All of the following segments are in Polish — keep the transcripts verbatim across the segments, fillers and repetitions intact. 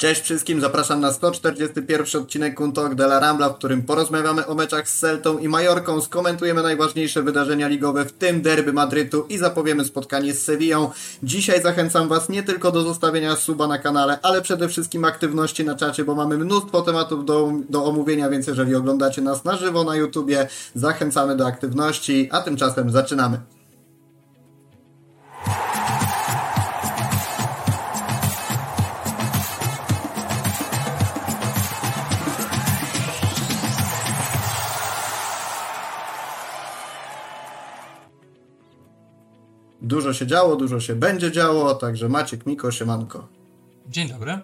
Cześć wszystkim, zapraszam na sto czterdziesty pierwszy odcinek Kuntalk de la Rambla, w którym porozmawiamy o meczach z Celtą i Majorką, skomentujemy najważniejsze wydarzenia ligowe, w tym derby Madrytu, i zapowiemy spotkanie z Sevillą. Dzisiaj zachęcam Was nie tylko do zostawienia suba na kanale, ale przede wszystkim aktywności na czacie, bo mamy mnóstwo tematów do, do omówienia, więc jeżeli oglądacie nas na żywo na YouTubie, zachęcamy do aktywności, a tymczasem zaczynamy. Dużo się działo, dużo się będzie działo, także Maciek, Miko, siemanko. Dzień dobry.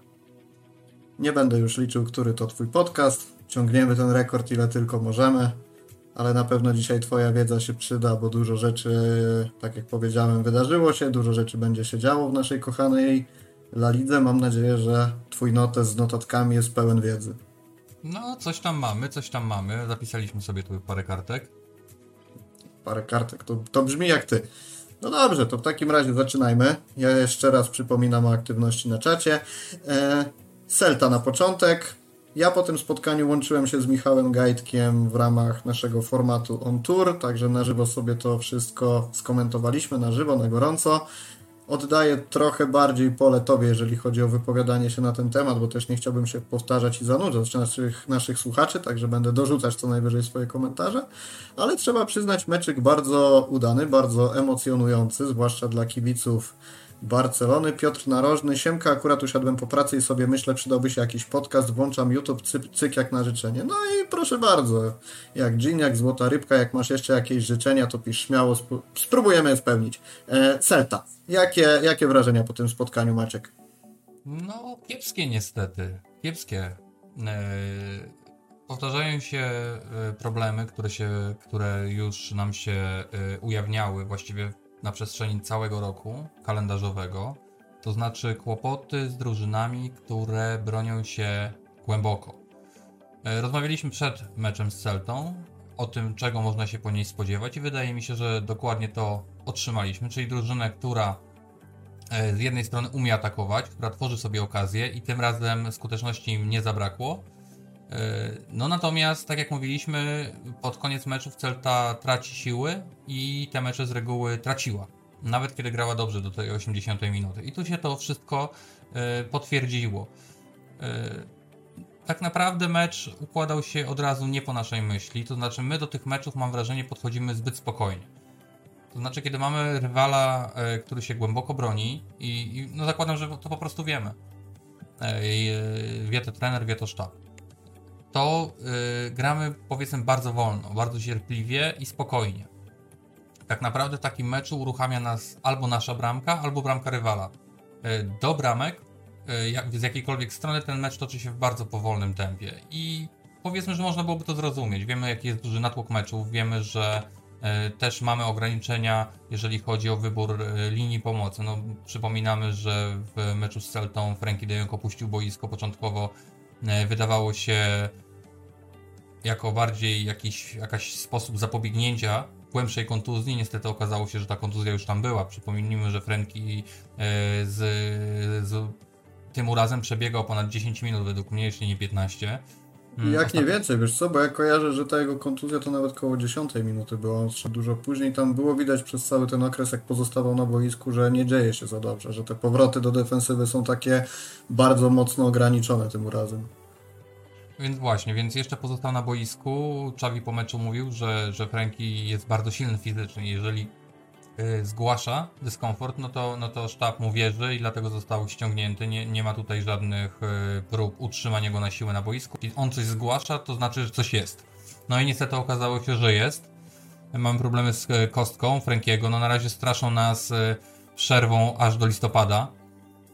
Nie będę już liczył, który to Twój podcast. Ciągniemy ten rekord ile tylko możemy, ale na pewno dzisiaj Twoja wiedza się przyda, bo dużo rzeczy, tak jak powiedziałem, wydarzyło się, dużo rzeczy będzie się działo w naszej kochanej La Lidze. Mam nadzieję, że Twój notes z notatkami jest pełen wiedzy. No, coś tam mamy, coś tam mamy. Zapisaliśmy sobie tu parę kartek. Parę kartek, to, to brzmi jak Ty. No dobrze, to w takim razie zaczynajmy. Ja jeszcze raz przypominam o aktywności na czacie. Celta na początek. Ja po tym spotkaniu łączyłem się z Michałem Gajdkiem w ramach naszego formatu On Tour, także na żywo sobie to wszystko skomentowaliśmy, na żywo, na gorąco. Oddaję trochę bardziej pole Tobie, jeżeli chodzi o wypowiadanie się na ten temat, bo też nie chciałbym się powtarzać i zanudzać naszych, naszych słuchaczy, także będę dorzucać co najwyżej swoje komentarze, ale trzeba przyznać, meczyk bardzo udany, bardzo emocjonujący, zwłaszcza dla kibiców Barcelony. Piotr Narożny, siemka, akurat usiadłem po pracy i sobie myślę, przydałby się jakiś podcast, włączam YouTube, cyk, cyk jak na życzenie. No i proszę bardzo, jak dżin, jak złota rybka, jak masz jeszcze jakieś życzenia, to pisz śmiało, sp- spróbujemy je spełnić. E, Celta, jakie, jakie wrażenia po tym spotkaniu, Maciek? No kiepskie niestety, kiepskie. Eee, powtarzają się problemy, które, się, które już nam się e, ujawniały właściwie na przestrzeni całego roku kalendarzowego, to znaczy kłopoty z drużynami, które bronią się głęboko. Rozmawialiśmy przed meczem z Celtą o tym, czego można się po niej spodziewać i wydaje mi się, że dokładnie to otrzymaliśmy, czyli drużynę, która z jednej strony umie atakować, która tworzy sobie okazję i tym razem skuteczności im nie zabrakło. No natomiast, tak jak mówiliśmy, pod koniec meczów Celta traci siły i te mecze z reguły traciła. Nawet kiedy grała dobrze do tej osiemdziesiątej minuty. I tu się to wszystko potwierdziło. Tak naprawdę mecz układał się od razu nie po naszej myśli. To znaczy my do tych meczów, mam wrażenie, podchodzimy zbyt spokojnie. To znaczy kiedy mamy rywala, który się głęboko broni i, i no zakładam, że to po prostu wiemy. Wie to trener, wie to sztab. To yy, gramy, powiedzmy, bardzo wolno, bardzo cierpliwie i spokojnie. Tak naprawdę w takim meczu uruchamia nas albo nasza bramka, albo bramka rywala. Yy, do bramek, yy, jak, z jakiejkolwiek strony, ten mecz toczy się w bardzo powolnym tempie. I powiedzmy, że można byłoby to zrozumieć. Wiemy, jaki jest duży natłok meczów, wiemy, że yy, też mamy ograniczenia, jeżeli chodzi o wybór yy, linii pomocy. No, przypominamy, że w meczu z Celtą Frenkie De Jong opuścił boisko początkowo. Wydawało się jako bardziej jakiś jakaś sposób zapobiegnięcia głębszej kontuzji. Niestety okazało się, że ta kontuzja już tam była. Przypomnijmy, że Frenkie z, z tym urazem przebiegał ponad dziesięć minut, według mnie, jeśli nie piętnaście. Hmm, jak ostatnio. Nie więcej, wiesz co, bo ja kojarzę, że ta jego kontuzja to nawet koło dziesiątej minuty była, on szedł dużo później, tam było widać przez cały ten okres, jak pozostawał na boisku, że nie dzieje się za dobrze, że te powroty do defensywy są takie bardzo mocno ograniczone tym urazem. Więc właśnie, więc jeszcze pozostał na boisku. Xavi po meczu mówił, że, że Frenkie jest bardzo silny fizycznie, jeżeli yy, zgłasza dyskomfort, no to, no to sztab mu wierzy i dlatego został ściągnięty. Nie, nie ma tutaj żadnych yy, prób utrzymania go na siłę na boisku. Jeśli on coś zgłasza, to znaczy, że coś jest. No i niestety okazało się, że jest. Mamy problemy z yy, kostką Frenkiego. No na razie straszą nas yy, przerwą aż do listopada.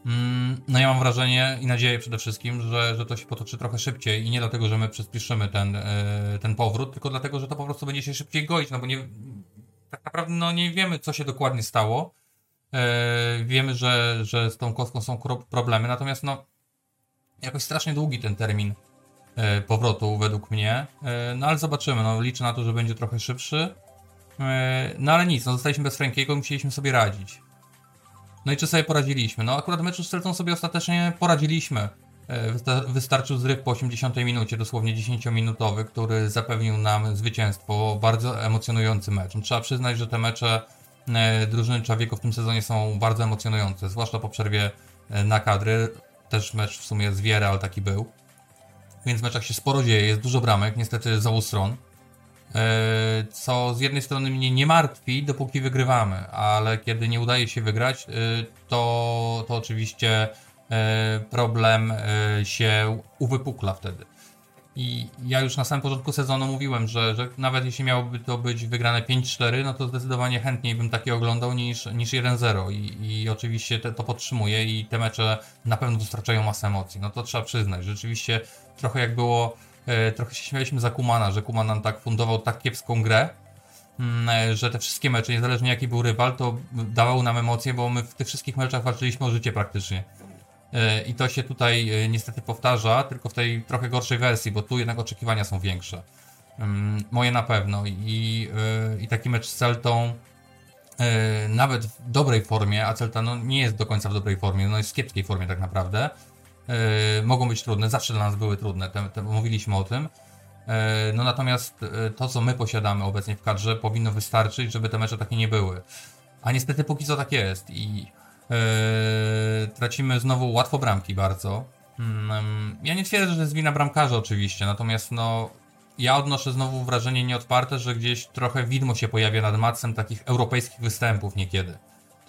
Mm, no ja mam wrażenie i nadzieję przede wszystkim, że, że to się potoczy trochę szybciej i nie dlatego, że my przyspieszymy ten, yy, ten powrót, tylko dlatego, że to po prostu będzie się szybciej goić, no bo nie... Tak naprawdę no, nie wiemy, co się dokładnie stało. Yy, wiemy, że, że z tą kostką są problemy, natomiast no, jakoś strasznie długi ten termin yy, powrotu według mnie. Yy, no ale zobaczymy, no, liczę na to, że będzie trochę szybszy. Yy, no ale nic, no, zostaliśmy bez Frenkiego i musieliśmy sobie radzić. No i czy sobie poradziliśmy? No akurat meczu z Celtą sobie ostatecznie poradziliśmy. Wystarczył zryw po osiemdziesiątej minucie, dosłownie dziesięciominutowy, który zapewnił nam zwycięstwo. Bardzo emocjonujący mecz. Trzeba przyznać, że te mecze drużyny Xaviego w tym sezonie są bardzo emocjonujące, zwłaszcza po przerwie na kadry. Też mecz w sumie z Vieira, ale taki był. Więc w meczach się sporo dzieje, jest dużo bramek, niestety z obu stron. Co z jednej strony mnie nie martwi, dopóki wygrywamy, ale kiedy nie udaje się wygrać, to, to oczywiście problem się uwypukla wtedy. I ja już na samym początku sezonu mówiłem, że, że nawet jeśli miałoby to być wygrane pięć cztery, no to zdecydowanie chętniej bym takie oglądał niż, niż jeden zero i, i oczywiście te, to podtrzymuję i te mecze na pewno dostarczają masę emocji. No to trzeba przyznać, rzeczywiście trochę jak było, trochę się śmialiśmy za Kumana, że Kuman nam tak fundował tak kiepską grę, że te wszystkie mecze, niezależnie jaki był rywal, to dawał nam emocje, bo my w tych wszystkich meczach walczyliśmy o życie praktycznie. I to się tutaj niestety powtarza, tylko w tej trochę gorszej wersji, bo tu jednak oczekiwania są większe. Moje na pewno. I, i taki mecz z Celtą, nawet w dobrej formie, a Celta no, nie jest do końca w dobrej formie, no jest w kiepskiej formie tak naprawdę. Mogą być trudne, zawsze dla nas były trudne, te, te, mówiliśmy o tym. No natomiast to, co my posiadamy obecnie w kadrze, powinno wystarczyć, żeby te mecze takie nie były. A niestety póki co tak jest. I Yy, tracimy znowu łatwo bramki bardzo. Yy, ja nie twierdzę, że to jest wina bramkarza oczywiście, natomiast no ja odnoszę znowu wrażenie nieodparte, że gdzieś trochę widmo się pojawia nad Madsem takich europejskich występów niekiedy.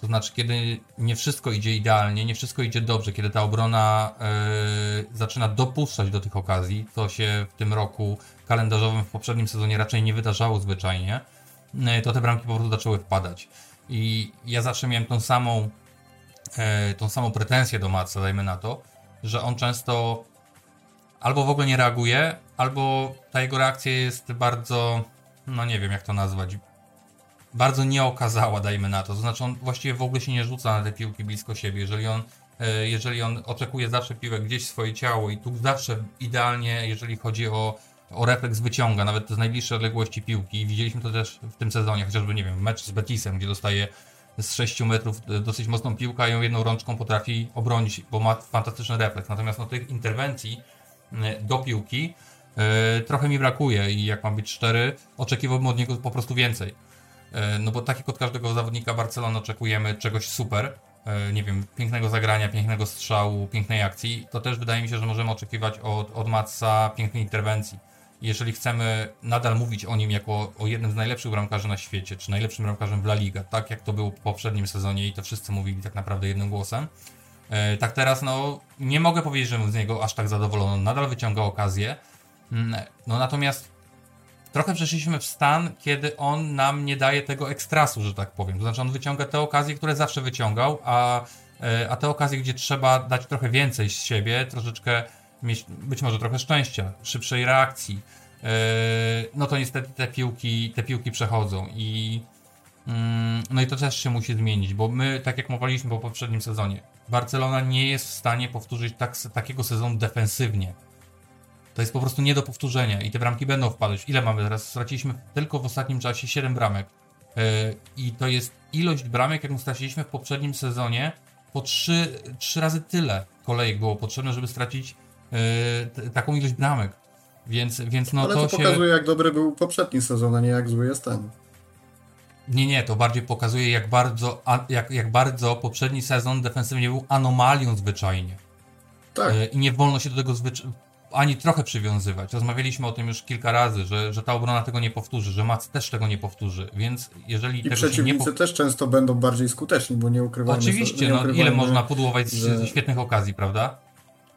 To znaczy, kiedy nie wszystko idzie idealnie, nie wszystko idzie dobrze, kiedy ta obrona yy, zaczyna dopuszczać do tych okazji, co się w tym roku kalendarzowym w poprzednim sezonie raczej nie wydarzało zwyczajnie, yy, to te bramki po prostu zaczęły wpadać. I ja zawsze miałem tą samą tą samą pretensję do Madsa, dajmy na to, że on często albo w ogóle nie reaguje, albo ta jego reakcja jest bardzo, no nie wiem jak to nazwać, bardzo nieokazała, dajmy na to. To znaczy on właściwie w ogóle się nie rzuca na te piłki blisko siebie. Jeżeli on, jeżeli on oczekuje zawsze piłek gdzieś w swoje ciało i tu zawsze idealnie, jeżeli chodzi o, o refleks, wyciąga nawet z najbliższej odległości piłki. Widzieliśmy to też w tym sezonie, chociażby, nie wiem, mecz z Betisem, gdzie dostaje z sześciu metrów dosyć mocną piłkę i ją jedną rączką potrafi obronić, bo ma fantastyczny refleks. Natomiast no, tych interwencji do piłki yy, trochę mi brakuje i jak mam być szczery, oczekiwałbym od niego po prostu więcej. Yy, no bo tak jak od każdego zawodnika Barcelony oczekujemy czegoś super, yy, nie wiem, pięknego zagrania, pięknego strzału, pięknej akcji, to też wydaje mi się, że możemy oczekiwać od, od Madsa pięknej interwencji. Jeżeli chcemy nadal mówić o nim jako o jednym z najlepszych bramkarzy na świecie, czy najlepszym bramkarzem w La Liga, tak jak to było w poprzednim sezonie i to wszyscy mówili tak naprawdę jednym głosem, tak teraz no nie mogę powiedzieć, że z niego aż tak zadowolono, nadal wyciąga okazję. No natomiast trochę przeszliśmy w stan, kiedy on nam nie daje tego ekstrasu, że tak powiem. To znaczy on wyciąga te okazje, które zawsze wyciągał, a, a te okazje, gdzie trzeba dać trochę więcej z siebie, troszeczkę mieć być może trochę szczęścia, szybszej reakcji, yy, no to niestety te piłki, te piłki przechodzą i yy, no i to też się musi zmienić, bo my, tak jak mówiliśmy po poprzednim sezonie, Barcelona nie jest w stanie powtórzyć tak, takiego sezonu defensywnie. To jest po prostu nie do powtórzenia i te bramki będą wpadać. Ile mamy teraz? Straciliśmy tylko w ostatnim czasie siedem bramek yy, i to jest ilość bramek, jaką straciliśmy w poprzednim sezonie, po trzy razy tyle kolejek było potrzebne, żeby stracić Yy, taką ilość bramek, więc, więc no. Ale to, to pokazuje się... jak dobry był poprzedni sezon, a nie jak zły jest ten. Nie, nie, to bardziej pokazuje jak bardzo, a, jak, jak bardzo poprzedni sezon defensywnie był anomalią zwyczajnie. Tak. Yy, I nie wolno się do tego zwycz... ani trochę przywiązywać. Rozmawialiśmy o tym już kilka razy, że, że ta obrona tego nie powtórzy, że Mac też tego nie powtórzy, więc jeżeli I tego przeciwnicy się nie pow... też często będą bardziej skuteczni, bo nie ukrywamy... Oczywiście, nie ukrywamy, no, ile można pudłować że... ze świetnych okazji, prawda?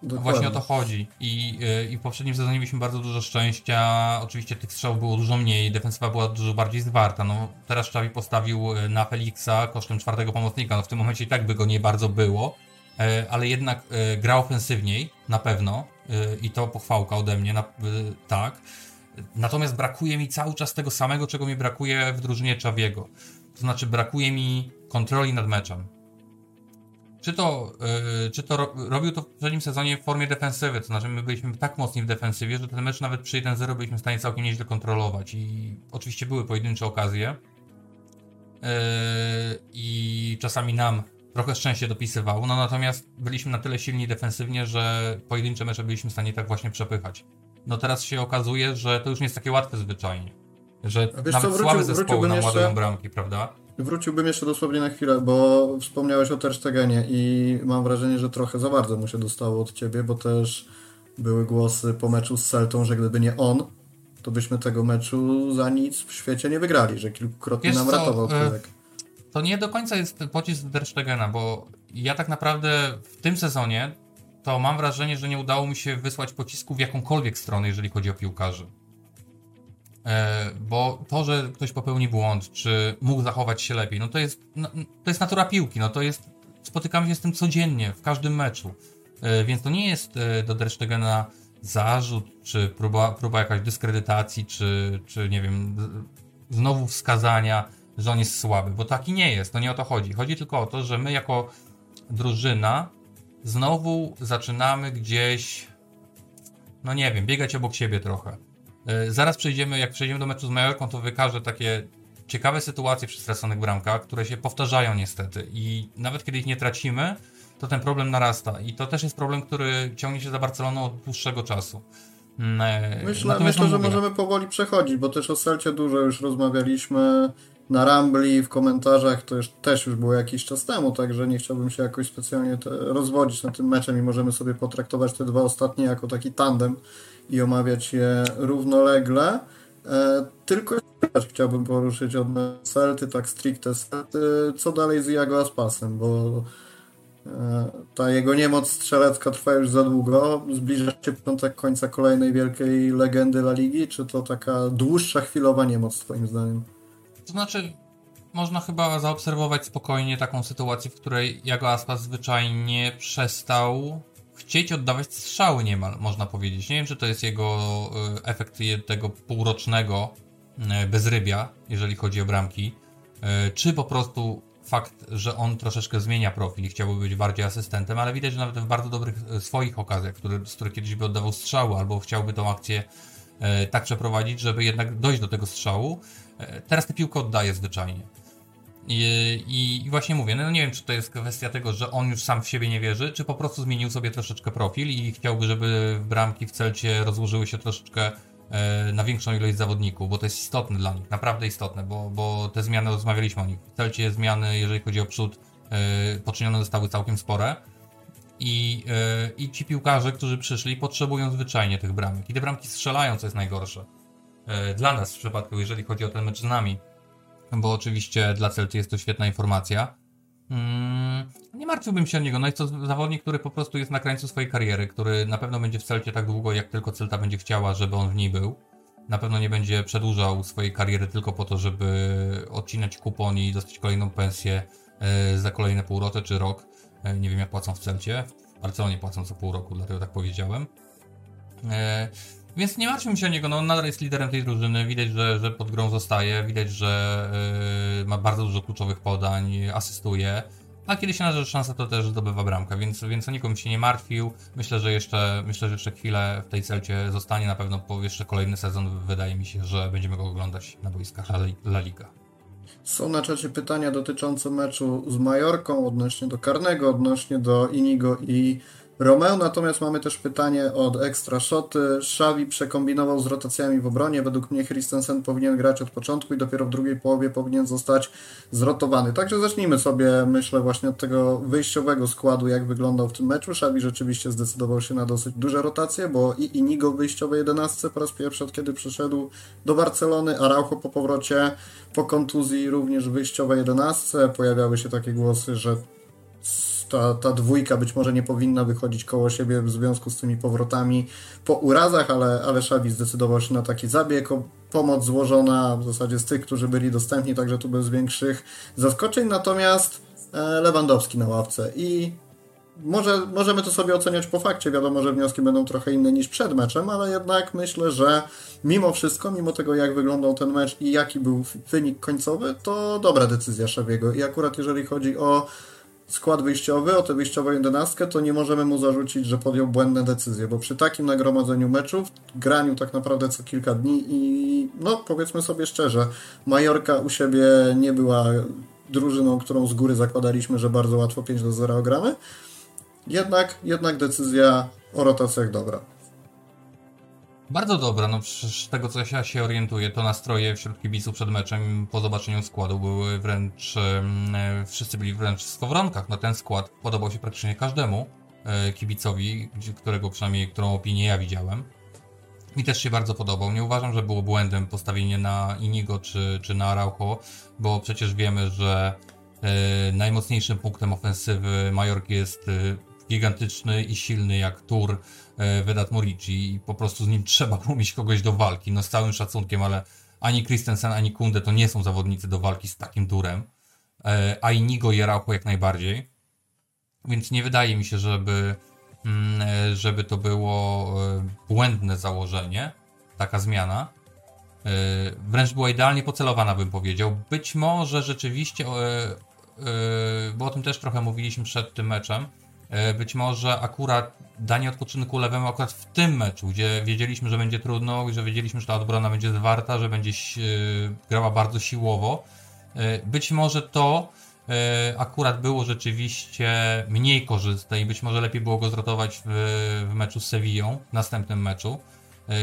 Dokładnie. Właśnie o to chodzi. I, I w poprzednim sezonie mieliśmy bardzo dużo szczęścia. Oczywiście tych strzałów było dużo mniej, defensywa była dużo bardziej zwarta. No, teraz Xavi postawił na Feliksa kosztem czwartego pomocnika. No, w tym momencie i tak by go nie bardzo było, ale jednak gra ofensywniej na pewno i to pochwałka ode mnie, na, tak. Natomiast brakuje mi cały czas tego samego, czego mi brakuje w drużynie Xaviego. To znaczy brakuje mi kontroli nad meczem. Czy to, yy, czy to ro- robił to w poprzednim sezonie w formie defensywy, to znaczy my byliśmy tak mocni w defensywie, że ten mecz nawet przy jeden zero byliśmy w stanie całkiem nieźle kontrolować i oczywiście były pojedyncze okazje yy, i czasami nam trochę szczęście dopisywało, no natomiast byliśmy na tyle silni defensywnie, że pojedyncze mecze byliśmy w stanie tak właśnie przepychać. No teraz się okazuje, że to już nie jest takie łatwe zwyczajnie, że nawet co, wrócił, słabe zespoły nam jeszcze... ładują bramki, prawda? Wróciłbym jeszcze dosłownie na chwilę, bo wspomniałeś o Ter Stegenie i mam wrażenie, że trochę za bardzo mu się dostało od ciebie, bo też były głosy po meczu z Celtą, że gdyby nie on, to byśmy tego meczu za nic w świecie nie wygrali, że kilkukrotnie Wiesz nam co, ratował Kuzek. To nie do końca jest pocisk Ter Stegena, bo ja tak naprawdę w tym sezonie to mam wrażenie, że nie udało mi się wysłać pocisku w jakąkolwiek stronę, jeżeli chodzi o piłkarzy. Bo to, że ktoś popełni błąd, czy mógł zachować się lepiej, no to jest, no, to jest natura piłki, no to jest, spotykamy się z tym codziennie, w każdym meczu, więc to nie jest do Ter Stegena zarzut, czy próba, próba jakaś dyskredytacji, czy, czy nie wiem, znowu wskazania, że on jest słaby, bo taki nie jest, to nie o to chodzi, chodzi tylko o to, że my jako drużyna znowu zaczynamy gdzieś, no nie wiem, biegać obok siebie trochę. Zaraz przejdziemy, jak przejdziemy do meczu z Majorką, to wykażę takie ciekawe sytuacje przy straconych bramkach, które się powtarzają niestety i nawet kiedy ich nie tracimy, to ten problem narasta i to też jest problem, który ciągnie się za Barceloną od dłuższego czasu. Myślę, myślę że możemy powoli przechodzić, bo też o Celcie dużo już rozmawialiśmy na Rambli, w komentarzach, to już, też już było jakiś czas temu, także nie chciałbym się jakoś specjalnie te, rozwodzić nad tym meczem i możemy sobie potraktować te dwa ostatnie jako taki tandem i omawiać je równolegle. E, tylko chciałbym poruszyć od Celty, tak stricte Celty, co dalej z Iago Aspasem, bo e, ta jego niemoc strzelecka trwa już za długo. Zbliża się piątek końca kolejnej wielkiej legendy La Ligi, czy to taka dłuższa, chwilowa niemoc twoim zdaniem? To znaczy, można chyba zaobserwować spokojnie taką sytuację, w której Iago Aspas zwyczajnie przestał chcieć oddawać strzały niemal, można powiedzieć. Nie wiem, czy to jest jego efekt tego półrocznego bezrybia, jeżeli chodzi o bramki, czy po prostu fakt, że on troszeczkę zmienia profil i chciałby być bardziej asystentem, ale widać, że nawet w bardzo dobrych swoich okazjach, który, z których kiedyś by oddawał strzały, albo chciałby tą akcję tak przeprowadzić, żeby jednak dojść do tego strzału, teraz tę piłkę oddaje zwyczajnie. I, i, I właśnie mówię, no nie wiem, czy to jest kwestia tego, że on już sam w siebie nie wierzy, czy po prostu zmienił sobie troszeczkę profil i chciałby, żeby bramki w Celcie rozłożyły się troszeczkę e, na większą ilość zawodników, bo to jest istotne dla nich, naprawdę istotne, bo, bo te zmiany, rozmawialiśmy o nich, w Celcie zmiany, jeżeli chodzi o przód, e, poczynione zostały całkiem spore i, e, i ci piłkarze, którzy przyszli, potrzebują zwyczajnie tych bramek i te bramki strzelają, co jest najgorsze e, dla nas w przypadku, jeżeli chodzi o ten mecz z nami. Bo oczywiście dla Celty jest to świetna informacja. Mm, nie martwiłbym się o niego. No jest to zawodnik, który po prostu jest na krańcu swojej kariery, który na pewno będzie w Celcie tak długo, jak tylko Celta będzie chciała, żeby on w niej był. Na pewno nie będzie przedłużał swojej kariery tylko po to, żeby odcinać kupon i dostać kolejną pensję e, za kolejne pół roku czy rok. E, nie wiem, jak płacą w Celcie. W Barcelonie płacą co pół roku, dlatego tak powiedziałem. E, Więc nie martwmy się o niego, no on nadal jest liderem tej drużyny, widać, że, że pod grą zostaje, widać, że yy, ma bardzo dużo kluczowych podań, asystuje, a kiedy się należy szansa, to też zdobywa bramkę, więc, więc o nikomu się nie martwił. Myślę, że jeszcze myślę, że jeszcze chwilę w tej Celcie zostanie, na pewno po jeszcze kolejny sezon wydaje mi się, że będziemy go oglądać na boiskach La Liga. Są na czacie pytania dotyczące meczu z Majorką, odnośnie do karnego, odnośnie do Iñigo i Romeu, natomiast mamy też pytanie od Extra Shoty. Xavi przekombinował z rotacjami w obronie. Według mnie Christensen powinien grać od początku i dopiero w drugiej połowie powinien zostać zrotowany. Także zacznijmy sobie, myślę, właśnie od tego wyjściowego składu, jak wyglądał w tym meczu. Xavi rzeczywiście zdecydował się na dosyć duże rotacje, bo i Iñigo w wyjściowej jedenastce po raz pierwszy od kiedy przyszedł do Barcelony, Araujo po powrocie po kontuzji również w wyjściowej jedenastce. Pojawiały się takie głosy, że Ta, ta dwójka być może nie powinna wychodzić koło siebie w związku z tymi powrotami po urazach, ale, ale Xavi zdecydował się na taki zabieg. Pomoc złożona w zasadzie z tych, którzy byli dostępni, także tu bez większych zaskoczeń. Natomiast Lewandowski na ławce i może, możemy to sobie oceniać po fakcie. Wiadomo, że wnioski będą trochę inne niż przed meczem, ale jednak myślę, że mimo wszystko, mimo tego, jak wyglądał ten mecz i jaki był wynik końcowy, to dobra decyzja Xaviego. I akurat jeżeli chodzi o skład wyjściowy, o tę wyjściową jedenastkę, to nie możemy mu zarzucić, że podjął błędne decyzje, bo przy takim nagromadzeniu meczów, graniu tak naprawdę co kilka dni i no powiedzmy sobie szczerze, Majorka u siebie nie była drużyną, którą z góry zakładaliśmy, że bardzo łatwo pięć do zera gramy. Jednak, jednak decyzja o rotacjach dobra. Bardzo dobra, no z tego co ja się orientuję, to nastroje wśród kibiców przed meczem po zobaczeniu składu były wręcz, wszyscy byli wręcz w skowronkach. No ten skład podobał się praktycznie każdemu kibicowi, którego przynajmniej, którą opinię ja widziałem. Mi też się bardzo podobał. Nie uważam, że było błędem postawienie na Iñigo czy, czy na Araujo, bo przecież wiemy, że y, najmocniejszym punktem ofensywy Majorki jest y, gigantyczny i silny jak Tur y, Vedat Muriqi i po prostu z nim trzeba umieć kogoś do walki. No z całym szacunkiem, ale ani Christensen, ani Kunde to nie są zawodnicy do walki z takim Turem, y, a Iñigo i Araujo jak najbardziej. Więc nie wydaje mi się, żeby... żeby to było błędne założenie, taka zmiana. Wręcz była idealnie pocelowana, bym powiedział. Być może rzeczywiście, bo o tym też trochę mówiliśmy przed tym meczem, być może akurat danie odpoczynku lewemu akurat w tym meczu, gdzie wiedzieliśmy, że będzie trudno i że wiedzieliśmy, że ta obrona będzie zwarta, że będzie grała bardzo siłowo. Być może to akurat było rzeczywiście mniej korzystne i być może lepiej było go zrotować w, w meczu z Sevillą, w następnym meczu,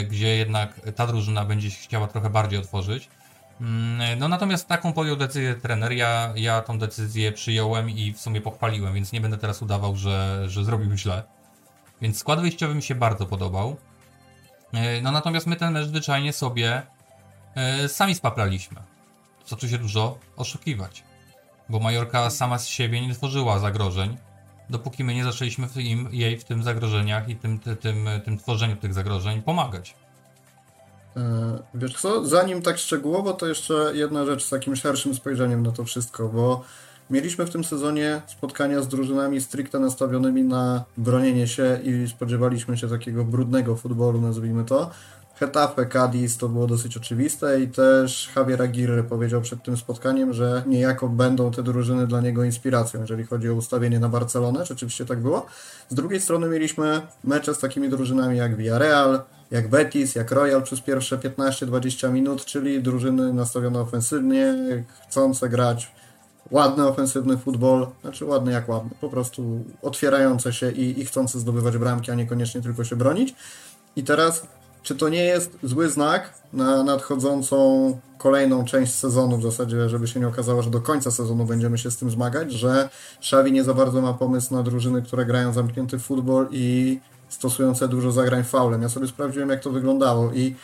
gdzie jednak ta drużyna będzie się chciała trochę bardziej otworzyć. No natomiast taką podjął decyzję trener, ja, ja tą decyzję przyjąłem i w sumie pochwaliłem, więc nie będę teraz udawał, że, że zrobił źle. Więc skład wyjściowy mi się bardzo podobał. No natomiast my ten mecz zwyczajnie sobie sami spapraliśmy. Co tu się dużo oszukiwać. Bo Majorka sama z siebie nie tworzyła zagrożeń, dopóki my nie zaczęliśmy im, jej w tym zagrożeniach i tym, tym, tym, tym tworzeniu tych zagrożeń pomagać. Wiesz co, zanim tak szczegółowo, to jeszcze jedna rzecz z takim szerszym spojrzeniem na to wszystko, bo mieliśmy w tym sezonie spotkania z drużynami stricte nastawionymi na bronienie się i spodziewaliśmy się takiego brudnego futbolu, nazwijmy to. Getafe, Cadiz to było dosyć oczywiste i też Javier Aguirre powiedział przed tym spotkaniem, że niejako będą te drużyny dla niego inspiracją, jeżeli chodzi o ustawienie na Barcelonę, rzeczywiście tak było. Z drugiej strony mieliśmy mecze z takimi drużynami jak Villarreal, jak Betis, jak Royal przez pierwsze piętnaście dwadzieścia minut, czyli drużyny nastawione ofensywnie, chcące grać ładny ofensywny futbol, znaczy ładny jak ładny, po prostu otwierające się i, i chcące zdobywać bramki, a niekoniecznie tylko się bronić. I teraz... Czy to nie jest zły znak na nadchodzącą kolejną część sezonu, w zasadzie, żeby się nie okazało, że do końca sezonu będziemy się z tym zmagać, że Xavi nie za bardzo ma pomysł na drużyny, które grają zamknięty futbol i stosujące dużo zagrań faulem. Ja sobie sprawdziłem, jak to wyglądało i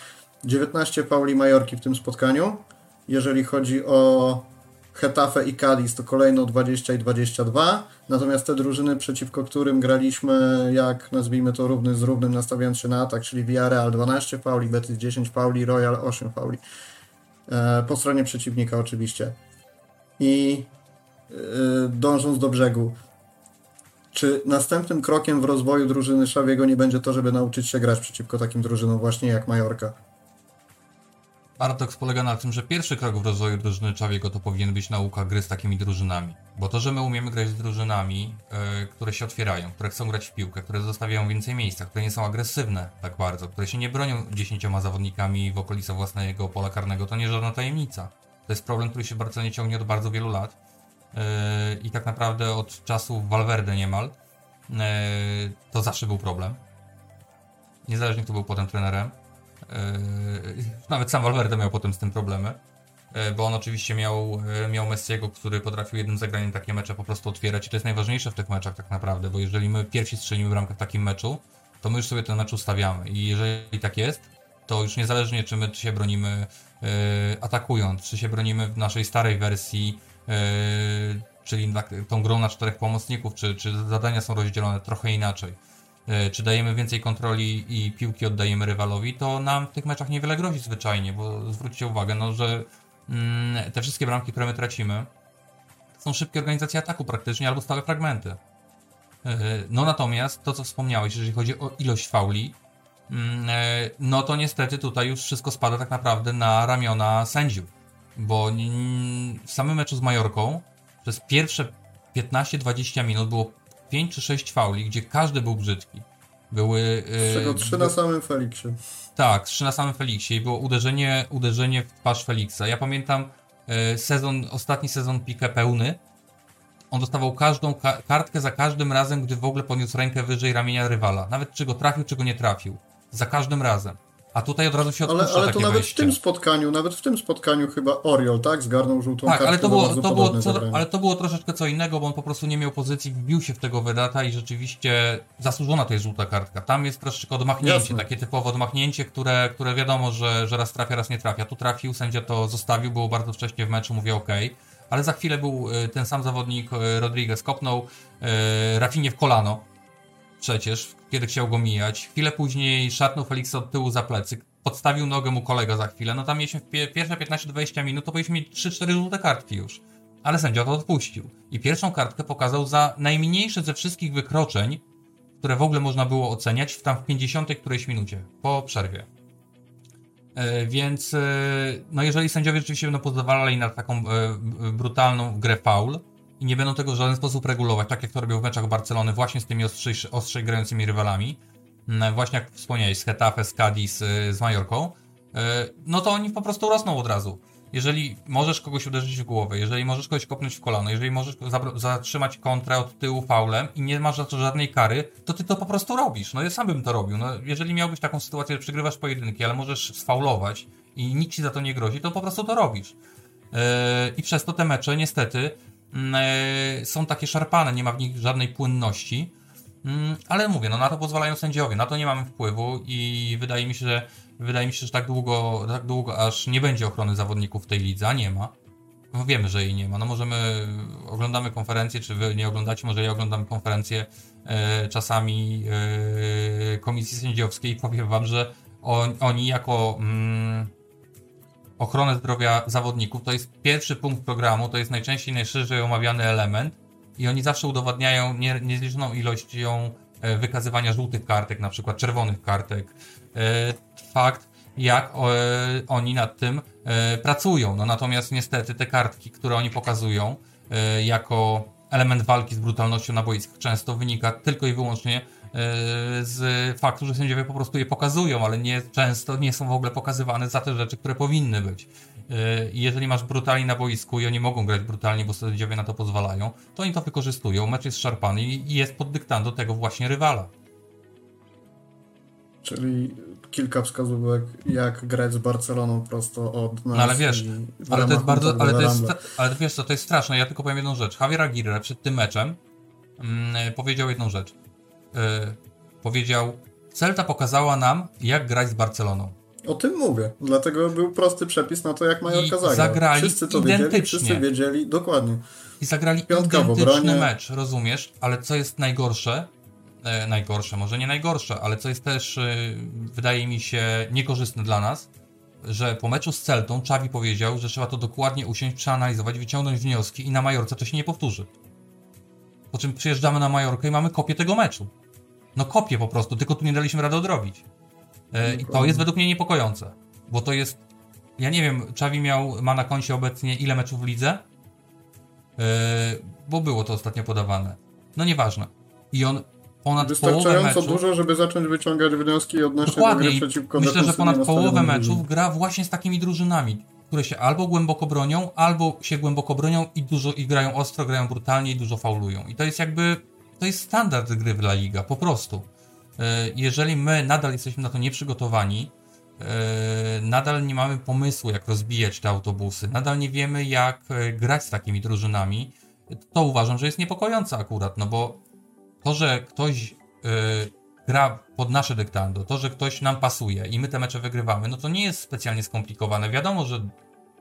dziewiętnaście fauli Majorki w tym spotkaniu. Jeżeli chodzi o Getafe i Cadiz, to kolejno dwadzieścia i dwadzieścia dwa, natomiast te drużyny, przeciwko którym graliśmy, jak nazwijmy to, równy z równym, nastawiając się na atak, czyli Villarreal dwanaście fauli, Betis dziesięć fauli, Royal osiem fauli, e, po stronie przeciwnika oczywiście. I e, dążąc do brzegu, czy następnym krokiem w rozwoju drużyny Xaviego nie będzie to, żeby nauczyć się grać przeciwko takim drużynom właśnie jak Majorka? Paradoks polega na tym, że pierwszy krok w rozwoju drużyny Xaviego to powinien być nauka gry z takimi drużynami. Bo to, że my umiemy grać z drużynami, yy, które się otwierają, które chcą grać w piłkę, które zostawiają więcej miejsca, które nie są agresywne tak bardzo, które się nie bronią dziesięcioma zawodnikami w okolicach własnego pola karnego, to nie żadna tajemnica. To jest problem, który się bardzo nie ciągnie od bardzo wielu lat yy, i tak naprawdę od czasów Valverde niemal yy, to zawsze był problem. Niezależnie kto był potem trenerem. Nawet sam Valverde miał potem z tym problemy, bo on oczywiście miał, miał Messiego, który potrafił jednym zagraniem takie mecze po prostu otwierać i to jest najważniejsze w tych meczach tak naprawdę, bo jeżeli my pierwsi strzelimy bramkę w takim meczu, to my już sobie ten mecz ustawiamy i jeżeli tak jest, to już niezależnie czy my się bronimy atakując, czy się bronimy w naszej starej wersji, czyli tą grą na czterech pomocników, czy, czy zadania są rozdzielone trochę inaczej, czy dajemy więcej kontroli i piłki oddajemy rywalowi, to nam w tych meczach niewiele grozi zwyczajnie, bo zwróćcie uwagę, no, że mm, te wszystkie bramki, które my tracimy, są szybkie organizacje ataku praktycznie, albo stałe fragmenty. Yy, no natomiast to, co wspomniałeś, jeżeli chodzi o ilość fauli, yy, no to niestety tutaj już wszystko spada tak naprawdę na ramiona sędziów, bo yy, w samym meczu z Majorką przez pierwsze piętnaście dwadzieścia minut było pięć czy sześć fauli, gdzie każdy był brzydki. Były... Z czego trzy na samym Feliksie. Tak, trzy na samym Feliksie i było uderzenie, uderzenie w twarz Feliksa. Ja pamiętam sezon, ostatni sezon Piqué pełny. On dostawał każdą ka- kartkę za każdym razem, gdy w ogóle podniósł rękę wyżej ramienia rywala. Nawet czy go trafił, czy go nie trafił. Za każdym razem. A tutaj od razu się odpuszcza. Ale, ale to nawet wejście. w tym spotkaniu, nawet w tym spotkaniu chyba Oriol, tak? Zgarnął żółtą tak, kartkę. Ale to, było, to było, co, ale to było troszeczkę co innego, bo on po prostu nie miał pozycji, wbił się w tego Vedata i rzeczywiście zasłużona to jest żółta kartka. Tam jest troszeczkę odmachnięcie, Jasne. takie typowe odmachnięcie, które, które wiadomo, że, że raz trafia, raz nie trafia. Tu trafił, sędzia to zostawił, było bardzo wcześnie w meczu, mówię okej. Okay. Ale za chwilę był ten sam zawodnik, Rodríguez, kopnął Rafinie w kolano, przecież, kiedy chciał go mijać. Chwilę później szarpnął Feliksa od tyłu za plecy, podstawił nogę mu kolega za chwilę. No tam mieliśmy w pierwsze piętnaście dwadzieścia minut, to powinniśmy mieć trzy cztery żółte kartki już. Ale sędzia to odpuścił. I pierwszą kartkę pokazał za najmniejsze ze wszystkich wykroczeń, które w ogóle można było oceniać, w tam w pięćdziesiątej którejś minucie, po przerwie. Więc no jeżeli sędziowie rzeczywiście będą pozwalali na taką brutalną grę faul i nie będą tego w żaden sposób regulować, tak jak to robią w meczach Barcelony właśnie z tymi ostrzej, ostrzej grającymi rywalami, właśnie jak wspomniałeś, z Getafe, z Cadiz, z Majorką, no to oni po prostu rosną od razu. Jeżeli możesz kogoś uderzyć w głowę, jeżeli możesz kogoś kopnąć w kolano, jeżeli możesz zatrzymać kontrę od tyłu faulem i nie masz za to żadnej kary, to ty to po prostu robisz. No ja sam bym to robił. No, jeżeli miałbyś taką sytuację, że przegrywasz pojedynki, ale możesz sfaulować i nikt ci za to nie grozi, to po prostu to robisz. Yy, I przez to te mecze niestety yy, są takie szarpane, nie ma w nich żadnej płynności. Yy, ale mówię, no na to pozwalają sędziowie, na to nie mamy wpływu i wydaje mi się, że Wydaje mi się, że tak długo, tak długo, aż nie będzie ochrony zawodników w tej lidze, a nie ma. No wiemy, że jej nie ma. No możemy, oglądamy konferencję, czy wy nie oglądacie, może ja oglądam konferencję e, czasami e, komisji sędziowskiej i powiem wam, że on, oni jako mm, ochronę zdrowia zawodników, to jest pierwszy punkt programu, to jest najczęściej, najszerzej omawiany element i oni zawsze udowadniają nie, niezliczoną ilością wykazywania żółtych kartek, na przykład czerwonych kartek, fakt, jak oni nad tym pracują. No natomiast niestety te kartki, które oni pokazują jako element walki z brutalnością na boiskach, często wynika tylko i wyłącznie z faktu, że sędziowie po prostu je pokazują, ale nie, często nie są w ogóle pokazywane za te rzeczy, które powinny być. Jeżeli masz brutali na boisku i oni mogą grać brutalnie, bo sędziowie na to pozwalają, to oni to wykorzystują, mecz jest szarpany i jest pod dyktando tego właśnie rywala. Czyli kilka wskazówek, jak grać z Barceloną prosto od nas. No ale wiesz, ale to jest bardzo, ale to jest, ale wiesz co, to jest straszne. Ja tylko powiem jedną rzecz. Javier Aguirre przed tym meczem mm, powiedział jedną rzecz. Yy, powiedział, Celta pokazała nam, jak grać z Barceloną. O tym mówię. Dlatego był prosty przepis na to, jak Majorka zagrał. Zagrali wszyscy to identycznie. Wiedzieli, wszyscy wiedzieli, dokładnie. I zagrali Piątkowo, identyczny branie... mecz, rozumiesz? Ale co jest najgorsze, najgorsze, może nie najgorsze, ale co jest też, wydaje mi się, niekorzystne dla nas, że po meczu z Celtą Xavi powiedział, że trzeba to dokładnie usiąść, przeanalizować, wyciągnąć wnioski i na Majorce to się nie powtórzy. Po czym przyjeżdżamy na Majorkę i mamy kopię tego meczu. No kopię po prostu, tylko tu nie daliśmy rady odrobić. I to jest według mnie niepokojące, bo to jest, ja nie wiem, Xavi miał, ma na koncie obecnie ile meczów w lidze? Yy, bo było to ostatnio podawane. No nieważne. I on ponad wystarczająco dużo, żeby zacząć wyciągać wnioski odnośnie Dokładnie. do gry przeciwko Myślę, że ponad połowę meczów gra właśnie z takimi drużynami, które się albo głęboko bronią, albo się głęboko bronią i dużo i grają ostro, grają brutalnie i dużo faulują. I to jest jakby, to jest standard gry w La Liga, po prostu. Jeżeli my nadal jesteśmy na to nieprzygotowani, nadal nie mamy pomysłu, jak rozbijać te autobusy, nadal nie wiemy, jak grać z takimi drużynami, to uważam, że jest niepokojące akurat, no bo to, że ktoś gra pod nasze dyktando, to, że ktoś nam pasuje i my te mecze wygrywamy, no to nie jest specjalnie skomplikowane. Wiadomo, że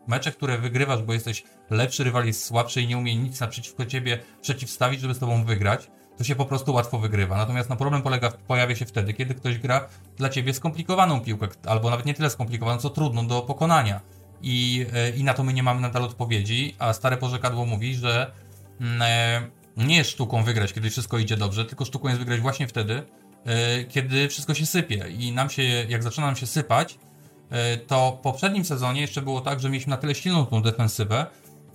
mecze, które wygrywasz, bo jesteś lepszy, rywal jest słabszy i nie umie nic naprzeciwko ciebie przeciwstawić, żeby z tobą wygrać, to się po prostu łatwo wygrywa. Natomiast no, problem polega, pojawia się wtedy, kiedy ktoś gra dla ciebie skomplikowaną piłkę, albo nawet nie tyle skomplikowaną, co trudną do pokonania. I, i na to my nie mamy nadal odpowiedzi, a stare porzekadło mówi, że nie jest sztuką wygrać, kiedy wszystko idzie dobrze, tylko sztuką jest wygrać właśnie wtedy, kiedy wszystko się sypie. I nam się, jak zaczyna nam się sypać, to w poprzednim sezonie jeszcze było tak, że mieliśmy na tyle silną tą defensywę,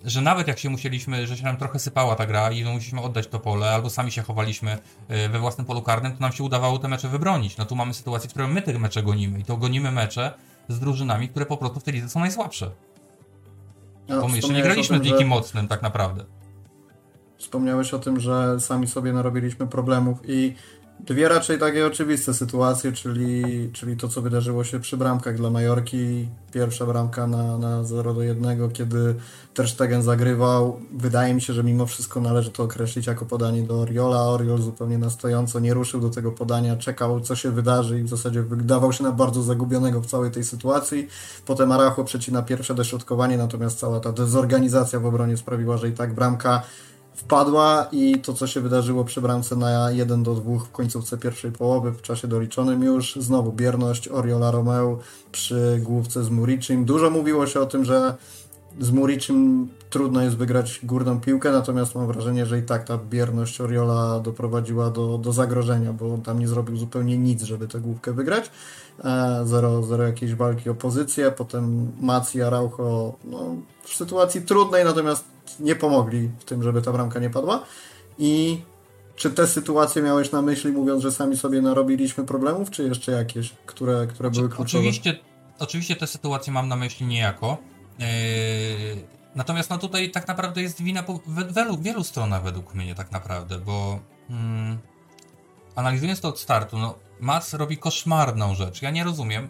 że nawet jak się musieliśmy, że się nam trochę sypała ta gra i musieliśmy oddać to pole, albo sami się chowaliśmy we własnym polu karnym, to nam się udawało te mecze wybronić. No tu mamy sytuację, w której my te mecze gonimy i to gonimy mecze z drużynami, które po prostu w tej lidze są najsłabsze. Bo my jeszcze nie graliśmy tym, z nikim że... mocnym tak naprawdę. Wspomniałeś o tym, że sami sobie narobiliśmy problemów i dwie raczej takie oczywiste sytuacje, czyli, czyli to, co wydarzyło się przy bramkach dla Majorki. Pierwsza bramka na, na zero do jednego, kiedy Ter Stegen zagrywał. Wydaje mi się, że mimo wszystko należy to określić jako podanie do Oriola. Oriol zupełnie na stojąco nie ruszył do tego podania, czekał, co się wydarzy i w zasadzie wydawał się na bardzo zagubionego w całej tej sytuacji. Potem Araujo przecina pierwsze dośrodkowanie, natomiast cała ta dezorganizacja w obronie sprawiła, że i tak bramka wpadła i to, co się wydarzyło przy bramce na jeden do dwóch w końcówce pierwszej połowy, w czasie doliczonym już, znowu bierność Oriola Romeu przy główce z Muriqim. Dużo mówiło się o tym, że z Muriqim trudno jest wygrać górną piłkę, natomiast mam wrażenie, że i tak ta bierność Oriola doprowadziła do, do zagrożenia, bo on tam nie zrobił zupełnie nic, żeby tę główkę wygrać. Zero, zero jakiejś walki o pozycję, potem Mac i Araujo no, w sytuacji trudnej, natomiast nie pomogli w tym, żeby ta bramka nie padła. I czy te sytuacje miałeś na myśli, mówiąc, że sami sobie narobiliśmy problemów, czy jeszcze jakieś, które, które były kluczowe? Oczywiście, oczywiście te sytuacje mam na myśli niejako. Yy, natomiast no tutaj tak naprawdę jest wina po wielu, wielu stronach według mnie tak naprawdę, bo yy, analizując to od startu, no, Mas robi koszmarną rzecz. Ja nie rozumiem,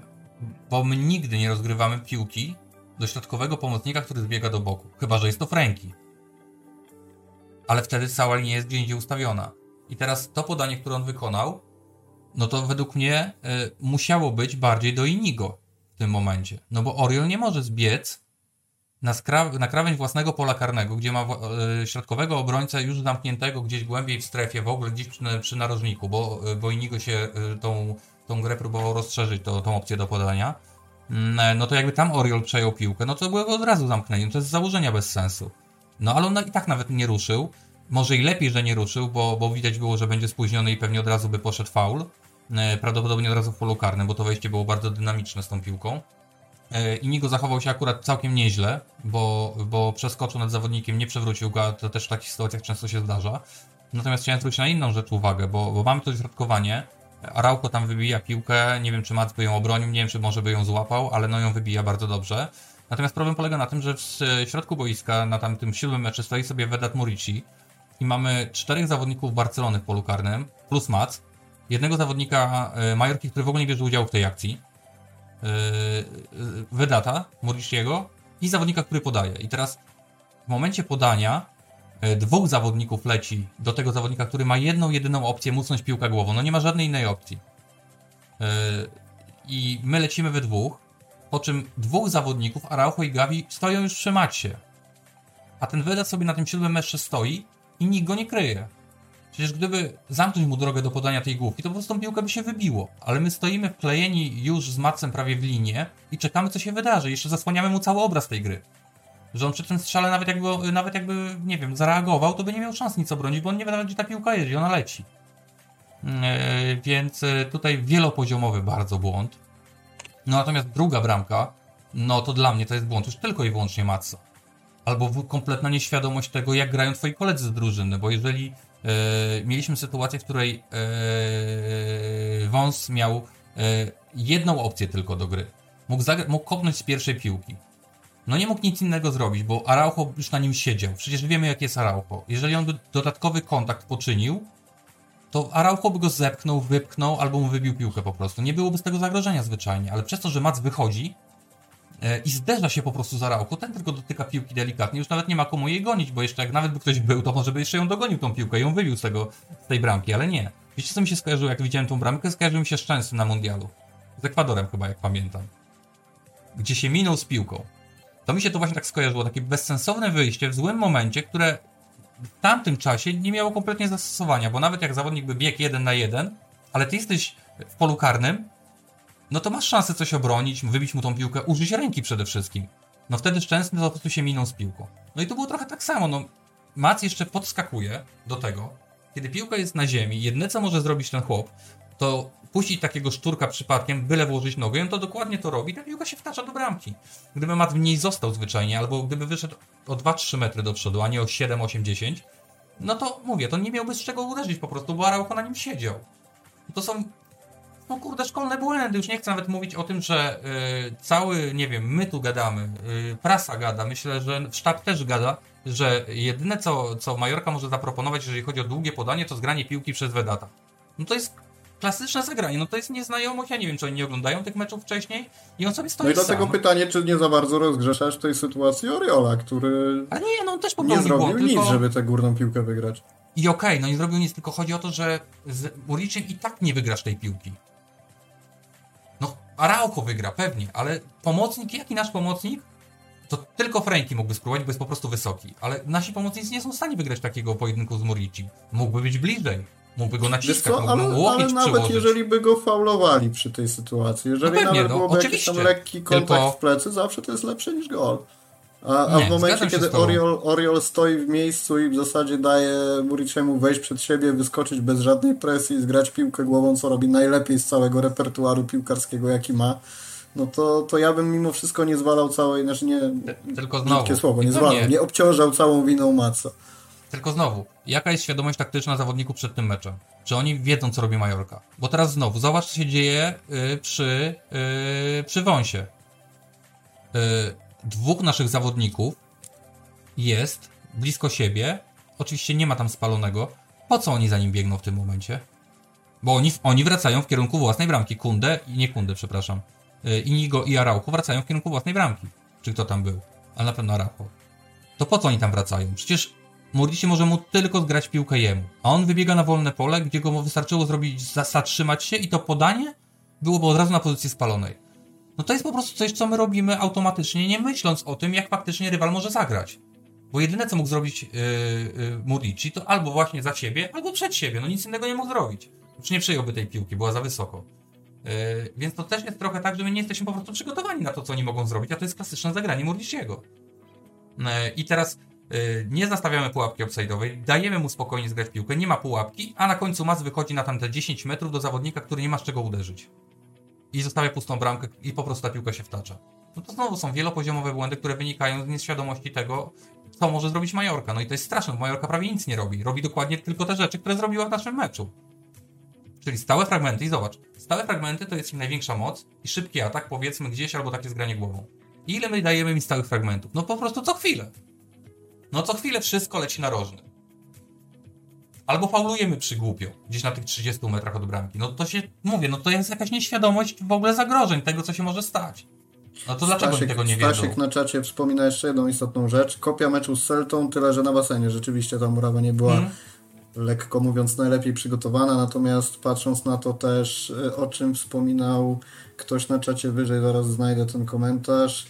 bo my nigdy nie rozgrywamy piłki do środkowego pomocnika, który zbiega do boku. Chyba że jest to Frenkie. Ale wtedy cała linia jest gdzie indziej ustawiona. I teraz to podanie, które on wykonał, no to według mnie y, musiało być bardziej do Iñigo w tym momencie. No bo Oriol nie może zbiec na, skra- na krawędź własnego pola karnego, gdzie ma y, środkowego obrońcę już zamkniętego gdzieś głębiej w strefie, w ogóle gdzieś przy, przy narożniku, bo, y, bo Iñigo się y, tą, tą grę próbował rozszerzyć, to, tą opcję do podania. No to jakby tam Oriol przejął piłkę, no to było go od razu zamknięciem, to jest z założenia bez sensu. No ale on i tak nawet nie ruszył, może i lepiej, że nie ruszył, bo, bo widać było, że będzie spóźniony i pewnie od razu by poszedł faul, prawdopodobnie od razu w polu karnym, bo to wejście było bardzo dynamiczne z tą piłką. Iñigo zachował się akurat całkiem nieźle, bo, bo przeskoczył nad zawodnikiem, nie przewrócił go, to też w takich sytuacjach często się zdarza. Natomiast chciałem zwrócić na inną rzecz uwagę, bo, bo mamy to środkowanie. Araujo tam wybija piłkę, nie wiem czy Mac by ją obronił, nie wiem czy może by ją złapał, ale no ją wybija bardzo dobrze. Natomiast problem polega na tym, że w środku boiska na tamtym siódmym meczu stoi sobie Vedat Muriqi i mamy czterech zawodników Barcelony w polu karnym, plus Mac, jednego zawodnika Majorki, który w ogóle nie bierze udziału w tej akcji, Vedata Muriciego i zawodnika, który podaje. I teraz w momencie podania dwóch zawodników leci do tego zawodnika, który ma jedną, jedyną opcję mucnąć piłkę głową. No nie ma żadnej innej opcji. Yy, I my lecimy we dwóch, po czym dwóch zawodników, Araujo i Gavi, stoją już przy Macie. A ten Vedat sobie na tym siódmym metrze stoi i nikt go nie kryje. Przecież gdyby zamknąć mu drogę do podania tej główki, to po prostu tą piłkę by się wybiło. Ale my stoimy wklejeni już z Macem prawie w linię i czekamy, co się wydarzy. Jeszcze zasłaniamy mu cały obraz tej gry. Że on przy tym strzale nawet jakby, nawet jakby, nie wiem, zareagował, to by nie miał szans nic obronić, bo on nie wie nawet, gdzie ta piłka jest i ona leci. Yy, więc tutaj wielopoziomowy bardzo błąd. No natomiast druga bramka, no to dla mnie to jest błąd już tylko i wyłącznie Matsa. Albo kompletna nieświadomość tego, jak grają twoi koledzy z drużyny, bo jeżeli yy, mieliśmy sytuację, w której yy, Wąs miał yy, jedną opcję tylko do gry. Mógł, zagra- mógł kopnąć z pierwszej piłki. No nie mógł nic innego zrobić, bo Araujo już na nim siedział. Przecież wiemy, jak jest Araujo. Jeżeli on by dodatkowy kontakt poczynił, to Araujo by go zepchnął, wypchnął albo mu wybił piłkę po prostu. Nie byłoby z tego zagrożenia zwyczajnie, ale przez to, że Mac wychodzi i zderza się po prostu z Araujo, ten tylko dotyka piłki delikatnie, już nawet nie ma komu jej gonić, bo jeszcze jak nawet by ktoś był, to może by jeszcze ją dogonił tą piłkę i ją wybił z, tego, z tej bramki, ale nie. Wiecie, co mi się skojarzyło, jak widziałem tą bramkę? Skojarzył mi się z Szczęsnym na Mundialu. Z Ekwadorem chyba, jak pamiętam. Gdzie się minął z piłką. To mi się to właśnie tak skojarzyło, takie bezsensowne wyjście w złym momencie, które w tamtym czasie nie miało kompletnie zastosowania, bo nawet jak zawodnik by biegł jeden na jeden, ale ty jesteś w polu karnym, no to masz szansę coś obronić, wybić mu tą piłkę, użyć ręki przede wszystkim. No wtedy Szczęsny po prostu się minął z piłką. No i to było trochę tak samo, no Mac jeszcze podskakuje do tego, kiedy piłka jest na ziemi, jedyne co może zrobić ten chłop, to puścić takiego szturka przypadkiem, byle włożyć nogę i on to dokładnie to robi, ta piłka się wtacza do bramki. Gdyby Mat w niej został zwyczajnie, albo gdyby wyszedł o dwa trzy metry do przodu, a nie o siedem osiem dziesięć, no to mówię, to nie miałby z czego uderzyć po prostu, bo Araujo na nim siedział. To są no kurde, szkolne błędy. Już nie chcę nawet mówić o tym, że yy, cały, nie wiem, my tu gadamy, yy, prasa gada, myślę, że sztab też gada, że jedyne co, co Majorka może zaproponować, jeżeli chodzi o długie podanie, to zgranie piłki przez Vedata. No to jest klasyczne zagranie, no to jest nieznajomość, ja nie wiem, czy oni nie oglądają tych meczów wcześniej i on sobie stoi. No i dlatego sam. Pytanie, czy nie za bardzo rozgrzeszasz tej sytuacji Oriola, który A nie, no, on też nie zrobił błąd, nic, tylko... żeby tę górną piłkę wygrać. I okej, okay, no nie zrobił nic, tylko chodzi o to, że z Muriqim i tak nie wygrasz tej piłki. No, Araujo wygra, pewnie, ale pomocnik, jaki nasz pomocnik? To tylko Frenkie mógłby spróbować, bo jest po prostu wysoki. Ale nasi pomocnicy nie są w stanie wygrać takiego pojedynku z Muriqim. Mógłby być bliżej, mógłby go naciskać, mógłby ale, mu ale nawet przyłożyć. Jeżeli by go faulowali przy tej sytuacji, jeżeli no pewnie, nawet no, byłoby oczywiście. Jakiś tam lekki kontakt tylko... w plecy, zawsze to jest lepsze niż gol. A, a nie, w momencie, kiedy Oriol, Oriol stoi w miejscu i w zasadzie daje Muriqiemu wejść przed siebie, wyskoczyć bez żadnej presji, zgrać piłkę głową, co robi najlepiej z całego repertuaru piłkarskiego, jaki ma, no to, to ja bym mimo wszystko nie zwalał całej, znaczy nie, tylko znowu. Słowo, nie zwalał, nie. nie obciążał całą winą Maca. Tylko znowu, jaka jest świadomość taktyczna zawodników przed tym meczem? Czy oni wiedzą, co robi Majorka? Bo teraz znowu, zobacz, co się dzieje y, przy, y, przy Wąsie. Y, Dwóch naszych zawodników jest blisko siebie. Oczywiście nie ma tam spalonego. Po co oni za nim biegną w tym momencie? Bo oni, oni wracają w kierunku własnej bramki. Kunde, nie Kunde, przepraszam. Iñigo i Araujo wracają w kierunku własnej bramki. Czy kto tam był? A na pewno Araujo. To po co oni tam wracają? Przecież Muriqi może mu tylko zgrać piłkę jemu. A on wybiega na wolne pole, gdzie go wystarczyło zrobić, zatrzymać się i to podanie byłoby od razu na pozycji spalonej. No to jest po prostu coś, co my robimy automatycznie, nie myśląc o tym, jak faktycznie rywal może zagrać. Bo jedyne, co mógł zrobić yy, yy, Muriqi, to albo właśnie za siebie, albo przed siebie. No nic innego nie mógł zrobić. Już nie przyjąłby tej piłki, była za wysoko. Yy, więc to też jest trochę tak, że my nie jesteśmy po prostu przygotowani na to, co oni mogą zrobić, a to jest klasyczne zagranie Muriqiego. Yy, I teraz yy, nie zastawiamy pułapki offside'owej, dajemy mu spokojnie zgrać piłkę, nie ma pułapki, a na końcu Mas wychodzi na tamte dziesięć metrów do zawodnika, który nie ma z czego uderzyć. I zostawia pustą bramkę i po prostu ta piłka się wtacza. No to znowu są wielopoziomowe błędy, które wynikają z nieświadomości tego, co może zrobić Majorka. No i to jest straszne, bo Majorka prawie nic nie robi. Robi dokładnie tylko te rzeczy, które zrobiła w naszym meczu. Czyli stałe fragmenty i zobacz, stałe fragmenty to jest ich największa moc i szybki atak, powiedzmy gdzieś, albo takie zgranie głową. I ile my dajemy mi stałych fragmentów? No po prostu co chwilę. No co chwilę wszystko leci na rożny. Albo faulujemy przy głupio, gdzieś na tych trzydziestu metrach od bramki. No to się, mówię, no to jest jakaś nieświadomość w ogóle zagrożeń, tego co się może stać. No to dlaczego Stasiek, tego nie wiedzą? Stasiek na czacie wspomina jeszcze jedną istotną rzecz. Kopia meczu z Celtą, tyle że na basenie. Rzeczywiście ta murawa nie była, hmm. lekko mówiąc, najlepiej przygotowana, natomiast patrząc na to też, o czym wspominał ktoś na czacie wyżej, zaraz znajdę ten komentarz.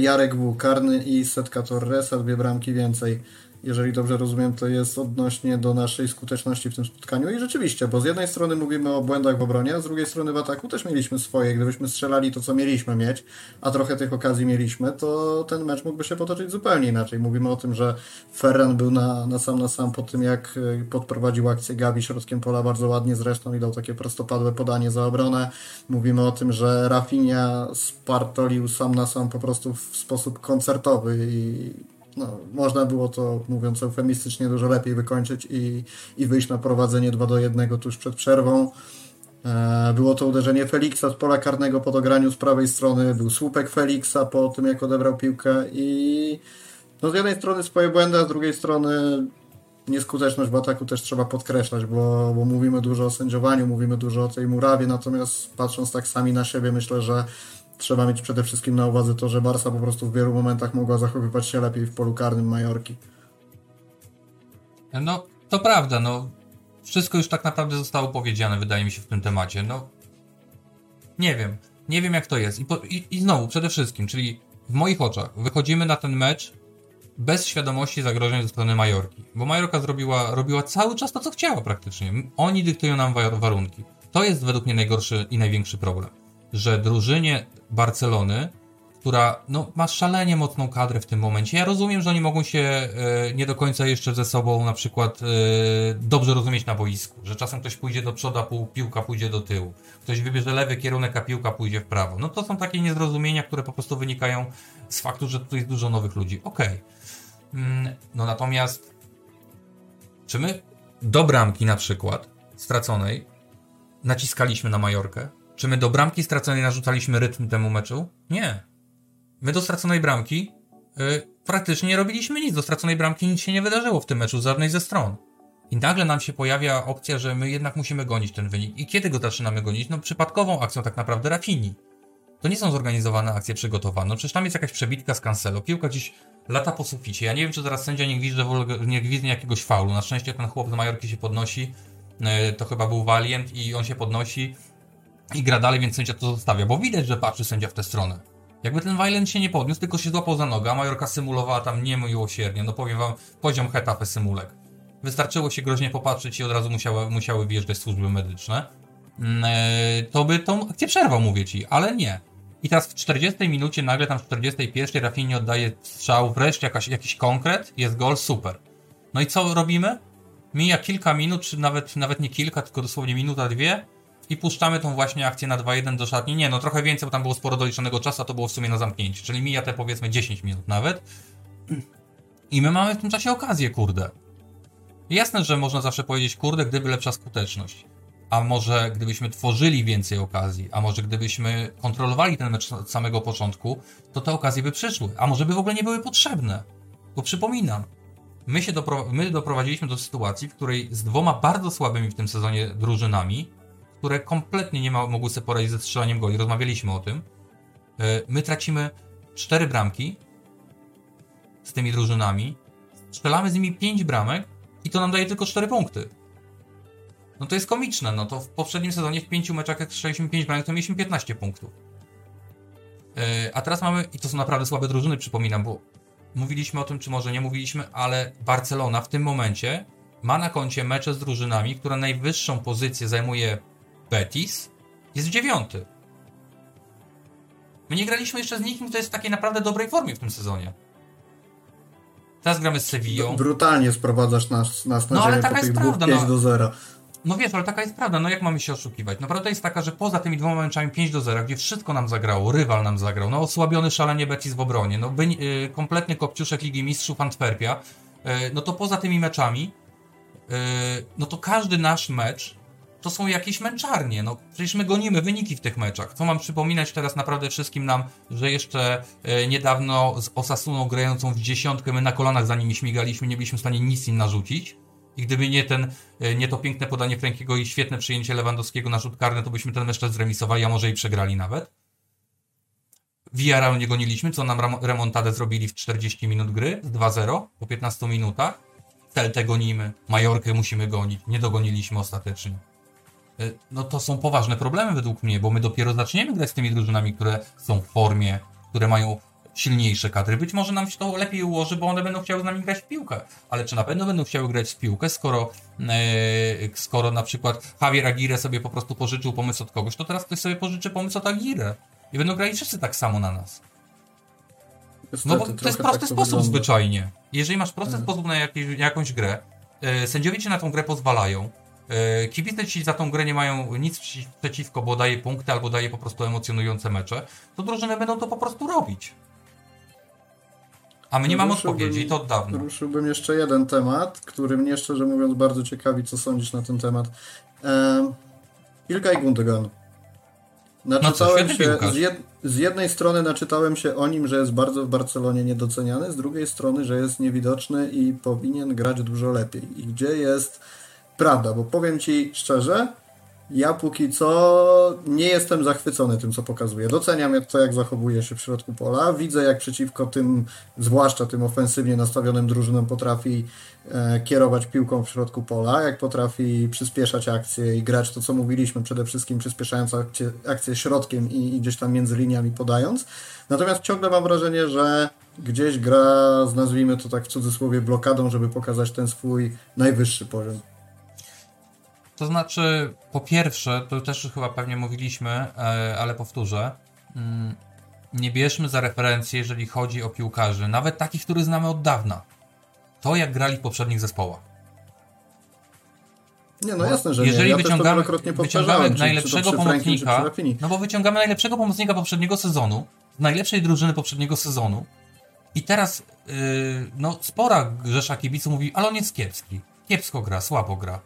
Jarek był karny i setka Torresa, dwie bramki więcej. Jeżeli dobrze rozumiem, to jest odnośnie do naszej skuteczności w tym spotkaniu. I rzeczywiście, bo z jednej strony mówimy o błędach w obronie, a z drugiej strony w ataku też mieliśmy swoje. Gdybyśmy strzelali to, co mieliśmy mieć, a trochę tych okazji mieliśmy, to ten mecz mógłby się potoczyć zupełnie inaczej. Mówimy o tym, że Ferran był na, na sam na sam po tym, jak podprowadził akcję Gavi środkiem pola bardzo ładnie zresztą i dał takie prostopadłe podanie za obronę. Mówimy o tym, że Rafinha spartolił sam na sam po prostu w sposób koncertowy i... No, można było to, mówiąc eufemistycznie, dużo lepiej wykończyć i, i wyjść na prowadzenie dwa do jednego tuż przed przerwą. E, było to uderzenie Feliksa z pola karnego po dograniu z prawej strony, był słupek Feliksa po tym, jak odebrał piłkę i no, z jednej strony swoje błędy, a z drugiej strony nieskuteczność w ataku też trzeba podkreślać, bo, bo mówimy dużo o sędziowaniu, mówimy dużo o tej murawie, natomiast patrząc tak sami na siebie, myślę, że trzeba mieć przede wszystkim na uwadze to, że Barsa po prostu w wielu momentach mogła zachowywać się lepiej w polu karnym Majorki. No, to prawda, no. Wszystko już tak naprawdę zostało powiedziane, wydaje mi się, w tym temacie. No, nie wiem. Nie wiem, jak to jest. I, po, i, i znowu, przede wszystkim, czyli w moich oczach wychodzimy na ten mecz bez świadomości zagrożeń ze strony Majorki. Bo Majorka zrobiła, robiła cały czas to, co chciała praktycznie. Oni dyktują nam warunki. To jest według mnie najgorszy i największy problem. Że drużynie Barcelony, która no, ma szalenie mocną kadrę w tym momencie. Ja rozumiem, że oni mogą się y, nie do końca jeszcze ze sobą na przykład y, dobrze rozumieć na boisku, że czasem ktoś pójdzie do przodu, a piłka pójdzie do tyłu. Ktoś wybierze lewy kierunek, a piłka pójdzie w prawo. No to są takie niezrozumienia, które po prostu wynikają z faktu, że tu jest dużo nowych ludzi. Okej. Okay. Mm, no natomiast czy my do bramki na przykład straconej naciskaliśmy na Majorkę? Czy my do bramki straconej narzucaliśmy rytm temu meczu? Nie. My do straconej bramki yy, praktycznie nie robiliśmy nic. Do straconej bramki nic się nie wydarzyło w tym meczu z żadnej ze stron. I nagle nam się pojawia opcja, że my jednak musimy gonić ten wynik. I kiedy go zaczynamy gonić? No przypadkową akcją tak naprawdę Rafinhi. To nie są zorganizowane akcje przygotowane. No, przecież tam jest jakaś przebitka z Cancelo. Piłka gdzieś lata po suficie. Ja nie wiem, czy zaraz sędzia nie gwizdnie nie gwizdnie jakiegoś faulu. Na szczęście ten chłop z Majorki się podnosi. Yy, to chyba był Valiant i on się podnosi i gra dalej, więc sędzia to zostawia, bo widać, że patrzy sędzia w tę stronę. Jakby ten Valiant się nie podniósł, tylko się złapał za nogę, a Majorka symulowała tam niemiłosiernie. No powiem wam, poziom Getafe symulek. Wystarczyło się groźnie popatrzeć i od razu musiały, musiały wjeżdżać służby medyczne. Eee, to by tą akcję przerwał, mówię ci, ale nie. I teraz w czterdziestej minucie, nagle tam w czterdziestej pierwszej Rafinha oddaje strzał, wreszcie jakaś, jakiś konkret, jest gol, super. No i co robimy? Mija kilka minut, czy nawet, nawet nie kilka, tylko dosłownie minuta, dwie i puszczamy tą właśnie akcję na dwa jeden do szatni. Nie, no trochę więcej, bo tam było sporo doliczonego czasu, a to było w sumie na zamknięcie, czyli mija te powiedzmy dziesięć minut nawet. I my mamy w tym czasie okazję, kurde. Jasne, że można zawsze powiedzieć, kurde, gdyby lepsza skuteczność. A może gdybyśmy tworzyli więcej okazji, a może gdybyśmy kontrolowali ten mecz od samego początku, to te okazje by przyszły, a może by w ogóle nie były potrzebne. Bo przypominam, my, się dopro- my doprowadziliśmy do sytuacji, w której z dwoma bardzo słabymi w tym sezonie drużynami, które kompletnie nie ma- mogły sobie poradzić ze strzelaniem goli, rozmawialiśmy o tym, yy, my tracimy cztery bramki z tymi drużynami, strzelamy z nimi pięć bramek, i to nam daje tylko cztery punkty. No to jest komiczne, no to w poprzednim sezonie w pięciu meczach, jak strzeliliśmy pięć bramek, to mieliśmy piętnaście punktów. Yy, a teraz mamy, i to są naprawdę słabe drużyny, przypominam, bo mówiliśmy o tym, czy może nie mówiliśmy, ale Barcelona w tym momencie ma na koncie mecze z drużynami, która najwyższą pozycję zajmuje Betis, jest w dziewiąty. My nie graliśmy jeszcze z nikim, kto jest w takiej naprawdę dobrej formie w tym sezonie. Teraz gramy z Sevillą. Brutalnie sprowadzasz nas, nas na no, ziemię ale taka po tych jest dwóch, prawda, pięć no, do zera. No wiesz, ale taka jest prawda, no jak mamy się oszukiwać? No prawda jest taka, że poza tymi dwoma meczami pięć do zera, gdzie wszystko nam zagrało, rywal nam zagrał, no osłabiony szalenie Betis w obronie, no by, yy, kompletny kopciuszek Ligi Mistrzów Antwerpia, yy, no to poza tymi meczami, yy, no to każdy nasz mecz to są jakieś męczarnie, no przecież my gonimy wyniki w tych meczach. Co mam przypominać teraz naprawdę wszystkim nam, że jeszcze e, niedawno z Osasuną grającą w dziesiątkę my na kolanach za nimi śmigaliśmy, nie byliśmy w stanie nic im narzucić i gdyby nie ten, e, nie to piękne podanie Frenkiego i świetne przyjęcie Lewandowskiego na rzut karny, to byśmy ten mecz też zremisowali, a może i przegrali nawet. Villarreal nie goniliśmy, co nam remontadę zrobili w czterdzieści minut gry, z dwa zero po piętnastu minutach. Celtę gonimy, Majorkę musimy gonić, nie dogoniliśmy ostatecznie. No to są poważne problemy według mnie, bo my dopiero zaczniemy grać z tymi drużynami, które są w formie, które mają silniejsze kadry. Być może nam się to lepiej ułoży, bo one będą chciały z nami grać w piłkę. Ale czy na pewno będą chciały grać w piłkę, skoro, yy, skoro na przykład Javier Aguirre sobie po prostu pożyczył pomysł od kogoś, to teraz ktoś sobie pożyczy pomysł od Aguirre. I będą grali wszyscy tak samo na nas. No bo to jest prosty tak sposób wygląda. Zwyczajnie. Jeżeli masz prosty mhm. sposób na jakieś, jakąś grę, yy, sędziowie ci na tą grę pozwalają, kibice ci za tą grę nie mają nic przeciwko, bo daje punkty albo daje po prostu emocjonujące mecze, to drużyny będą to po prostu robić. A my nie mamy odpowiedzi i to od dawna. Ruszyłbym jeszcze jeden temat, który mnie szczerze mówiąc bardzo ciekawi, co sądzisz na ten temat. Ehm, Ilkay Gündogan. Naczytałem no się z, jed, z jednej strony naczytałem się o nim, że jest bardzo w Barcelonie niedoceniany, z drugiej strony, że jest niewidoczny i powinien grać dużo lepiej. I gdzie jest prawda, bo powiem ci szczerze, ja póki co nie jestem zachwycony tym, co pokazuje. Doceniam to, jak zachowuje się w środku pola. Widzę, jak przeciwko tym, zwłaszcza tym ofensywnie nastawionym drużynom, potrafi e, kierować piłką w środku pola, jak potrafi przyspieszać akcje i grać to, co mówiliśmy, przede wszystkim przyspieszając akcje, akcje środkiem i, i gdzieś tam między liniami podając. Natomiast ciągle mam wrażenie, że gdzieś gra z, nazwijmy to tak w cudzysłowie, blokadą, żeby pokazać ten swój najwyższy poziom. To znaczy, po pierwsze, to też chyba pewnie mówiliśmy, ale powtórzę, nie bierzmy za referencję, jeżeli chodzi o piłkarzy, nawet takich, których znamy od dawna, to jak grali w poprzednich zespołach. Nie, no bo jasne, że jeżeli nie. Ja wyciągamy, wyciągamy najlepszego pomocnika, no bo wyciągamy najlepszego pomocnika poprzedniego sezonu, z najlepszej drużyny poprzedniego sezonu i teraz yy, no, spora grzesza kibiców mówi, ale on jest kiepski, kiepsko gra, słabo gra.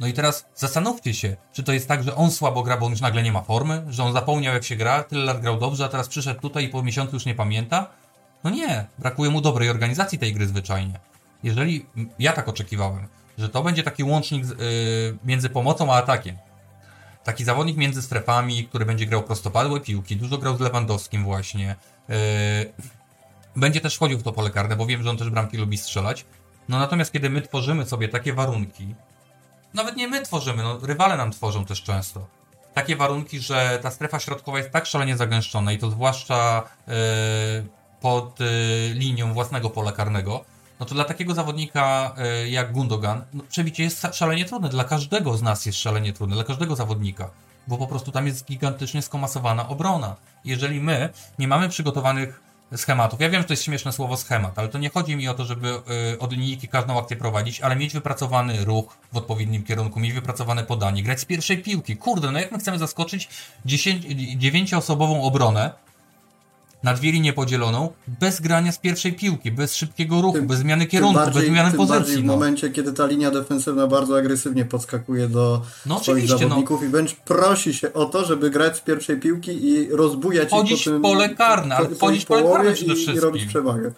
No i teraz zastanówcie się, czy to jest tak, że on słabo gra, bo on już nagle nie ma formy, że on zapomniał jak się gra, tyle lat grał dobrze, a teraz przyszedł tutaj i po miesiącu już nie pamięta? No nie, brakuje mu dobrej organizacji tej gry zwyczajnie. Jeżeli, ja tak oczekiwałem, że to będzie taki łącznik yy, między pomocą a atakiem. Taki zawodnik między strefami, który będzie grał prostopadłe piłki, dużo grał z Lewandowskim właśnie. Yy, będzie też wchodził w to pole karne, bo wiem, że on też bramki lubi strzelać. No natomiast kiedy my tworzymy sobie takie warunki, nawet nie my tworzymy, no rywale nam tworzą też często. Takie warunki, że ta strefa środkowa jest tak szalenie zagęszczona i to zwłaszcza yy, pod yy, linią własnego pola karnego, no to dla takiego zawodnika yy, jak Gündogan, no przebicie jest szalenie trudne, dla każdego z nas jest szalenie trudne, dla każdego zawodnika, bo po prostu tam jest gigantycznie skomasowana obrona. Jeżeli my nie mamy przygotowanych schematów. Ja wiem, że to jest śmieszne słowo schemat, ale to nie chodzi mi o to, żeby y, od linijki każdą akcję prowadzić, ale mieć wypracowany ruch w odpowiednim kierunku, mieć wypracowane podanie, grać z pierwszej piłki. Kurde, no jak my chcemy zaskoczyć dziewięcioosobową obronę na dwie linie podzieloną, bez grania z pierwszej piłki, bez szybkiego ruchu, tym, bez zmiany kierunku, bardziej, bez zmiany pozycji. Bardziej w no. momencie, kiedy ta linia defensywna bardzo agresywnie podskakuje do no, swoich zawodników no. i wręcz prosi się o to, żeby grać z pierwszej piłki i rozbujać ich po tym... pole karne, ale wchodzić w pole karne przede wszystkim. I robić przewagę.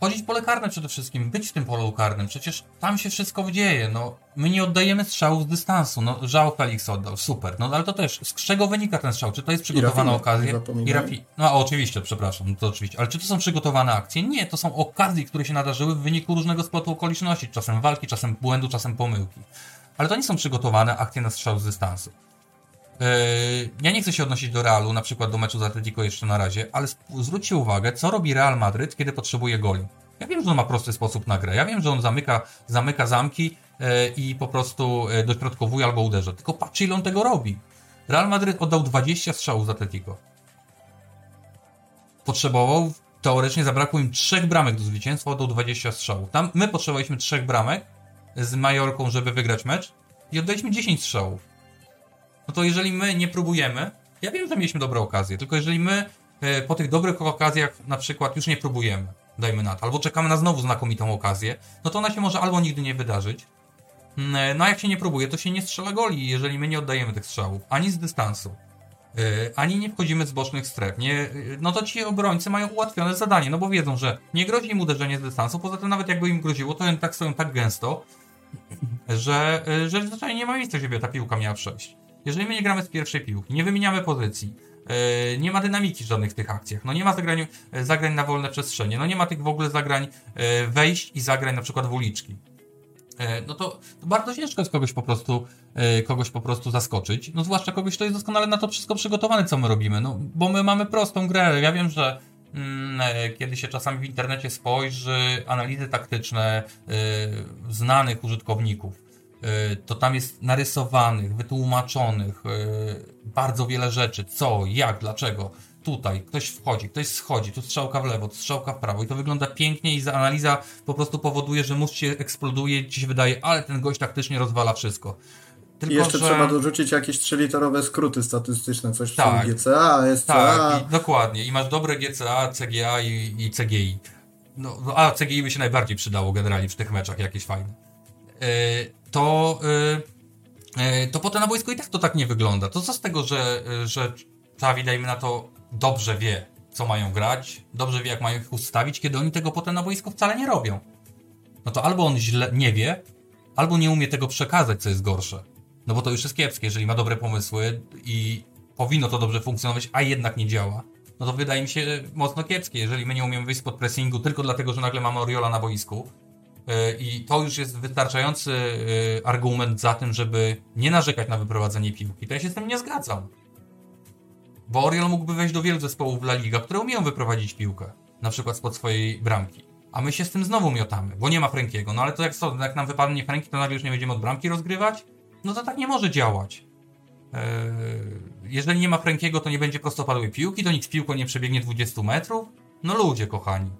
Chodzić w pole karne przede wszystkim, być w tym polu karnym, przecież tam się wszystko dzieje, no. My nie oddajemy strzału z dystansu, no. Joao Felix oddał, super, no ale to też, z czego wynika ten strzał? Czy to jest przygotowana okazja? I Rafi... No oczywiście, przepraszam, no to oczywiście, ale czy to są przygotowane akcje? Nie, to są okazje, które się nadarzyły w wyniku różnego splotu okoliczności, czasem walki, czasem błędu, czasem pomyłki. Ale to nie są przygotowane akcje na strzał z dystansu. Ja nie chcę się odnosić do Realu, na przykład do meczu z Atletico jeszcze na razie, ale zwróćcie uwagę, co robi Real Madryt, kiedy potrzebuje goli. Ja wiem, że on ma prosty sposób na grę, ja wiem, że on zamyka, zamyka zamki i po prostu dośrodkowuje albo uderza, tylko patrz, ile on tego robi. Real Madryt oddał dwadzieścia strzałów z Atletico. Potrzebował, teoretycznie zabrakło im trzech bramek do zwycięstwa, oddał dwadzieścia strzałów. Tam my potrzebowaliśmy trzech bramek z Majorką, żeby wygrać mecz i oddaliśmy dziesięć strzałów. No to jeżeli my nie próbujemy, ja wiem, że mieliśmy dobre okazje, tylko jeżeli my e, po tych dobrych okazjach na przykład już nie próbujemy, dajmy na to, albo czekamy na znowu znakomitą okazję, no to ona się może albo nigdy nie wydarzyć, no a jak się nie próbuje, to się nie strzela goli, jeżeli my nie oddajemy tych strzałów, ani z dystansu, e, ani nie wchodzimy z bocznych stref, nie, no to ci obrońcy mają ułatwione zadanie, no bo wiedzą, że nie grozi im uderzenie z dystansu, poza tym nawet jakby im groziło, to oni tak stoją tak gęsto, że, że zwyczajnie nie ma miejsca, żeby ta piłka miała przejść. Jeżeli my nie gramy z pierwszej piłki, nie wymieniamy pozycji, yy, nie ma dynamiki żadnych w tych akcjach, no nie ma zagrań, zagrań na wolne przestrzenie, no nie ma tych w ogóle zagrań yy, wejść i zagrań na przykład w uliczki. Yy, no to, to bardzo ciężko jest kogoś po prostu yy, kogoś po prostu zaskoczyć, no zwłaszcza kogoś, kto jest doskonale na to wszystko przygotowany, co my robimy, no bo my mamy prostą grę. Ja wiem, że yy, kiedy się czasami w internecie spojrzy analizy taktyczne yy, znanych użytkowników, to tam jest narysowanych, wytłumaczonych bardzo wiele rzeczy, co, jak, dlaczego, tutaj ktoś wchodzi, ktoś schodzi, tu strzałka w lewo, tu strzałka w prawo i to wygląda pięknie i analiza po prostu powoduje, że mózg się eksploduje, ci się wydaje, ale ten gość taktycznie rozwala wszystko. Tylko, jeszcze że... trzeba dorzucić jakieś trzyliterowe skróty statystyczne, coś w tak, G C A, S C A. Tak, i, dokładnie i masz dobre G C A, C G A i, i C G I. No, a C G I by się najbardziej przydało generalnie w tych meczach, jakieś fajne. Yy, to, yy, yy, to potem na boisku i tak to tak nie wygląda. To co z tego, że, yy, że Xavi, dajmy na to, dobrze wie, co mają grać, dobrze wie, jak mają ich ustawić, kiedy oni tego potem na boisku wcale nie robią. No to albo on źle nie wie, albo nie umie tego przekazać, co jest gorsze. No bo to już jest kiepskie, jeżeli ma dobre pomysły i powinno to dobrze funkcjonować, a jednak nie działa. No to wydaje mi się mocno kiepskie, jeżeli my nie umiemy wyjść spod pressingu tylko dlatego, że nagle mamy Oriola na boisku. I to już jest wystarczający argument za tym, żeby nie narzekać na wyprowadzenie piłki. To ja się z tym nie zgadzam. Bo Oriol mógłby wejść do wielu zespołów La Liga, które umieją wyprowadzić piłkę. Na przykład spod swojej bramki. A my się z tym znowu miotamy, bo nie ma Frenkiego. No ale to jak, co, jak nam wypadnie Frenki, to nagle już nie będziemy od bramki rozgrywać? No to tak nie może działać. Jeżeli nie ma Frenkiego, to nie będzie prostopadłej piłki, to nikt z piłką nie przebiegnie dwudziestu metrów? No ludzie kochani.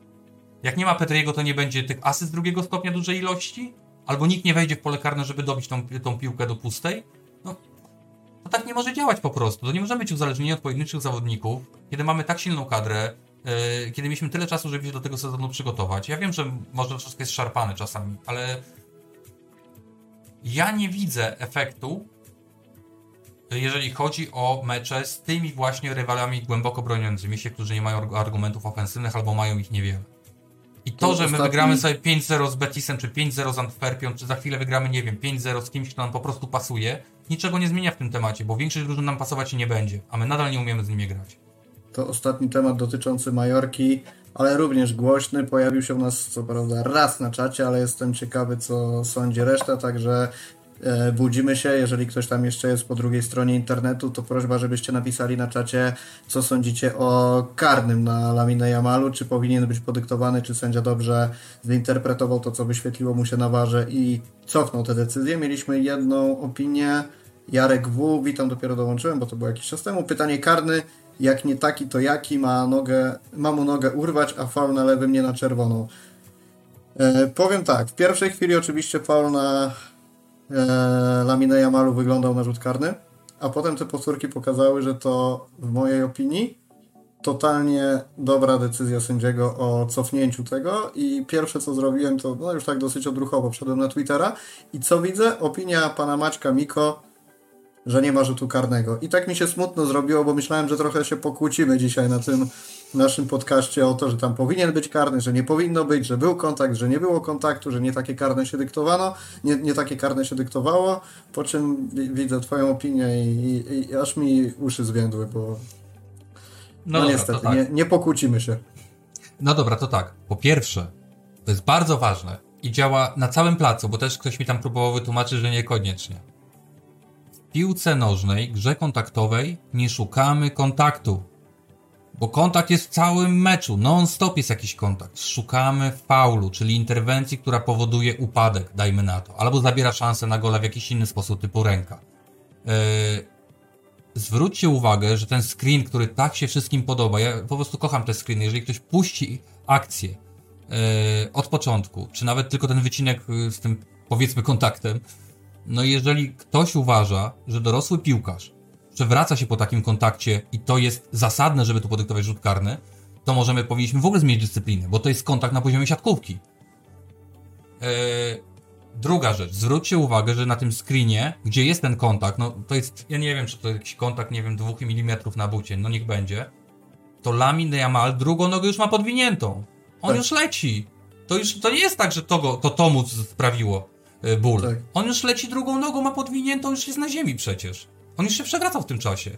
Jak nie ma Petriego, to nie będzie tych asyst drugiego stopnia dużej ilości? Albo nikt nie wejdzie w pole karne, żeby dobić tą, tą piłkę do pustej? No, no tak nie może działać po prostu. To nie możemy być uzależnieni od pojedynczych zawodników, kiedy mamy tak silną kadrę, yy, kiedy mieliśmy tyle czasu, żeby się do tego sezonu przygotować. Ja wiem, że może wszystko jest szarpane czasami, ale Ja nie widzę efektu, jeżeli chodzi o mecze z tymi właśnie rywalami głęboko broniącymi się, którzy nie mają argumentów ofensywnych albo mają ich niewiele. I to, to że my ostatni... wygramy sobie pięć zero z Betisem, czy pięć zero z Antwerpią, czy za chwilę wygramy, nie wiem, pięć zero z kimś, kto nam po prostu pasuje, niczego nie zmienia w tym temacie, bo większość drużyn nam pasować nie będzie, a my nadal nie umiemy z nimi grać. To ostatni temat dotyczący Majorki, ale również głośny. Pojawił się u nas, co prawda, raz na czacie, ale jestem ciekawy, co sądzi reszta, także budzimy się. Jeżeli ktoś tam jeszcze jest po drugiej stronie internetu, to prośba, żebyście napisali na czacie, co sądzicie o karnym na Laminę Jamalu, czy powinien być podyktowany, czy sędzia dobrze zinterpretował to, co wyświetliło mu się na warze i cofnął tę decyzję. Mieliśmy jedną opinię. Jarek W. Witam, dopiero dołączyłem, bo to było jakiś czas temu. Pytanie: karny, jak nie taki, to jaki? Ma, nogę, ma mu nogę urwać, a faul na lewym, nie na czerwoną. E, powiem tak, w pierwszej chwili oczywiście faul na e, Laminę Jamalu wyglądał na rzut karny, a potem te powtórki pokazały, że to w mojej opinii totalnie dobra decyzja sędziego o cofnięciu tego. I pierwsze, co zrobiłem, to no już tak dosyć odruchowo wszedłem na Twittera i co widzę? Opinia pana Maćka Miko, że nie ma rzutu karnego. I tak mi się smutno zrobiło, bo myślałem, że trochę się pokłócimy dzisiaj na tym naszym podcaście o to, że tam powinien być karny, że nie powinno być, że był kontakt, że nie było kontaktu, że nie takie karne się dyktowano, nie, nie takie karne się dyktowało, po czym widzę twoją opinię i, i, i aż mi uszy zwiędły, bo no, no dobra, niestety, tak. nie, nie pokłócimy się. No dobra, to tak. Po pierwsze, to jest bardzo ważne i działa na całym placu, bo też ktoś mi tam próbował wytłumaczyć, że niekoniecznie. W piłce nożnej, grze kontaktowej nie szukamy kontaktu, bo kontakt jest w całym meczu, non-stop jest jakiś kontakt. Szukamy faulu, czyli interwencji, która powoduje upadek, dajmy na to, albo zabiera szansę na gola w jakiś inny sposób, typu ręka. Yy, zwróćcie uwagę, że ten screen, który tak się wszystkim podoba, ja po prostu kocham te screeny, jeżeli ktoś puści akcję yy, od początku, czy nawet tylko ten wycinek z tym, powiedzmy, kontaktem. No jeżeli ktoś uważa, że dorosły piłkarz przewraca się po takim kontakcie i to jest zasadne, żeby tu podyktować rzut karny, to możemy, powinniśmy w ogóle zmienić dyscyplinę, bo to jest kontakt na poziomie siatkówki. Yy, druga rzecz, zwróćcie uwagę, że na tym screenie, gdzie jest ten kontakt, no to jest, ja nie wiem, czy to jakiś kontakt, nie wiem, dwa milimetry na bucie, no niech będzie, to Lamine Yamal drugą nogę już ma podwiniętą. On tak. już leci. To już, to nie jest tak, że to, go, to to mu sprawiło ból. Tak. On już leci drugą nogą, ma podwiniętą, już jest na ziemi przecież. On już się przewracał w tym czasie.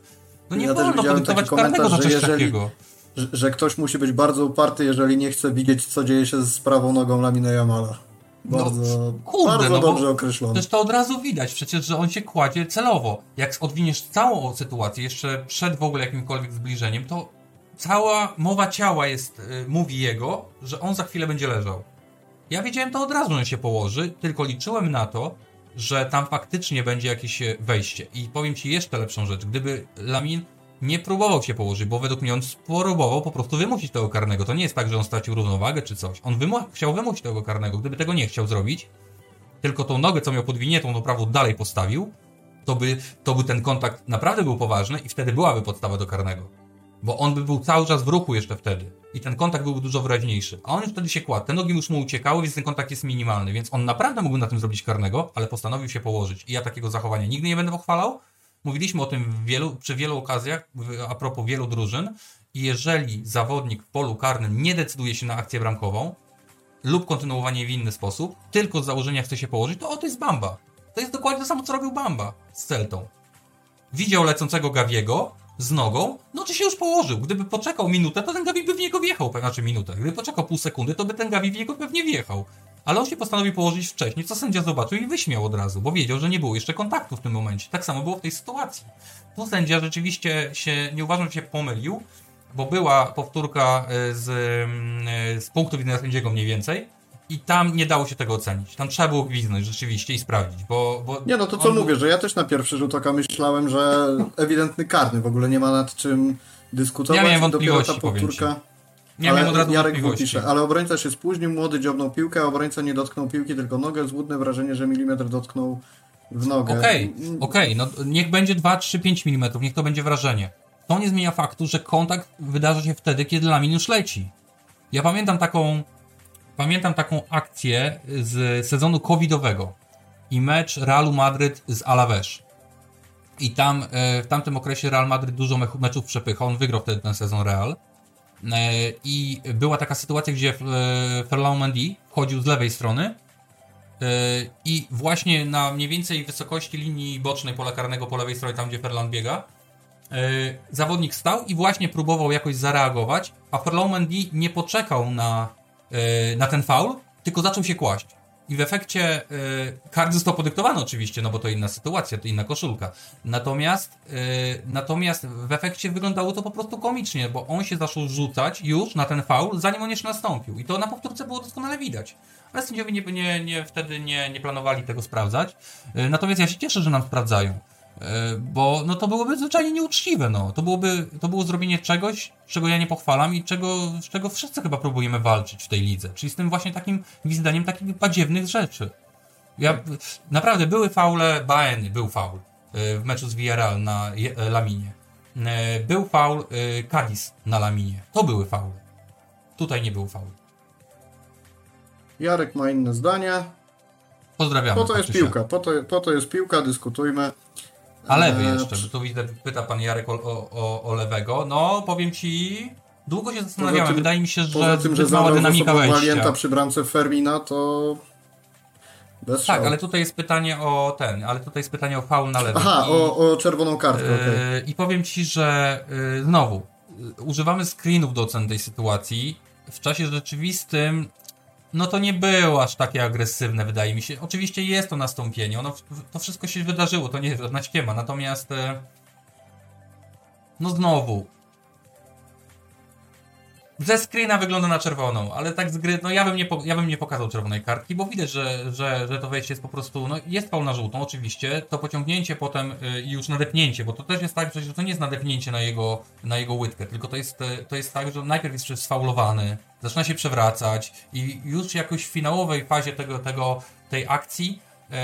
No nie ja wolno podyktować karnego za coś takiego. Że, że ktoś musi być bardzo uparty, jeżeli nie chce widzieć, co dzieje się z prawą nogą Lamine Jamala. Bardzo, no, kurde, bardzo no, dobrze określone. Też to od razu widać przecież, że on się kładzie celowo. Jak odwiniesz całą sytuację, jeszcze przed w ogóle jakimkolwiek zbliżeniem, to cała mowa ciała jest, mówi jego, że on za chwilę będzie leżał. Ja wiedziałem to od razu, że się położy, tylko liczyłem na to, że tam faktycznie będzie jakieś wejście. I powiem ci jeszcze lepszą rzecz. Gdyby Lamin nie próbował się położyć, bo według mnie on spróbował po prostu wymusić tego karnego. To nie jest tak, że on stracił równowagę czy coś. On wymu- chciał wymusić tego karnego. Gdyby tego nie chciał zrobić, tylko tą nogę, co miał podwiniętą, tą prawą dalej postawił, to by, to by ten kontakt naprawdę był poważny i wtedy byłaby podstawa do karnego. Bo on by był cały czas w ruchu jeszcze wtedy. I ten kontakt byłby dużo wyraźniejszy. A on już wtedy się kładł. Te nogi już mu uciekały, więc ten kontakt jest minimalny. Więc on naprawdę mógłby na tym zrobić karnego, ale postanowił się położyć. I ja takiego zachowania nigdy nie będę pochwalał. Mówiliśmy o tym w wielu, przy wielu okazjach, a propos wielu drużyn. I jeżeli zawodnik w polu karnym nie decyduje się na akcję bramkową lub kontynuowanie w inny sposób, tylko z założenia chce się położyć, to o, to jest Bamba. To jest dokładnie to samo, co robił Bamba z Celtą. Widział lecącego Gaviego z nogą, no czy się już położył. Gdyby poczekał minutę, to ten Gavi by w niego wjechał. Znaczy minutę. Gdyby poczekał pół sekundy, to by ten Gavi w niego pewnie wjechał. Ale on się postanowił położyć wcześniej, co sędzia zobaczył i wyśmiał od razu, bo wiedział, że nie było jeszcze kontaktu w tym momencie. Tak samo było w tej sytuacji. Tu sędzia rzeczywiście się, nie uważam, że się pomylił, bo była powtórka z, z punktu widzenia sędziego mniej więcej i tam nie dało się tego ocenić. Tam trzeba było gwizdnąć rzeczywiście i sprawdzić, bo... bo nie, no to co on... mówię, że ja też na pierwszy rzut oka myślałem, że ewidentny karny, w ogóle nie ma nad czym dyskutować. Ja miałem wątpliwości, ta powtórka... Ja miałem od razu Jarek pisze, ale obrońca się spóźnił, młody dziobnął piłkę, a obrońca nie dotknął piłki, tylko nogę, złudne wrażenie, że milimetr dotknął w nogę. Okej, okay, okej, okay, no niech będzie dwa, trzy, pięć milimetrów, niech to będzie wrażenie. To nie zmienia faktu, że kontakt wydarza się wtedy, kiedy Lamin już leci. Ja pamiętam taką... Pamiętam taką akcję z sezonu covidowego. i mecz Realu Madryt z Alavés. I tam w tamtym okresie Real Madryt dużo meczów przepychał, on wygrał wtedy ten sezon Real. I była taka sytuacja, gdzie Ferland Mendy wchodził z lewej strony i właśnie na mniej więcej wysokości linii bocznej pola karnego po lewej stronie, tam gdzie Ferland biega, zawodnik stał i właśnie próbował jakoś zareagować, a Ferland Mendy nie poczekał na, na ten faul, tylko zaczął się kłaść. I w efekcie kart został podyktowany oczywiście, no bo to inna sytuacja, to inna koszulka. Natomiast natomiast w efekcie wyglądało to po prostu komicznie, bo on się zaczął rzucać już na ten faul, zanim on jeszcze nastąpił. I to na powtórce było doskonale widać. Ale sędziowie nie, nie, nie, wtedy nie, nie planowali tego sprawdzać. Natomiast ja się cieszę, że nam sprawdzają. Bo no to byłoby zwyczajnie nieuczciwe. No. To byłoby, to było zrobienie czegoś, czego ja nie pochwalam i czego, z czego wszyscy chyba próbujemy walczyć w tej lidze. Czyli z tym właśnie takim wydaniem takich badziewnych rzeczy. Ja, naprawdę były faule Baeny, był faul w meczu z Villarreal na Laminie. Był faul Cadiz na Laminie. To były faule. Tutaj nie był faul. Jarek ma inne zdanie. Pozdrawiamy. Po to jest piłka, po to, po to jest piłka, dyskutujmy. A lewy jeszcze, bo tu widzę, pyta pan Jarek o, o, o lewego. No, powiem ci, długo się zastanawiałem. Tym, Wydaje mi się, że tym, że mała dynamika wejścia. Walienta przy bramce Fermina, to bez szału. Tak, ale tutaj jest pytanie o ten, ale tutaj jest pytanie o faul na lewy. Aha, I, o, o czerwoną kartkę. Yy, okay. I powiem ci, że yy, znowu, yy, używamy screenów do oceny tej sytuacji. W czasie rzeczywistym no to nie było aż takie agresywne, wydaje mi się. Oczywiście jest to nastąpienie, ono, to wszystko się wydarzyło, to nie jest żadna ściema, natomiast no znowu ze screena wygląda na czerwoną, ale tak z gry, no ja bym nie, ja bym nie pokazał czerwonej kartki, bo widać, że, że, że to wejście jest po prostu, no jest faul na żółtą oczywiście, to pociągnięcie potem i już nadepnięcie, bo to też jest tak, że to nie jest nadepnięcie na jego, na jego łydkę, tylko to jest, to jest tak, że najpierw jest sfaulowany, zaczyna się przewracać i już jakoś w finałowej fazie tego, tego, tej akcji ee,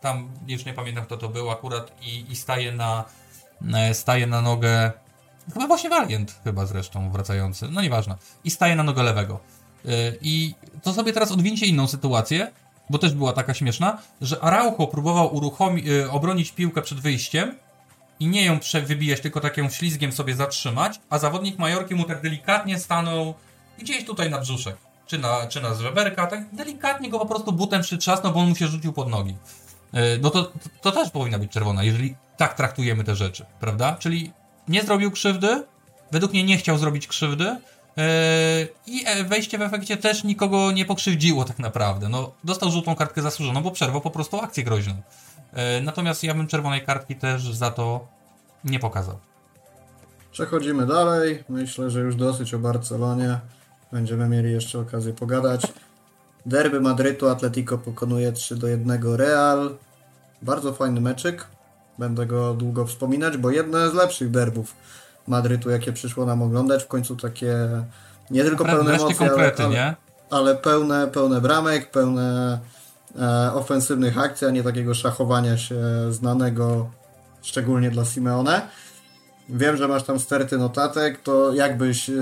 tam już nie pamiętam kto to był akurat i, i staje na staje na nogę chyba właśnie Valiant, chyba zresztą wracający, no nieważne, i staje na nogę lewego. Yy, I to sobie teraz odwincie inną sytuację, bo też była taka śmieszna, że Araujo próbował uruchomi- yy, obronić piłkę przed wyjściem i nie ją prze- wybijać, tylko takim ślizgiem sobie zatrzymać, a zawodnik Majorki mu tak delikatnie stanął gdzieś tutaj na brzuszek, czy na, czy na żeberka, tak delikatnie go po prostu butem przytrzasnął, bo on mu się rzucił pod nogi. Yy, no to, to, to też powinna być czerwona, jeżeli tak traktujemy te rzeczy, prawda? Czyli nie zrobił krzywdy, według mnie nie chciał zrobić krzywdy yy, i wejście w efekcie też nikogo nie pokrzywdziło tak naprawdę. No, dostał żółtą kartkę zasłużoną, bo przerwał po prostu akcję groźną. Yy, natomiast ja bym czerwonej kartki też za to nie pokazał. Przechodzimy dalej. Myślę, że już dosyć o Barcelonie. Będziemy mieli jeszcze okazję pogadać. Derby Madrytu, Atletico pokonuje trzy do jednego Real. Bardzo fajny meczyk. Będę go długo wspominać, bo jedne z lepszych derbów Madrytu, jakie przyszło nam oglądać. W końcu takie nie tylko pełne emocji, konkrety, ale, ale, ale pełne, pełne bramek, pełne e, ofensywnych akcji, a nie takiego szachowania się znanego, szczególnie dla Simeone. Wiem, że masz tam sterty notatek, to jakbyś e,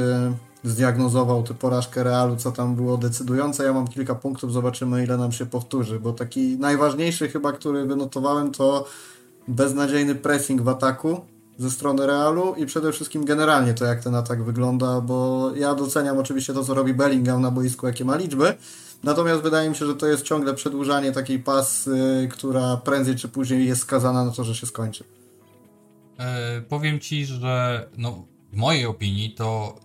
zdiagnozował tę porażkę Realu, co tam było decydujące. Ja mam kilka punktów, zobaczymy ile nam się powtórzy, bo taki najważniejszy chyba, który wynotowałem, to beznadziejny pressing w ataku ze strony Realu i przede wszystkim generalnie to, jak ten atak wygląda, bo ja doceniam oczywiście to, co robi Bellingham na boisku, jakie ma liczby, natomiast wydaje mi się, że to jest ciągle przedłużanie takiej pasy, która prędzej czy później jest skazana na to, że się skończy. E, powiem Ci, że no, w mojej opinii to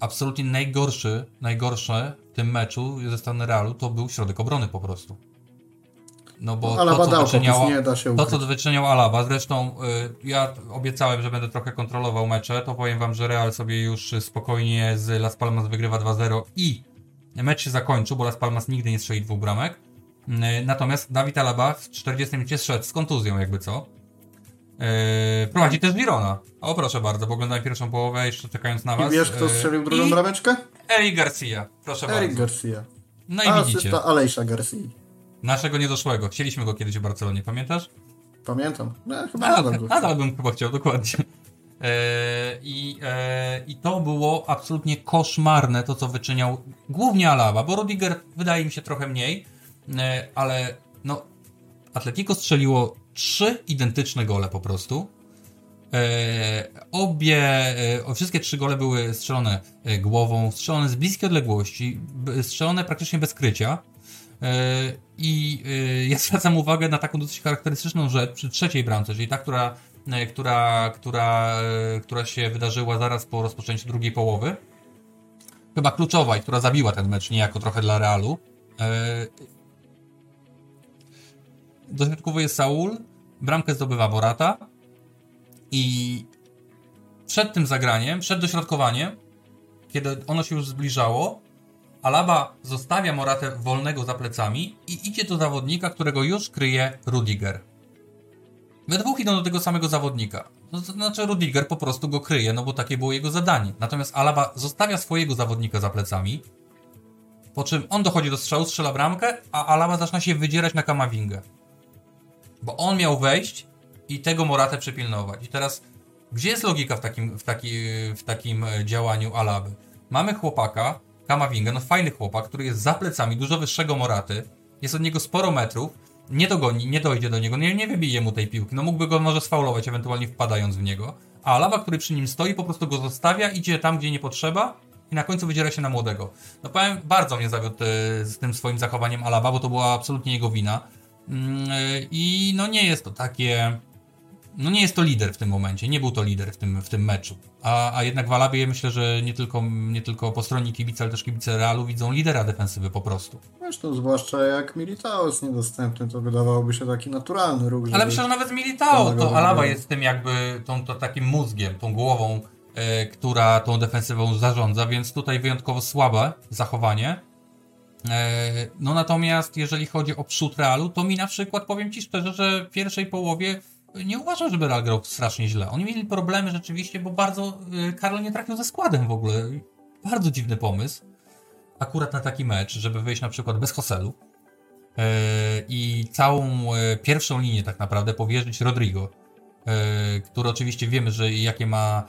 absolutnie najgorszy, najgorsze w tym meczu ze strony Realu to był środek obrony po prostu. No bo no, to, co wyczyniał, nie da się to, co wyczyniał Alaba, zresztą y, ja obiecałem, że będę trochę kontrolował mecze, to powiem wam, że Real sobie już spokojnie z Las Palmas wygrywa dwa zero i mecz się zakończył, bo Las Palmas nigdy nie strzeli dwóch bramek. Y, natomiast David Alaba w czterdziestej minucie zszedł z kontuzją, jakby co. Y, prowadzi też Girona. O proszę bardzo, bo oglądałem pierwszą połowę, jeszcze czekając na was. I wiesz, kto strzelił drugą y, brameczkę? Eric Garcia, proszę Eric bardzo. Eric Garcia. No i asysta widzicie. Alejsia Garcia. Naszego niedoszłego. Chcieliśmy go kiedyś w Barcelonie, pamiętasz? Pamiętam. No, chyba nadal, nadal, nadal bym chyba chciał, dokładnie. I, I to było absolutnie koszmarne, to co wyczyniał głównie Alaba, bo Rüdiger wydaje mi się trochę mniej, ale no Atletico strzeliło trzy identyczne gole po prostu. Obie, wszystkie trzy gole były strzelone głową, strzelone z bliskiej odległości, strzelone praktycznie bez krycia. I ja zwracam uwagę na taką dosyć charakterystyczną rzecz przy trzeciej bramce, czyli ta, która, która, która, która się wydarzyła zaraz po rozpoczęciu drugiej połowy. Chyba kluczowa i która zabiła ten mecz niejako trochę dla Realu. Dośrodkowuje Saul, bramkę zdobywa Morata i przed tym zagraniem, przed dośrodkowaniem, kiedy ono się już zbliżało, Alaba zostawia Moratę wolnego za plecami i idzie do zawodnika, którego już kryje Rüdiger. We dwóch idą do tego samego zawodnika. No, to znaczy Rüdiger po prostu go kryje, no bo takie było jego zadanie. Natomiast Alaba zostawia swojego zawodnika za plecami, po czym on dochodzi do strzału, strzela bramkę, a Alaba zaczyna się wydzierać na Kamawingę. Bo on miał wejść i tego Moratę przepilnować. I teraz, gdzie jest logika w takim, w taki, w takim działaniu Alaby? Mamy chłopaka, Kamawinga, no fajny chłopak, który jest za plecami dużo wyższego Moraty, jest od niego sporo metrów, nie dogoni, nie dojdzie do niego, nie, nie wybije mu tej piłki, no mógłby go może sfaulować, ewentualnie wpadając w niego, a Alaba, który przy nim stoi, po prostu go zostawia, idzie tam, gdzie nie potrzeba i na końcu wydziera się na młodego. No powiem, bardzo mnie zawiódł z tym swoim zachowaniem Alaba, bo to była absolutnie jego wina i no nie jest to takie... No nie jest to lider w tym momencie, nie był to lider w tym, w tym meczu. A, a jednak w Alabie myślę, że nie tylko, nie tylko po stronie kibica, ale też kibice Realu widzą lidera defensywy po prostu. Zresztą zwłaszcza jak Militao jest niedostępny, to wydawałoby się taki naturalny ruch. Ale myślę, że nawet Militao, to Alaba jest tym jakby tą, to takim mózgiem, tą głową, e, która tą defensywą zarządza, więc tutaj wyjątkowo słabe zachowanie. E, no natomiast jeżeli chodzi o przód Realu, to mi na przykład, powiem Ci szczerze, że w pierwszej połowie nie uważam, żeby Real grał strasznie źle. Oni mieli problemy rzeczywiście, bo bardzo Karol nie trafił ze składem w ogóle. Bardzo dziwny pomysł. Akurat na taki mecz, żeby wyjść na przykład bez Hoselu yy, i całą pierwszą linię tak naprawdę powierzyć Rodrigo, yy, który oczywiście wiemy, że jakie ma,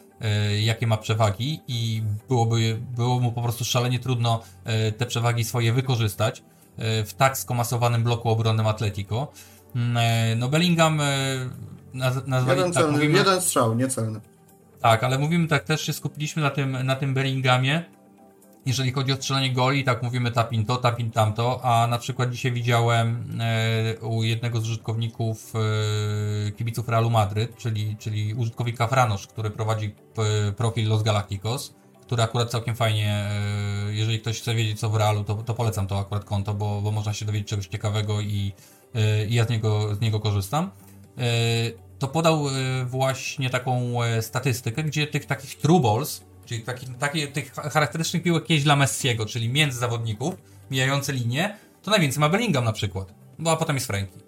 yy, jakie ma przewagi i byłoby, było mu po prostu szalenie trudno yy, te przewagi swoje wykorzystać yy, w tak skomasowanym bloku obronnym Atletico. No Bellingham naz- nazwali, jeden, tak, celny, mówimy, jeden strzał, niecelny. Tak, ale mówimy tak, też się skupiliśmy na tym, na tym Bellinghamie, jeżeli chodzi o strzelanie goli, tak mówimy tapin to, tapin tamto, a na przykład dzisiaj widziałem e, u jednego z użytkowników e, kibiców Realu Madryt, czyli, czyli użytkownika Franosz, który prowadzi e, profil Los Galacticos, który akurat całkiem fajnie, e, jeżeli ktoś chce wiedzieć co w Realu, to, to polecam to akurat konto, bo, bo można się dowiedzieć czegoś ciekawego i i ja z niego, z niego korzystam, to podał właśnie taką statystykę, gdzie tych takich true balls, czyli takich, takich tych charakterystycznych piłek kiedyś dla Messiego, czyli między zawodników, mijające linie, to najwięcej ma Bellingham na przykład, no a potem jest Frenkie.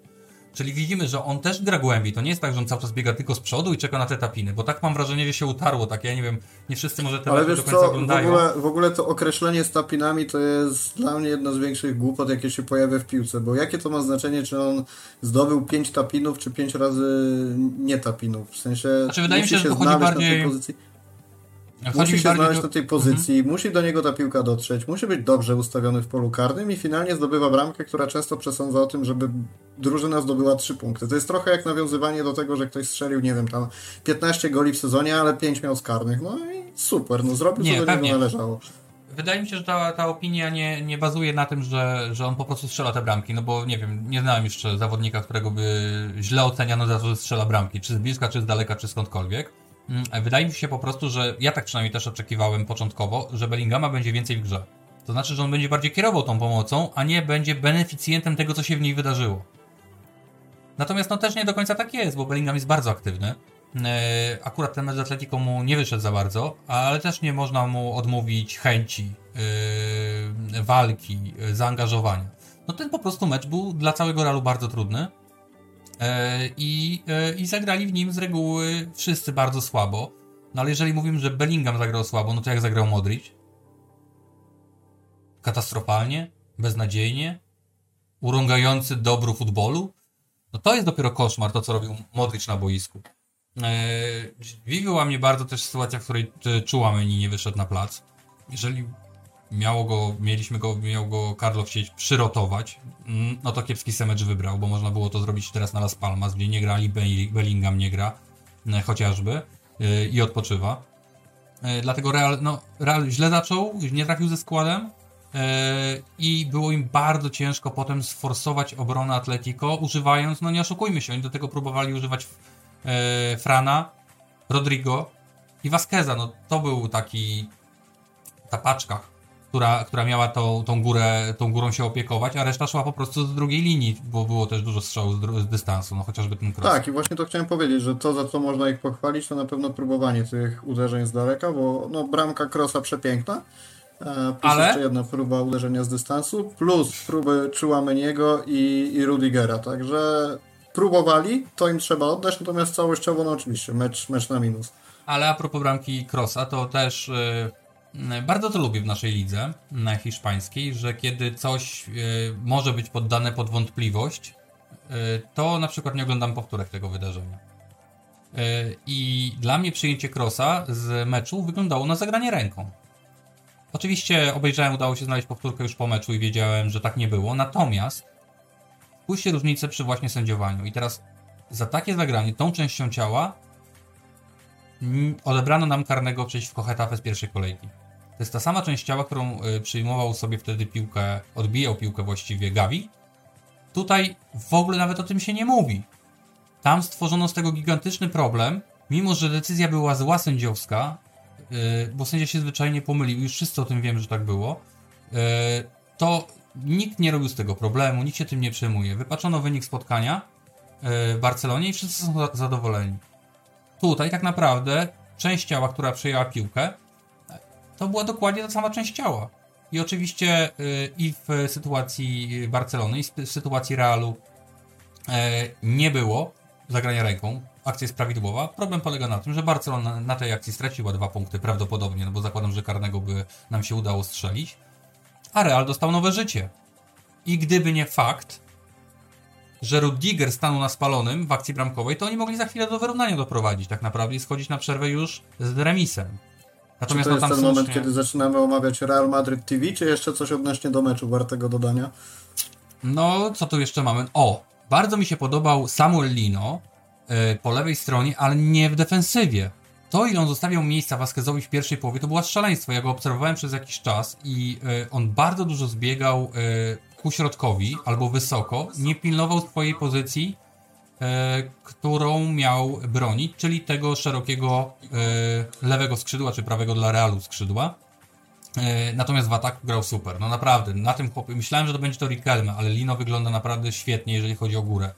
Czyli widzimy, że on też gra głębiej, to nie jest tak, że on cały czas biega tylko z przodu i czeka na te tapiny, bo tak mam wrażenie, że się utarło, tak ja nie wiem, nie wszyscy może te mecze do końca co? oglądają. W ogóle, w ogóle to określenie z tapinami to jest dla mnie jedna z większych głupot, jakie się pojawia w piłce, bo jakie to ma znaczenie, czy on zdobył pięć tapinów, czy pięć razy nie tapinów, w sensie znaczy, wydaje musi mi się, się że chodzi bardziej... na tej pozycji. Chodzi musi się bardziej znaleźć do... na tej pozycji, mhm. musi do niego ta piłka dotrzeć, musi być dobrze ustawiony w polu karnym i finalnie zdobywa bramkę, która często przesądza o tym, żeby drużyna zdobyła trzy punkty. To jest trochę jak nawiązywanie do tego, że ktoś strzelił, nie wiem, tam piętnaście goli w sezonie, ale pięć miał z karnych. No i super, no zrobił nie, co do pewnie. niego należało. Wydaje mi się, że ta, ta opinia nie, nie bazuje na tym, że, że on po prostu strzela te bramki, no bo nie wiem, nie znałem jeszcze zawodnika, którego by źle oceniano za to, że strzela bramki, czy z bliska, czy z daleka, czy skądkolwiek. Wydaje mi się po prostu, że ja tak przynajmniej też oczekiwałem początkowo, że Bellingama będzie więcej w grze. To znaczy, że on będzie bardziej kierował tą pomocą, a nie będzie beneficjentem tego, co się w niej wydarzyło. Natomiast no też nie do końca tak jest, bo Bellingham jest bardzo aktywny. Akurat ten mecz z Atletico mu nie wyszedł za bardzo, ale też nie można mu odmówić chęci, walki, zaangażowania. No ten po prostu mecz był dla całego Realu bardzo trudny. I, I zagrali w nim z reguły wszyscy bardzo słabo. No ale jeżeli mówimy, że Bellingham zagrał słabo, no to jak zagrał Modric? Katastrofalnie, beznadziejnie, urągający dobru futbolu? No to jest dopiero koszmar, to co robił Modric na boisku. Dziwiła mnie bardzo też sytuacja, w której Tchouaméni nie wyszedł na plac. Jeżeli miało go, mieliśmy go, miał go Carlo chcieć przyrotować, no to kiepski semecz wybrał, bo można było to zrobić teraz na Las Palmas, gdzie nie grali, Bellingham nie gra chociażby i odpoczywa. Dlatego Real, no, Real źle zaczął, nie trafił ze składem i było im bardzo ciężko potem sforsować obronę Atletico, używając, no nie oszukujmy się, oni do tego próbowali używać Frana, Rodrigo i Vasqueza, no to był taki ta paczka, która, która miała tą, tą górę, tą górą się opiekować, a reszta szła po prostu z drugiej linii, bo było też dużo strzałów z, z dystansu, no chociażby ten cross. Tak, i właśnie to chciałem powiedzieć, że to, za co można ich pochwalić, to na pewno próbowanie tych uderzeń z daleka, bo no, bramka crossa przepiękna, plus ale... jeszcze jedna próba uderzenia z dystansu, plus próby Tchouaméniego i, i Rüdigera, także próbowali, to im trzeba oddać, natomiast całościowo, no oczywiście, mecz, mecz na minus. Ale a propos bramki crossa, to też... Yy... Bardzo to lubię w naszej lidze hiszpańskiej, że kiedy coś y, może być poddane pod wątpliwość, y, to na przykład nie oglądam powtórek tego wydarzenia. Y, I dla mnie przyjęcie crossa z meczu wyglądało na zagranie ręką. Oczywiście obejrzałem, udało się znaleźć powtórkę już po meczu i wiedziałem, że tak nie było. Natomiast spójrzcie różnicę przy właśnie sędziowaniu. I teraz za takie zagranie tą częścią ciała odebrano nam karnego przeciwko Getafe z pierwszej kolejki. To jest ta sama część ciała, którą przyjmował sobie wtedy piłkę, odbijał piłkę właściwie Gavi. Tutaj w ogóle nawet o tym się nie mówi. Tam stworzono z tego gigantyczny problem, mimo że decyzja była zła sędziowska, bo sędzia się zwyczajnie pomylił, już wszyscy o tym wiemy, że tak było, to nikt nie robił z tego problemu, nikt się tym nie przejmuje. Wypaczono wynik spotkania w Barcelonie i wszyscy są zadowoleni. Tutaj tak naprawdę część ciała, która przejęła piłkę, to była dokładnie ta sama część ciała. I oczywiście yy, i w sytuacji Barcelony, i w sytuacji Realu yy, nie było zagrania ręką. Akcja jest prawidłowa. Problem polega na tym, że Barcelona na tej akcji straciła dwa punkty prawdopodobnie, no bo zakładam, że karnego by nam się udało strzelić. A Real dostał nowe życie. I gdyby nie fakt, że Rüdiger stanął na spalonym w akcji bramkowej, to oni mogli za chwilę do wyrównania doprowadzić tak naprawdę i schodzić na przerwę już z remisem. Natomiast czy to jest no, tam ten moment, nie... kiedy zaczynamy omawiać Real Madrid T V, czy jeszcze coś odnośnie do meczu wartego dodania? No, co tu jeszcze mamy? O, bardzo mi się podobał Samuel Lino yy, po lewej stronie, ale nie w defensywie. To, ile on zostawiał miejsca Vasquezowi w pierwszej połowie, to było szaleństwo. Ja go obserwowałem przez jakiś czas i yy, on bardzo dużo zbiegał... Yy, ku środkowi, albo wysoko, nie pilnował swojej pozycji, e, którą miał bronić, czyli tego szerokiego e, lewego skrzydła, czy prawego dla Realu skrzydła. E, natomiast w ataku grał super. No naprawdę, na tym chłopie. Myślałem, że to będzie to Riquelme, ale Lino wygląda naprawdę świetnie, jeżeli chodzi o górę.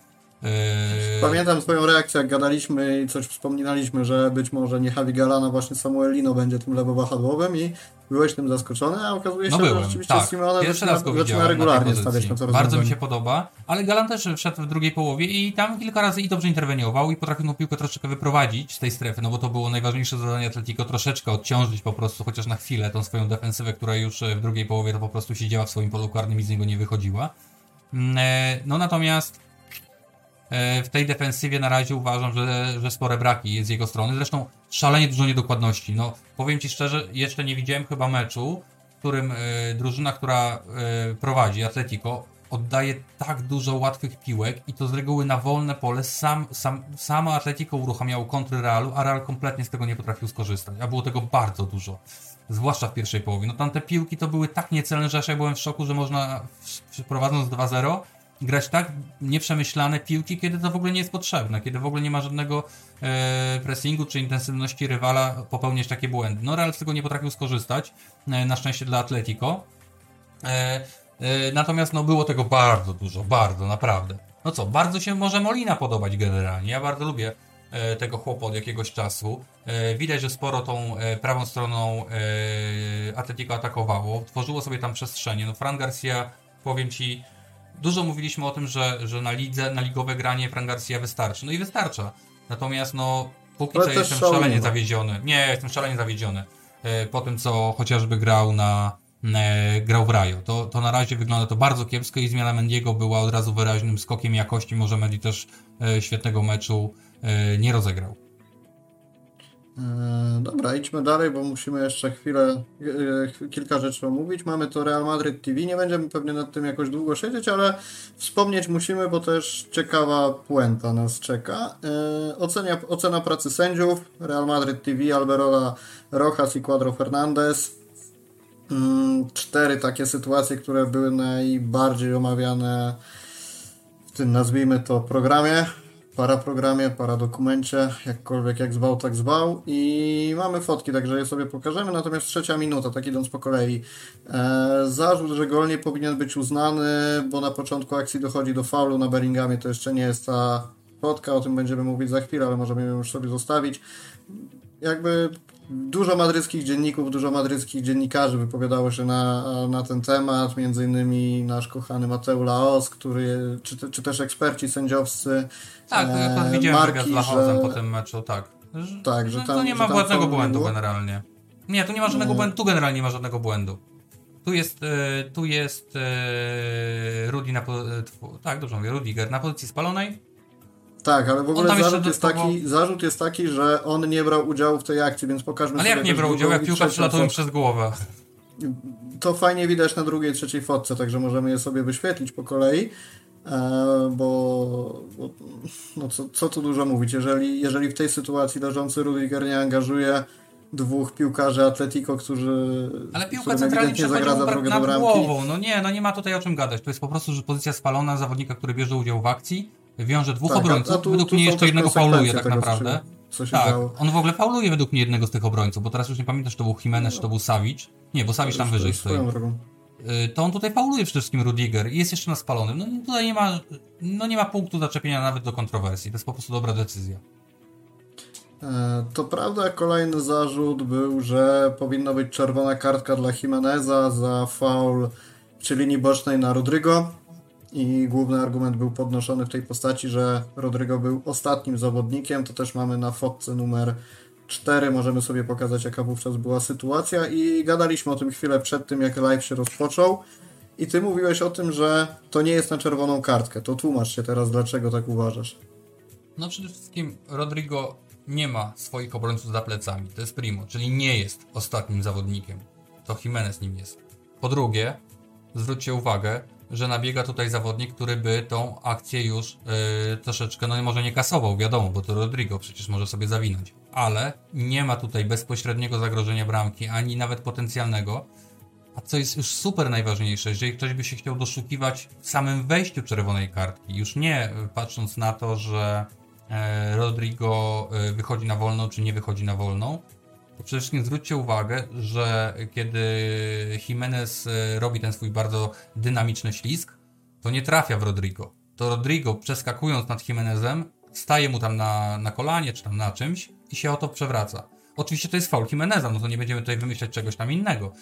E... Pamiętam swoją reakcję, jak gadaliśmy i coś wspominaliśmy, że być może nie Javi Galana, właśnie Samuel Lino będzie tym lewowahadłowym i byłeś tym zaskoczony, a okazuje się, no byłem, że rzeczywiście tak. Simeone zaczyna regularnie stawiać na to rozwiązanie. Bardzo mi się podoba, ale Galan też wszedł w drugiej połowie i tam kilka razy i dobrze interweniował i potrafił tą piłkę troszeczkę wyprowadzić z tej strefy, no bo to było najważniejsze zadanie Atletico, troszeczkę odciążyć po prostu, chociaż na chwilę, tą swoją defensywę, która już w drugiej połowie to po prostu siedziała w swoim polu karnym i z niego nie wychodziła. No natomiast w tej defensywie na razie uważam, że, że spore braki jest z jego strony. Zresztą szalenie dużo niedokładności. No, powiem Ci szczerze, jeszcze nie widziałem chyba meczu, w którym y, drużyna, która y, prowadzi Atletico, oddaje tak dużo łatwych piłek i to z reguły na wolne pole. Sam, sam, samo Atletico uruchamiało kontry Realu, a Real kompletnie z tego nie potrafił skorzystać. A było tego bardzo dużo. Zwłaszcza w pierwszej połowie. No tam te piłki to były tak niecelne, że ja byłem w szoku, że można, prowadząc dwa zero, grać tak nieprzemyślane piłki, kiedy to w ogóle nie jest potrzebne, kiedy w ogóle nie ma żadnego e, pressingu czy intensywności rywala popełniać takie błędy. No Real z tego nie potrafił skorzystać, e, na szczęście dla Atletico. E, e, natomiast no było tego bardzo dużo, bardzo, naprawdę. No co, bardzo się może Molina podobać generalnie, ja bardzo lubię e, tego chłopa od jakiegoś czasu. E, widać, że sporo tą e, prawą stroną e, Atletico atakowało, tworzyło sobie tam przestrzenie. No Fran Garcia, powiem Ci, dużo mówiliśmy o tym, że, że na lidze, na ligowe granie Fran Garcia wystarczy. No i wystarcza. Natomiast no, póki co jestem szalenie szalony. zawiedziony. Nie, jestem szalenie zawiedziony. E, po tym, co chociażby grał na e, grał w Rajo. To, to na razie wygląda to bardzo kiepsko i zmiana Mendiego była od razu wyraźnym skokiem jakości. Może Mendy też e, świetnego meczu e, nie rozegrał. Dobra, idźmy dalej, bo musimy jeszcze chwilę, kilka rzeczy omówić. Mamy to Real Madrid T V, nie będziemy pewnie nad tym jakoś długo siedzieć, ale wspomnieć musimy, bo też ciekawa puenta nas czeka. Ocenia, ocena pracy sędziów, Real Madrid T V, Alberola Rojas i Cuadro Fernández. Cztery takie sytuacje, które były najbardziej omawiane w tym, nazwijmy to, programie. Para programie, para dokumencie, jakkolwiek jak zwał, tak zwał, i mamy fotki, także je sobie pokażemy. Natomiast trzecia minuta, tak idąc po kolei. E, zarzut, że gol nie powinien być uznany, bo na początku akcji dochodzi do faulu na Bellinghamie, to jeszcze nie jest ta fotka, o tym będziemy mówić za chwilę, ale możemy ją już sobie zostawić. Jakby dużo madryckich dzienników, dużo madryckich dziennikarzy wypowiadało się na, na ten temat, między innymi nasz kochany Mateu Laos, który, czy, czy też eksperci sędziowscy. Tak, e, pan widziałem wywiad z Laosem po tym meczu, tak. Że, tak, że tam, to nie ma żadnego błędu było? Generalnie. Nie, tu nie ma żadnego nie. błędu, tu generalnie nie ma żadnego błędu. Tu jest, y, tu jest y, Rudi na, tak, dobrze mówię, Rüdiger na pozycji spalonej. Tak, ale w ogóle zarzut jest, taki, zarzut jest taki, że on nie brał udziału w tej akcji, więc pokażmy sobie... Ale jak nie brał udziału, jak piłka przelatuje przez głowę? To fajnie widać na drugiej, trzeciej fotce, także możemy je sobie wyświetlić po kolei, bo, bo no co, co tu dużo mówić, jeżeli, jeżeli w tej sytuacji leżący Rüdiger nie angażuje dwóch piłkarzy Atletico, którzy... Ale piłka centralnie przechodzi nad głową, no nie, no nie ma tutaj o czym gadać, to jest po prostu, że pozycja spalona zawodnika, który bierze udział w akcji, wiąże dwóch tak, obrońców, a tu, według tu mnie jeszcze jednego fauluje tak tego, naprawdę. Co się, co się tak, dało. On w ogóle fauluje według mnie jednego z tych obrońców, bo teraz już nie pamiętam, czy to był Jiménez, no. czy to był Savic. Nie, bo Savic tam to wyżej stoi. To on tutaj fauluje przede wszystkim Rüdiger i jest jeszcze na spalonym. No tutaj nie ma, no nie ma punktu zaczepienia nawet do kontrowersji. To jest po prostu dobra decyzja. To prawda, kolejny zarzut był, że powinna być czerwona kartka dla Jiméneza za faul przy linii bocznej na Rodrigo. I główny argument był podnoszony w tej postaci, że Rodrigo był ostatnim zawodnikiem. To też mamy na fotce numer cztery. Możemy sobie pokazać, jaka wówczas była sytuacja. I gadaliśmy o tym chwilę przed tym, jak live się rozpoczął. I ty mówiłeś o tym, że to nie jest na czerwoną kartkę. To tłumacz się teraz, dlaczego tak uważasz. No przede wszystkim Rodrigo nie ma swoich obrońców za plecami. To jest primo, czyli nie jest ostatnim zawodnikiem. To Jiménez nim jest. Po drugie, zwróćcie uwagę, że nabiega tutaj zawodnik, który by tą akcję już yy, troszeczkę, no może nie kasował, wiadomo, bo to Rodrigo przecież może sobie zawinąć, ale nie ma tutaj bezpośredniego zagrożenia bramki, ani nawet potencjalnego, a co jest już super najważniejsze, jeżeli ktoś by się chciał doszukiwać w samym wejściu czerwonej kartki, już nie patrząc na to, że yy, Rodrigo yy, wychodzi na wolną, czy nie wychodzi na wolną, to przede wszystkim zwróćcie uwagę, że kiedy Jiménez robi ten swój bardzo dynamiczny ślizg, to nie trafia w Rodrigo. To Rodrigo, przeskakując nad Jiménezem, staje mu tam na, na kolanie, czy tam na czymś i się o to przewraca. Oczywiście to jest faul Jiméneza, no to nie będziemy tutaj wymyślać czegoś tam innego.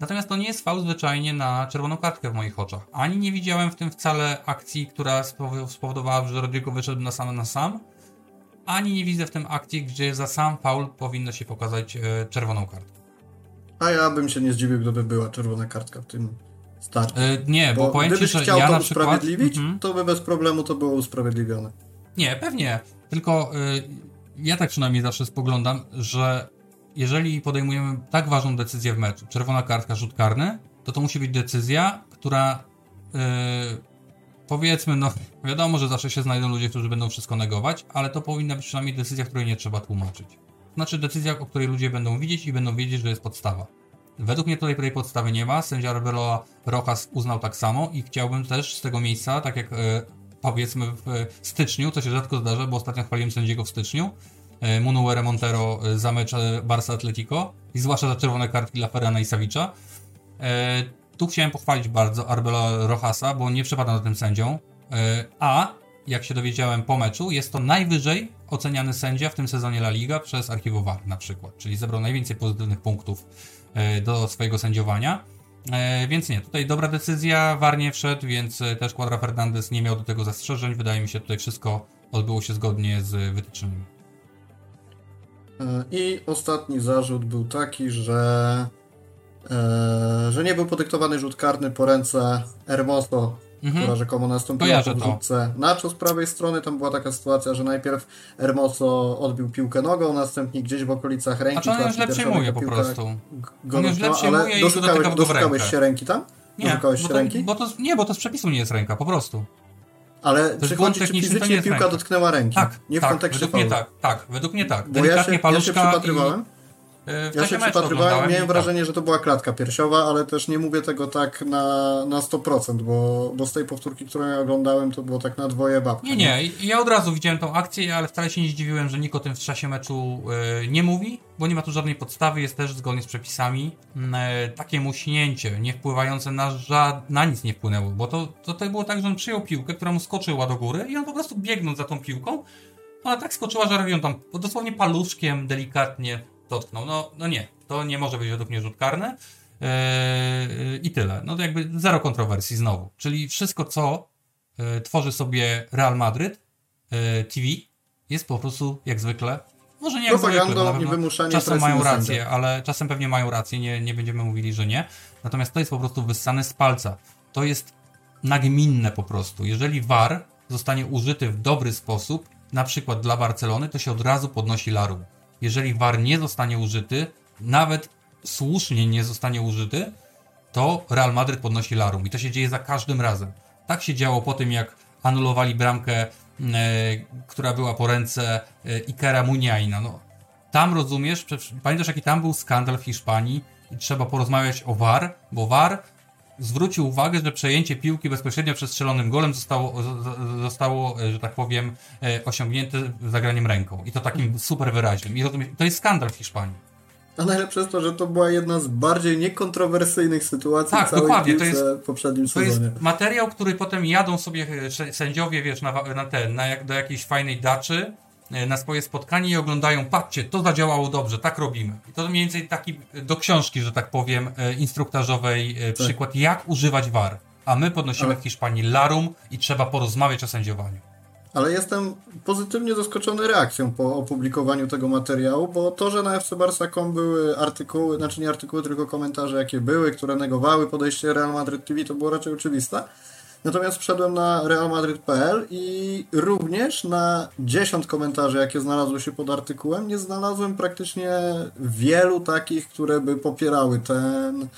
Natomiast to nie jest faul zwyczajnie na czerwoną kartkę w moich oczach. Ani nie widziałem w tym wcale akcji, która spowodowała, że Rodrigo wyszedł na sam na sam, ani nie widzę w tym akcji, gdzie za sam faul powinno się pokazać e, czerwoną kartkę. A ja bym się nie zdziwił, gdyby była czerwona kartka w tym starcie. E, nie, bo, bo powiem ci, że chciał ja to na przykład... usprawiedliwić, mm-hmm. to by bez problemu to było usprawiedliwione. Nie, pewnie. Tylko y, ja tak przynajmniej zawsze spoglądam, że jeżeli podejmujemy tak ważną decyzję w meczu, czerwona kartka, rzut karny, to to musi być decyzja, która y, powiedzmy, no wiadomo, że zawsze się znajdą ludzie, którzy będą wszystko negować, ale to powinna być przynajmniej decyzja, której nie trzeba tłumaczyć. Znaczy decyzja, o której ludzie będą widzieć i będą wiedzieć, że jest podstawa. Według mnie tutaj tej podstawy nie ma. Sędzia Arbeloa Rojas uznał tak samo i chciałbym też z tego miejsca, tak jak e, powiedzmy w e, styczniu, co się rzadko zdarza, bo ostatnio chwaliłem sędziego w styczniu, e, Munuere Montero e, za mecz e, Barca Atletico i zwłaszcza za czerwone kartki dla Ferrana i Savicza. E, Tu chciałem pochwalić bardzo Arbeloa Rojasa, bo nie przepadam nad tym sędzią, a jak się dowiedziałem po meczu, jest to najwyżej oceniany sędzia w tym sezonie La Liga przez Archivo V A R na przykład, czyli zebrał najwięcej pozytywnych punktów do swojego sędziowania, więc nie, tutaj dobra decyzja, V A R nie wszedł, więc też Cuadra Fernández nie miał do tego zastrzeżeń, wydaje mi się tutaj wszystko odbyło się zgodnie z wytycznymi. I ostatni zarzut był taki, że Ee, że nie był podyktowany rzut karny po ręce Hermoso mhm. która rzekomo nastąpiła po wrzutce Nacho z prawej strony. Tam była taka sytuacja, że najpierw Hermoso odbił piłkę nogą, następnie gdzieś w okolicach ręki. A on już źle przyjmuje po prostu. Go on już źle przyjmuje i dotykał go w rękę. Doszukałeś się ręki tam? Nie, bo to, ręki? Bo to, nie, bo to z przepisu nie jest ręka, po prostu. Ale czy chodzi, czy fizycznie piłka ręka. dotknęła ręki? Tak, nie tak, w kontekście według mnie tak, tak, według mnie tak. Bo delikatnie ja się, paluszka ja się przypatrywałem. I, ja się przypatrywałem, miałem wrażenie, tak. że to była klatka piersiowa, ale też nie mówię tego tak na, na sto procent, bo, bo z tej powtórki, którą ja oglądałem, to było tak na dwoje babka. Nie, nie, nie, ja od razu widziałem tą akcję, ale wcale się nie zdziwiłem, że nikt o tym w czasie meczu yy, nie mówi, bo nie ma tu żadnej podstawy, jest też zgodnie z przepisami. Yy, takie muśnięcie, nie wpływające na, ża- na nic nie wpłynęło, bo to, to, to było tak, że on przyjął piłkę, która mu skoczyła do góry i on po prostu biegnąc za tą piłką, ona tak skoczyła, że robią tam dosłownie paluszkiem, delikatnie dotknął. No, no nie, to nie może być według mnie rzut karny yy, i tyle. No to jakby zero kontrowersji znowu. Czyli wszystko, co yy, tworzy sobie Real Madryt yy, T V jest po prostu jak zwykle, może nie jak propagandą zwykle, i wymuszanie czasem mają rację, sędzia. Ale czasem pewnie mają rację, nie, nie będziemy mówili, że nie. Natomiast to jest po prostu wyssane z palca. To jest nagminne po prostu. Jeżeli V A R zostanie użyty w dobry sposób, na przykład dla Barcelony, to się od razu podnosi larum. Jeżeli V A R nie zostanie użyty, nawet słusznie nie zostanie użyty, to Real Madryt podnosi larum. I to się dzieje za każdym razem. Tak się działo po tym, jak anulowali bramkę, yy, która była po ręce yy, Ikera Muniaina. No, tam rozumiesz, pamiętasz jaki tam był skandal w Hiszpanii i trzeba porozmawiać o V A R, bo V A R zwrócił uwagę, że przejęcie piłki bezpośrednio przed strzelonym golem zostało, zostało, że tak powiem, osiągnięte zagraniem ręką. I to takim super wyraźnym. I to jest skandal w Hiszpanii. A najlepsze jest to, że to była jedna z bardziej niekontrowersyjnych sytuacji tak, całej dokładnie. To jest, w poprzednim to sezonie. To jest materiał, który potem jadą sobie sędziowie, wiesz, na, na ten, na jak, do jakiejś fajnej daczy, na swoje spotkanie i oglądają, patrzcie, to zadziałało dobrze, tak robimy. I to mniej więcej taki do książki, że tak powiem, instruktażowej tak. przykład, jak używać V A R. A my podnosimy Ale... w Hiszpanii larum i trzeba porozmawiać o sędziowaniu. Ale jestem pozytywnie zaskoczony reakcją po opublikowaniu tego materiału, bo to, że na F C Barca kropka com były artykuły, znaczy nie artykuły, tylko komentarze, jakie były, które negowały podejście Real Madrid T V, to było raczej oczywiste. Natomiast wszedłem na realmadryt kropka p l i również na dziesięć komentarzy, jakie znalazły się pod artykułem, nie znalazłem praktycznie wielu takich, które by popierały ten,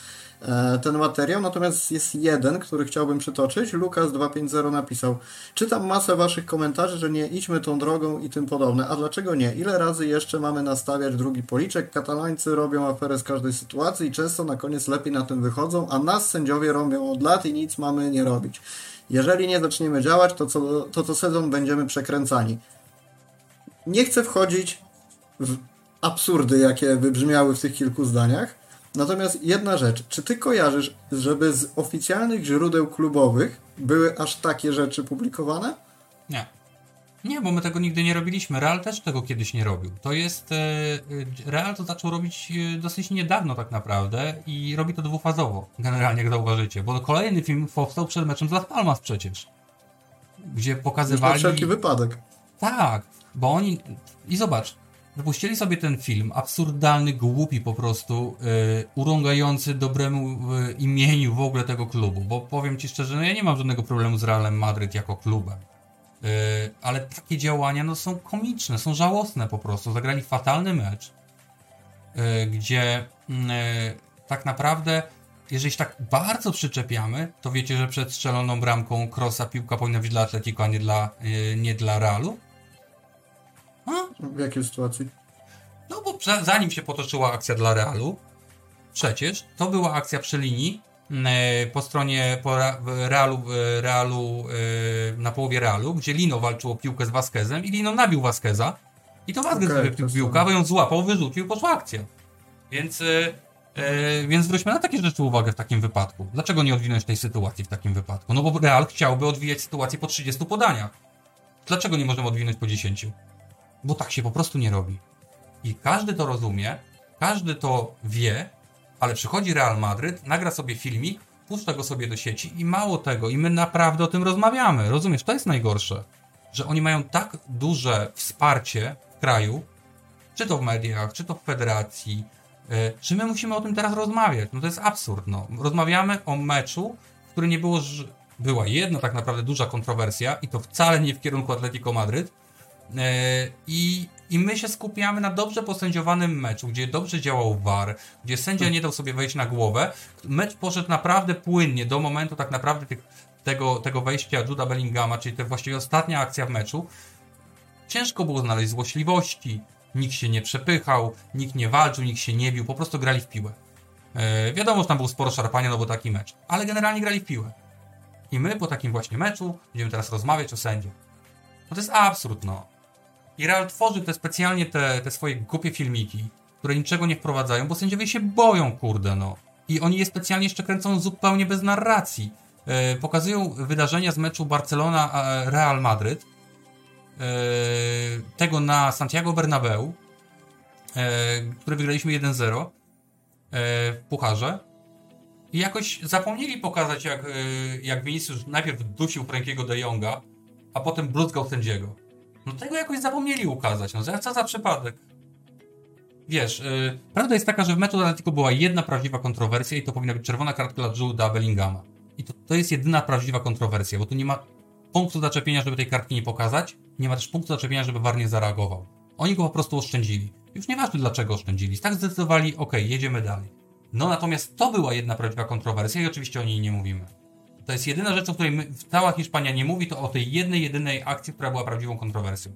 ten materiał. Natomiast jest jeden, który chciałbym przytoczyć. Lukas dwieście pięćdziesiąt napisał: czytam masę waszych komentarzy, że nie idźmy tą drogą i tym podobne. A dlaczego nie? Ile razy jeszcze mamy nastawiać drugi policzek? Katalańcy robią aferę z każdej sytuacji i często na koniec lepiej na tym wychodzą, a nas sędziowie robią od lat i nic mamy nie robić. Jeżeli nie zaczniemy działać, to co, to co sezon będziemy przekręcani. Nie chcę wchodzić w absurdy, jakie wybrzmiały w tych kilku zdaniach. Natomiast jedna rzecz. Czy ty kojarzysz, żeby z oficjalnych źródeł klubowych były aż takie rzeczy publikowane? Nie. Nie, bo my tego nigdy nie robiliśmy. Real też tego kiedyś nie robił. To jest... Real to zaczął robić dosyć niedawno tak naprawdę i robi to dwufazowo, generalnie jak zauważycie. Bo kolejny film powstał przed meczem z Las Palmas przecież. Gdzie pokazywali... Na wszelki wypadek. Tak, bo oni... I zobacz. Wypuścili sobie ten film, absurdalny, głupi po prostu, yy, urągający dobremu yy, imieniu w ogóle tego klubu, bo powiem ci szczerze, no ja nie mam żadnego problemu z Realem Madryt jako klubem, yy, ale takie działania no, są komiczne, są żałosne po prostu. Zagrali fatalny mecz, yy, gdzie yy, tak naprawdę, jeżeli się tak bardzo przyczepiamy, to wiecie, że przed strzeloną bramką Krosa piłka powinna być dla Atletico, a nie dla, yy, nie dla Realu. A? W jakiej sytuacji? No bo zanim się potoczyła akcja dla Realu, przecież to była akcja przy linii e, po stronie po Realu, Realu e, na połowie Realu, gdzie Lino walczyło piłkę z Vasquezem i Lino nabił Vasqueza i to Vasquez okay, wybił piłkę, bo ją złapał, wyrzucił, poszła akcja. Więc, e, więc zwróćmy na takie rzeczy uwagę w takim wypadku. Dlaczego nie odwinąć tej sytuacji w takim wypadku? No bo Real chciałby odwijać sytuację po trzydziestu podaniach. Dlaczego nie możemy odwinąć po dziesięciu? Bo tak się po prostu nie robi. I każdy to rozumie, każdy to wie, ale przychodzi Real Madryt, nagra sobie filmik, puszcza go sobie do sieci i mało tego, i my naprawdę o tym rozmawiamy. Rozumiesz, to jest najgorsze, że oni mają tak duże wsparcie w kraju, czy to w mediach, czy to w federacji, czy my musimy o tym teraz rozmawiać. No to jest absurd, no. Rozmawiamy o meczu, w którym nie było była jedna tak naprawdę duża kontrowersja i to wcale nie w kierunku Atletico Madryt. I, I my się skupiamy na dobrze posędziowanym meczu, gdzie dobrze działał V A R, gdzie sędzia nie dał sobie wejść na głowę. Mecz poszedł naprawdę płynnie do momentu tak naprawdę tych, tego, tego wejścia Jude'a Bellinghama, czyli to właściwie ostatnia akcja w meczu. Ciężko było znaleźć złośliwości, nikt się nie przepychał, nikt nie walczył, nikt się nie bił, po prostu grali w piłę. Yy, wiadomo, że tam było sporo szarpania, no bo taki mecz, ale generalnie grali w piłę. I my po takim właśnie meczu będziemy teraz rozmawiać o sędzie. No to jest absurd, no. I Real tworzy te specjalnie te, te swoje głupie filmiki, które niczego nie wprowadzają, bo sędziowie się boją, kurde, no. I oni je specjalnie jeszcze kręcą zupełnie bez narracji. Yy, pokazują wydarzenia z meczu Barcelona-Real Madryt, Yy, tego na Santiago Bernabeu, yy, który wygraliśmy jeden zero yy, w pucharze i jakoś zapomnieli pokazać, jak, yy, jak Vinicius najpierw dusił Frenkiego De Jonga, a potem bluzgał sędziego. No tego jakoś zapomnieli ukazać, no co za przypadek. Wiesz, yy, prawda jest taka, że w meczu Atletico była jedna prawdziwa kontrowersja i to powinna być czerwona kartka dla Jude'a Bellingama. I to, to jest jedyna prawdziwa kontrowersja, bo tu nie ma punktu zaczepienia, żeby tej kartki nie pokazać. Nie ma też punktu zaczepienia, żeby V A R nie zareagował. Oni go po prostu oszczędzili. Już nieważne dlaczego oszczędzili. Tak zdecydowali, okej, okay, jedziemy dalej. No natomiast to była jedna prawdziwa kontrowersja i oczywiście o niej nie mówimy. To jest jedyna rzecz, o której my, cała Hiszpania nie mówi, to o tej jednej, jedynej akcji, która była prawdziwą kontrowersją.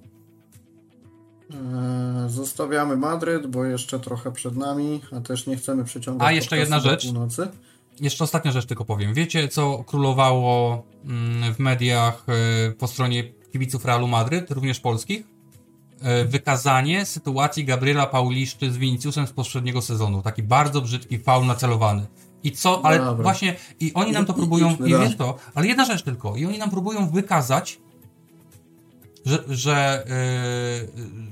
Eee, zostawiamy Madryt, bo jeszcze trochę przed nami, a też nie chcemy przyciągać... A jeszcze jedna rzecz. Północy. Jeszcze ostatnia rzecz tylko powiem. Wiecie, co królowało w mediach po stronie kibiców Realu Madryt, również polskich? Wykazanie sytuacji Gabriela Pauliszty z Viniciusem z poprzedniego sezonu. Taki bardzo brzydki faul nacelowany. I co, ale Dobra. właśnie, i oni nam to próbują, i wiesz to, ale jedna rzecz tylko, i oni nam próbują wykazać, że, że,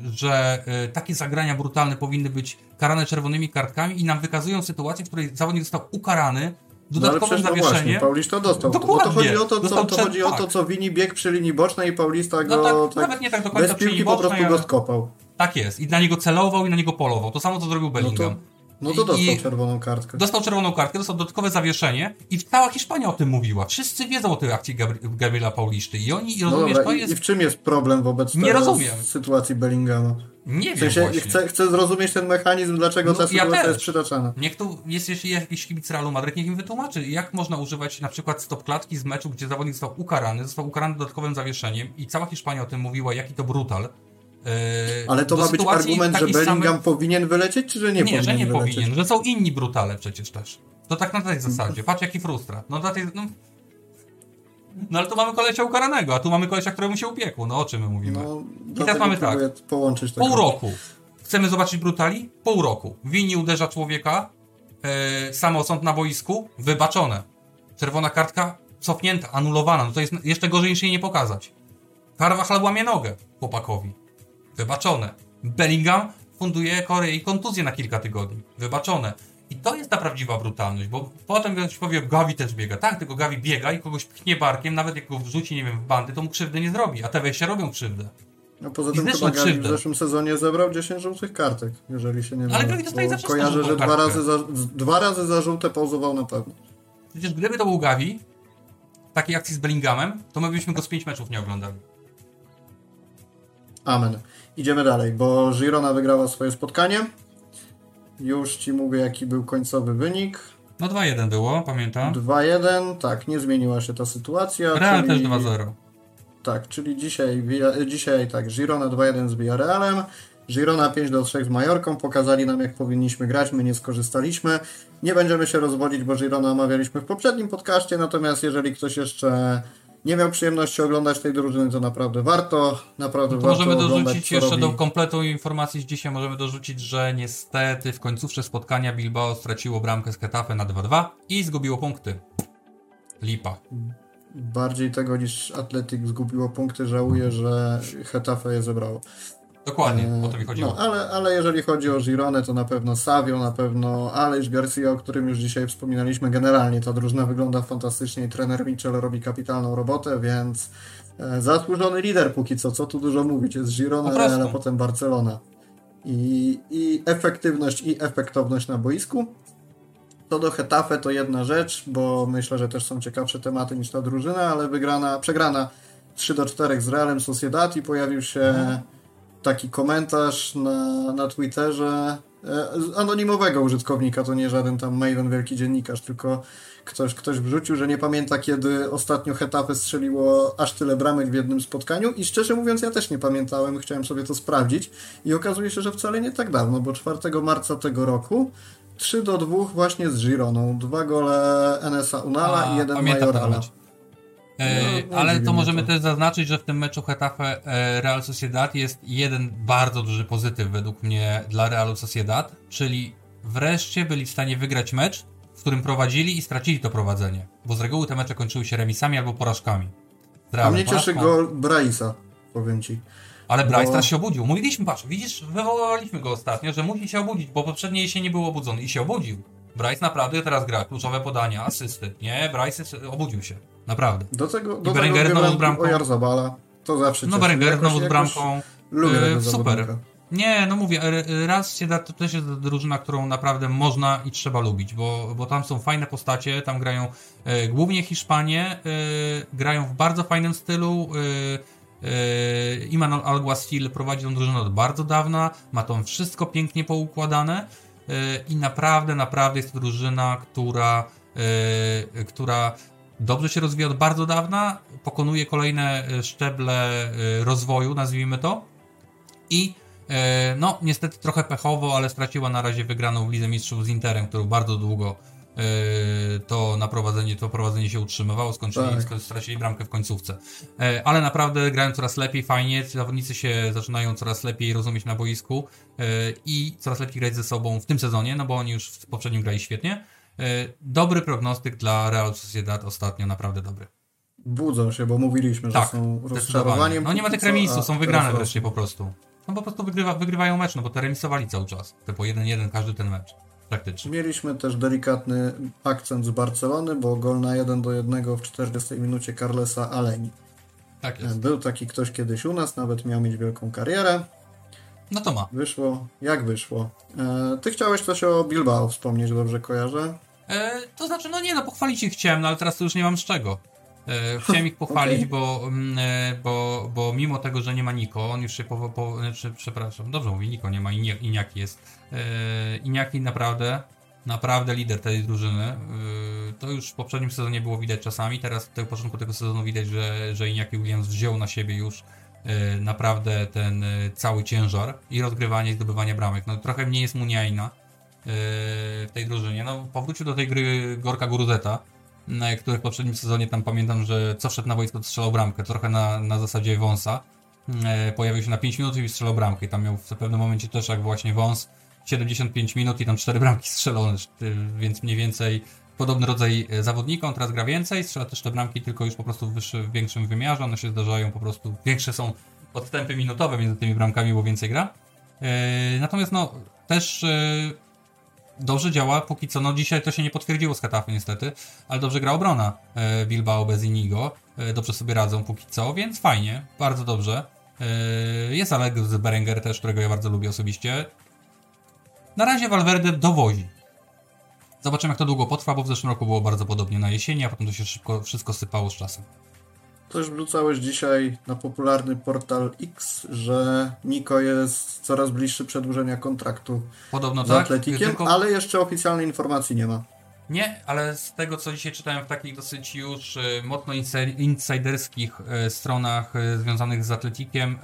yy, że yy, takie zagrania brutalne powinny być karane czerwonymi kartkami i nam wykazują sytuację, w której zawodnik został ukarany dodatkowym zawieszeniem. No właśnie, Paulista dostał. Dokładnie. To, to chodzi o to, co, to, chodzi o to, co Wini biegł przy linii bocznej i Paulista go no tak, tak, nawet nie tak do końca bez piłki bocznej, po prostu go skopał. Tak jest. I na niego celował i na niego polował. To samo, co zrobił Bellingham. No to, no to dostał I, czerwoną kartkę. Dostał czerwoną kartkę, dostał dodatkowe zawieszenie i cała Hiszpania o tym mówiła. Wszyscy wiedzą o tej akcji Gabri- Gabriela Pauliszty i oni, i no rozumiesz, dobra, to jest... I w czym jest problem wobec nie rozumiem. sytuacji Bellingama? Nie w sensie, wiem chcę, chcę zrozumieć ten mechanizm, dlaczego no, ta sytuacja ja jest przytaczana. Niech tu jest, jeśli jakiś kibic Realu Madryt, niech im wytłumaczy, jak można używać na przykład stopklatki z meczu, gdzie zawodnik został ukarany, został ukarany dodatkowym zawieszeniem i cała Hiszpania o tym mówiła, jaki to brutal. Ale to ma być argument, że Bellingham samej... powinien wylecieć, czy że nie, nie powinien? Nie, że nie wylecieć? powinien, że są inni brutale przecież też. To tak na tej zasadzie. Patrz jaki frustrat. No, na tej, no... no ale tu mamy kolesia ukaranego, a tu mamy kolesia, któremu się upiekło. No o czym my mówimy? No, i teraz mamy tak. Połączyć Pół roku. Chcemy zobaczyć brutali? Pół roku. Wini uderza człowieka, yy, samosąd na boisku, wybaczone. Czerwona kartka cofnięta, anulowana. No to jest jeszcze gorzej niż jej nie pokazać. Carvajal łamie nogę chłopakowi. Wybaczone. Bellingham funduje Korei kontuzję na kilka tygodni. Wybaczone. I to jest ta prawdziwa brutalność, bo potem ktoś powie, Gavi też biega. Tak, tylko Gavi biega i kogoś pchnie barkiem, nawet jak go wrzuci, nie wiem, w bandy, to mu krzywdy nie zrobi, a te wejścia robią krzywdę. No poza tym chyba Gavi w zeszłym sezonie zebrał dziesięć żółtych kartek, jeżeli się nie mylę. Ale Gavi dostaje zawsze kojarzę, że dwa razy, za, dwa razy za żółte pauzował na pewno. Przecież gdyby to był Gavi, w takiej akcji z Bellinghamem, to my byśmy go z pięć meczów nie oglądali. Amen. Idziemy dalej, bo Girona wygrała swoje spotkanie. Już ci mówię, jaki był końcowy wynik. No dwa jeden było, pamiętam. dwa jeden, tak, nie zmieniła się ta sytuacja. Real czyli... też dwa zero. Tak, czyli dzisiaj, dzisiaj tak, Girona dwa jeden z Villarrealem, Girona pięć do trzech z Majorką. Pokazali nam, jak powinniśmy grać, my nie skorzystaliśmy. Nie będziemy się rozwodzić, bo Girona omawialiśmy w poprzednim podcaście, natomiast jeżeli ktoś jeszcze... nie miał przyjemności oglądać tej drużyny, to naprawdę warto, naprawdę no to warto możemy oglądać, dorzucić jeszcze robi. Do kompletu informacji z dzisiaj możemy dorzucić, że niestety w końcówce spotkania Bilbao straciło bramkę z Getafe na dwa dwa i zgubiło punkty. Lipa. Bardziej tego niż Athletic zgubiło punkty, żałuję, że Getafe je zebrało. Dokładnie, o to mi chodziło. No, ale, ale jeżeli chodzi o Gironę, to na pewno Savio, na pewno Aleix Garcia, o którym już dzisiaj wspominaliśmy. Generalnie ta drużyna wygląda fantastycznie i trener Mitchell robi kapitalną robotę, więc zasłużony lider póki co, co tu dużo mówić, jest Girona, ale potem Barcelona. I, i efektywność i efektowność na boisku. Co do Getafe to jedna rzecz, bo myślę, że też są ciekawsze tematy niż ta drużyna, ale wygrana, przegrana trzy do czterech z Realem Sociedad i pojawił się taki komentarz na, na Twitterze anonimowego użytkownika, to nie żaden tam Maven, wielki dziennikarz, tylko ktoś, ktoś wrzucił, że nie pamięta, kiedy ostatnio Getafe strzeliło aż tyle bramek w jednym spotkaniu i szczerze mówiąc ja też nie pamiętałem, chciałem sobie to sprawdzić i okazuje się, że wcale nie tak dawno, bo czwartego marca tego roku trzy do dwóch właśnie z Gironą, dwa gole Enesa Unala A, i jeden Majorala. E, no, ale to możemy to. też zaznaczyć, że w tym meczu Getafe Real Sociedad jest jeden bardzo duży pozytyw według mnie dla Realu Sociedad, czyli wreszcie byli w stanie wygrać mecz, w którym prowadzili i stracili to prowadzenie, bo z reguły te mecze kończyły się remisami albo porażkami. Realu, A mnie porażką. cieszy gol Braisa, powiem ci. Ale Bryce teraz się obudził. Mówiliśmy, patrz, widzisz, wywołaliśmy go ostatnio, że musi się obudzić, bo poprzedniej jesieni nie był obudzony i się obudził. Bryce naprawdę teraz gra, kluczowe podania, asysty. Nie, Bryce obudził się, naprawdę. Do tego, do tego Berenguer z bramką. O Jarzabala, to zawsze No Berenguer znowu z bramką, lubię e, super. Zawodnika. Nie, no mówię, raz się da, to też jest drużyna, którą naprawdę można i trzeba lubić, bo, bo tam są fajne postacie, tam grają e, głównie Hiszpanie, e, grają w bardzo fajnym stylu, e, Imanol Alguacil prowadzi tą drużynę od bardzo dawna, ma to wszystko pięknie poukładane i naprawdę, naprawdę jest to drużyna, która, która dobrze się rozwija od bardzo dawna, pokonuje kolejne szczeble rozwoju, nazwijmy to, i no niestety trochę pechowo, ale straciła na razie wygraną w Lidze Mistrzów z Interem, którą bardzo długo to naprowadzenie, to prowadzenie się utrzymywało, skończyli, tak. stracili bramkę w końcówce. Ale naprawdę grają coraz lepiej, fajnie, zawodnicy się zaczynają coraz lepiej rozumieć na boisku i coraz lepiej grać ze sobą w tym sezonie, no bo oni już w poprzednim grali świetnie. Dobry prognostyk dla Real Sociedad ostatnio, naprawdę dobry. Budzą się, bo mówiliśmy, że tak, są rozczarowaniem. No nie ma tych remisów, są wygrane wreszcie po prostu. No po prostu wygrywa, wygrywają mecz, no bo te remisowali cały czas. Typu jeden jeden każdy ten mecz. Praktycznie. Mieliśmy też delikatny akcent z Barcelony, bo gol na jeden do jednego w czterdziestej minucie Carlesa Aleni. Tak jest. Był taki ktoś kiedyś u nas, nawet miał mieć wielką karierę. No to ma. Wyszło, jak wyszło. E, ty chciałeś coś o Bilbao wspomnieć, dobrze kojarzę? E, to znaczy, no nie, no pochwalić ich chciałem, no ale teraz to już nie mam z czego. E, chciałem ich pochwalić, okay. bo, bo, bo mimo tego, że nie ma Niko, on już się po, po, czy, przepraszam, dobrze mówi, Niko nie ma, Iniaki jest. Iñaki naprawdę naprawdę lider tej drużyny, to już w poprzednim sezonie było widać czasami, teraz w początku tego sezonu widać, że, że Iñaki Williams wziął na siebie już naprawdę ten cały ciężar i rozgrywanie i zdobywanie bramek, no trochę mniej jest Muniaina w tej drużynie, no powrócił do tej gry Gorka Guruzeta, który w poprzednim sezonie tam pamiętam, że co wszedł na boisko, to strzelał bramkę, trochę na, na zasadzie Wąsa, pojawił się na pięć minut i strzelał bramkę i tam miał w pewnym momencie też jak właśnie Wąs siedemdziesiąt pięć minut i tam cztery bramki strzelone, więc mniej więcej podobny rodzaj zawodnika, on teraz gra więcej, strzela też te bramki, tylko już po prostu w, wyższy, w większym wymiarze, one się zdarzają po prostu, większe są odstępy minutowe między tymi bramkami, bo więcej gra. Yy, natomiast no też yy, dobrze działa, póki co, no dzisiaj to się nie potwierdziło z Getafe niestety, ale dobrze gra obrona yy, Bilbao bez Iñigo, yy, dobrze sobie radzą póki co, więc fajnie, bardzo dobrze. Yy, jest Alex Berenguer też, którego ja bardzo lubię osobiście. Na razie Valverde dowozi. Zobaczymy, jak to długo potrwa, bo w zeszłym roku było bardzo podobnie na jesieni, a potem to się szybko wszystko sypało z czasem. Też wrzucałeś dzisiaj na popularny portal X, że Nico jest coraz bliższy przedłużenia kontraktu podobno z tak, Atletikiem, tylko... ale jeszcze oficjalnej informacji nie ma. Nie, ale z tego, co dzisiaj czytałem w takich dosyć już mocno insiderskich stronach związanych z Atletikiem,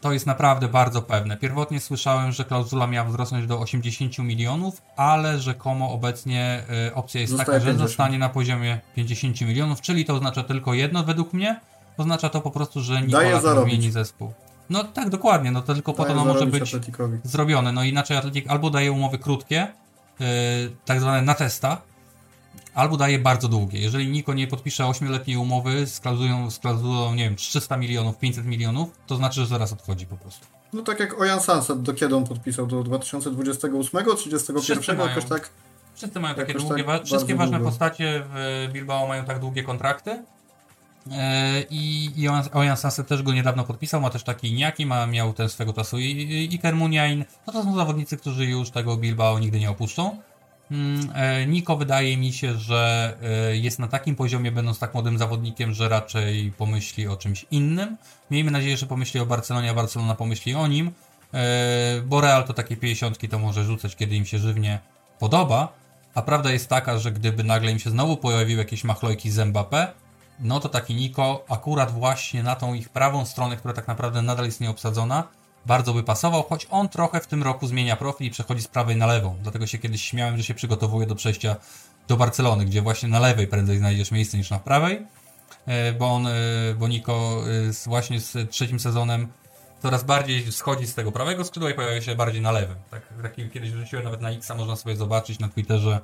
to jest naprawdę bardzo pewne. Pierwotnie słyszałem, że klauzula miała wzrosnąć do osiemdziesiąt milionów, ale rzekomo obecnie opcja jest zostaje taka, że pięćdziesiąt zostanie na poziomie pięćdziesiąt milionów, czyli to oznacza tylko jedno według mnie. Oznacza to po prostu, że Nikola zmieni zespół. No tak, dokładnie, no to tylko daje po to no, może być Atletikowi zrobione. No inaczej Atletik albo daje umowy krótkie, tak zwane na testa, albo daje bardzo długie. Jeżeli Niko nie podpisze ośmioletniej umowy z klauzulą, z klauzulą, nie wiem, trzysta milionów, pięćset milionów, to znaczy, że zaraz odchodzi po prostu. No tak jak Ojan Sunset, do kiedy on podpisał? Do dwa tysiące dwudziestego ósmego, trzydziestego pierwszego, jakoś tak. Wszyscy mają takie długie, tak wa- wszystkie ważne długo. Postacie w Bilbao mają tak długie kontrakty. I, i Ojan Sunset też go niedawno podpisał, ma też taki Iñaki, ma miał ten swego czasu i, i Iker Muniain, no to są zawodnicy, którzy już tego Bilbao nigdy nie opuszczą, Niko wydaje mi się, że jest na takim poziomie, będąc tak młodym zawodnikiem, że raczej pomyśli o czymś innym. Miejmy nadzieję, że pomyśli o Barcelonie, a Barcelona pomyśli o nim, bo Real to takie pięćdziesiątki to może rzucać, kiedy im się żywnie podoba, a prawda jest taka, że gdyby nagle im się znowu pojawiły jakieś machlojki z Mbappé, no to taki Niko akurat właśnie na tą ich prawą stronę, która tak naprawdę nadal jest nieobsadzona, bardzo by pasował, choć on trochę w tym roku zmienia profil i przechodzi z prawej na lewą. Dlatego się kiedyś śmiałem, że się przygotowuje do przejścia do Barcelony, gdzie właśnie na lewej prędzej znajdziesz miejsce niż na prawej, bo on, bo Niko właśnie z trzecim sezonem coraz bardziej schodzi z tego prawego skrzydła i pojawia się bardziej na lewym. Tak, taki kiedyś wrzuciłem nawet na X, można sobie zobaczyć na Twitterze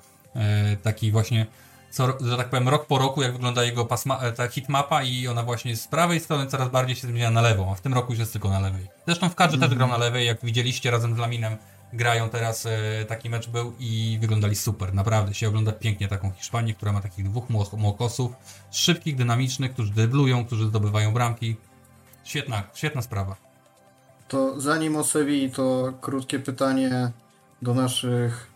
taki właśnie, co, że tak powiem, rok po roku, jak wygląda jego pasma, ta hitmapa, i ona właśnie z prawej strony coraz bardziej się zmienia na lewą, a w tym roku już jest tylko na lewej. Zresztą w kadrze mm-hmm. też grał na lewej, jak widzieliście, razem z Laminem grają teraz, e, taki mecz był i wyglądali super, naprawdę się ogląda pięknie taką Hiszpanię, która ma takich dwóch młokosów, szybkich, dynamicznych, którzy dyblują, którzy zdobywają bramki. Świetna, świetna sprawa. To zanim o Sewilli, to krótkie pytanie do naszych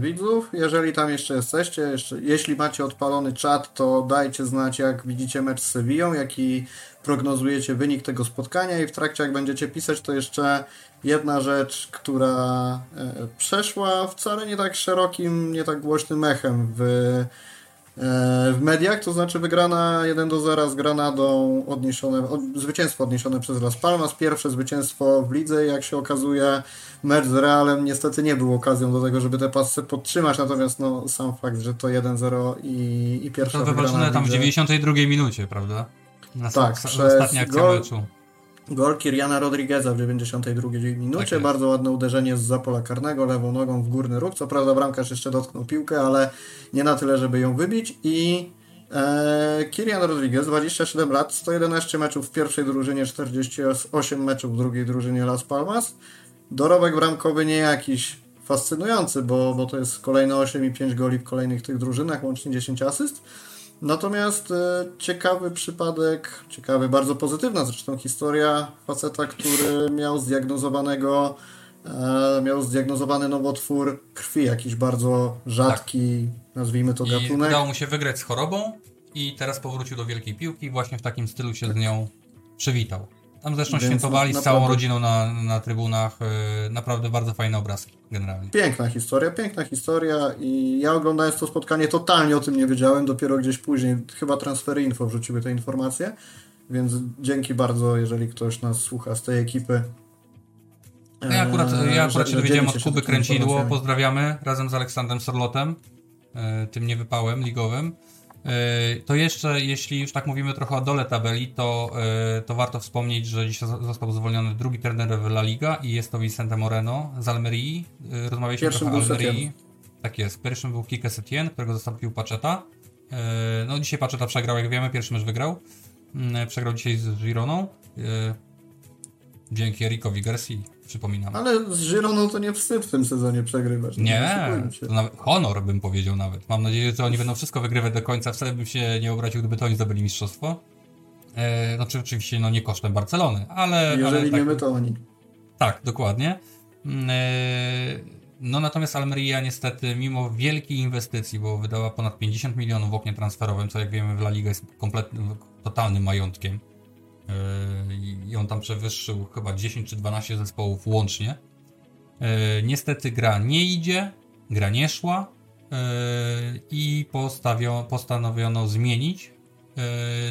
widzów, jeżeli tam jeszcze jesteście, jeszcze, jeśli macie odpalony czat, to dajcie znać, jak widzicie mecz z Sevillą, jaki prognozujecie wynik tego spotkania, i w trakcie, jak będziecie pisać, to jeszcze jedna rzecz, która e, przeszła wcale nie tak szerokim, nie tak głośnym echem w, e, w mediach, to znaczy wygrana jeden do zera z Granadą, odniesione, od, zwycięstwo odniesione przez Las Palmas, pierwsze zwycięstwo w lidze, jak się okazuje. Mecz z Realem niestety nie był okazją do tego, żeby te pasy podtrzymać, natomiast no, sam fakt, że to jeden zero i, i pierwsza to wygrana... To wywalczone tam w dziewięćdziesiątej drugiej minucie, prawda? Na tak, s- przez ostatnia akcja gol, meczu. Gol Kiriana Rodrígueza w dziewięćdziesiątej drugiej minucie, tak bardzo ładne uderzenie z zapola karnego, lewą nogą w górny róg, co prawda bramkarz jeszcze dotknął piłkę, ale nie na tyle, żeby ją wybić, i e, Kirian Rodríguez, dwadzieścia siedem lat, sto jedenaście meczów w pierwszej drużynie, czterdzieści osiem meczów w drugiej drużynie Las Palmas. Dorobek bramkowy nie jakiś fascynujący, bo, bo to jest kolejne osiem i pięć goli w kolejnych tych drużynach, łącznie dziesięć asyst. Natomiast e, ciekawy przypadek, ciekawy, bardzo pozytywna zresztą historia faceta, który miał zdiagnozowanego, e, miał zdiagnozowany nowotwór krwi, jakiś bardzo rzadki, tak, nazwijmy to, gatunek. I udało mu się wygrać z chorobą i teraz powrócił do wielkiej piłki, właśnie w takim stylu się tak z nią przywitał. Tam zresztą Więc świętowali naprawdę... z całą rodziną na, na trybunach. Yy, naprawdę bardzo fajne obrazki generalnie. Piękna historia, piękna historia, i ja oglądając to spotkanie totalnie o tym nie wiedziałem, dopiero gdzieś później, chyba Transfery Info wrzuciły te informacje, więc dzięki bardzo, jeżeli ktoś nas słucha z tej ekipy. Yy, ja akurat, ja akurat że, się dowiedziałem od Kuby Kręcidło, pozdrawiamy, razem z Aleksandrem Sorlotem, yy, tym niewypałem ligowym. To jeszcze, jeśli już tak mówimy trochę o dole tabeli, to, to warto wspomnieć, że dzisiaj został zwolniony drugi trener w La Liga i jest to Vicente Moreno z Almerii. Rozmawialiśmy pierwszym trochę o Almerii. Tak jest, pierwszym był Quique Setién, którego zastąpił Pacheta. No dzisiaj Pacheta przegrał, jak wiemy, pierwszy mecz wygrał. Przegrał dzisiaj z Gironą. Dzięki Erikowi Garcii, przypominam. Ale z Gironą to nie wstyd w tym sezonie przegrywać. Nie, nie to nawet honor bym powiedział nawet. Mam nadzieję, że oni będą wszystko wygrywać do końca. Wcale bym się nie obraził, gdyby to oni zdobyli mistrzostwo. E, no czy oczywiście no nie kosztem Barcelony, ale... Jeżeli ale tak, nie my, to oni. Tak, dokładnie. E, no natomiast Almeria niestety, mimo wielkiej inwestycji, bo wydała ponad pięćdziesiąt milionów w oknie transferowym, co jak wiemy w La Liga jest kompletnym, totalnym majątkiem. I on tam przewyższył chyba dziesięć czy dwanaście zespołów łącznie. Niestety gra nie idzie, gra nie szła i postawiono, postanowiono zmienić.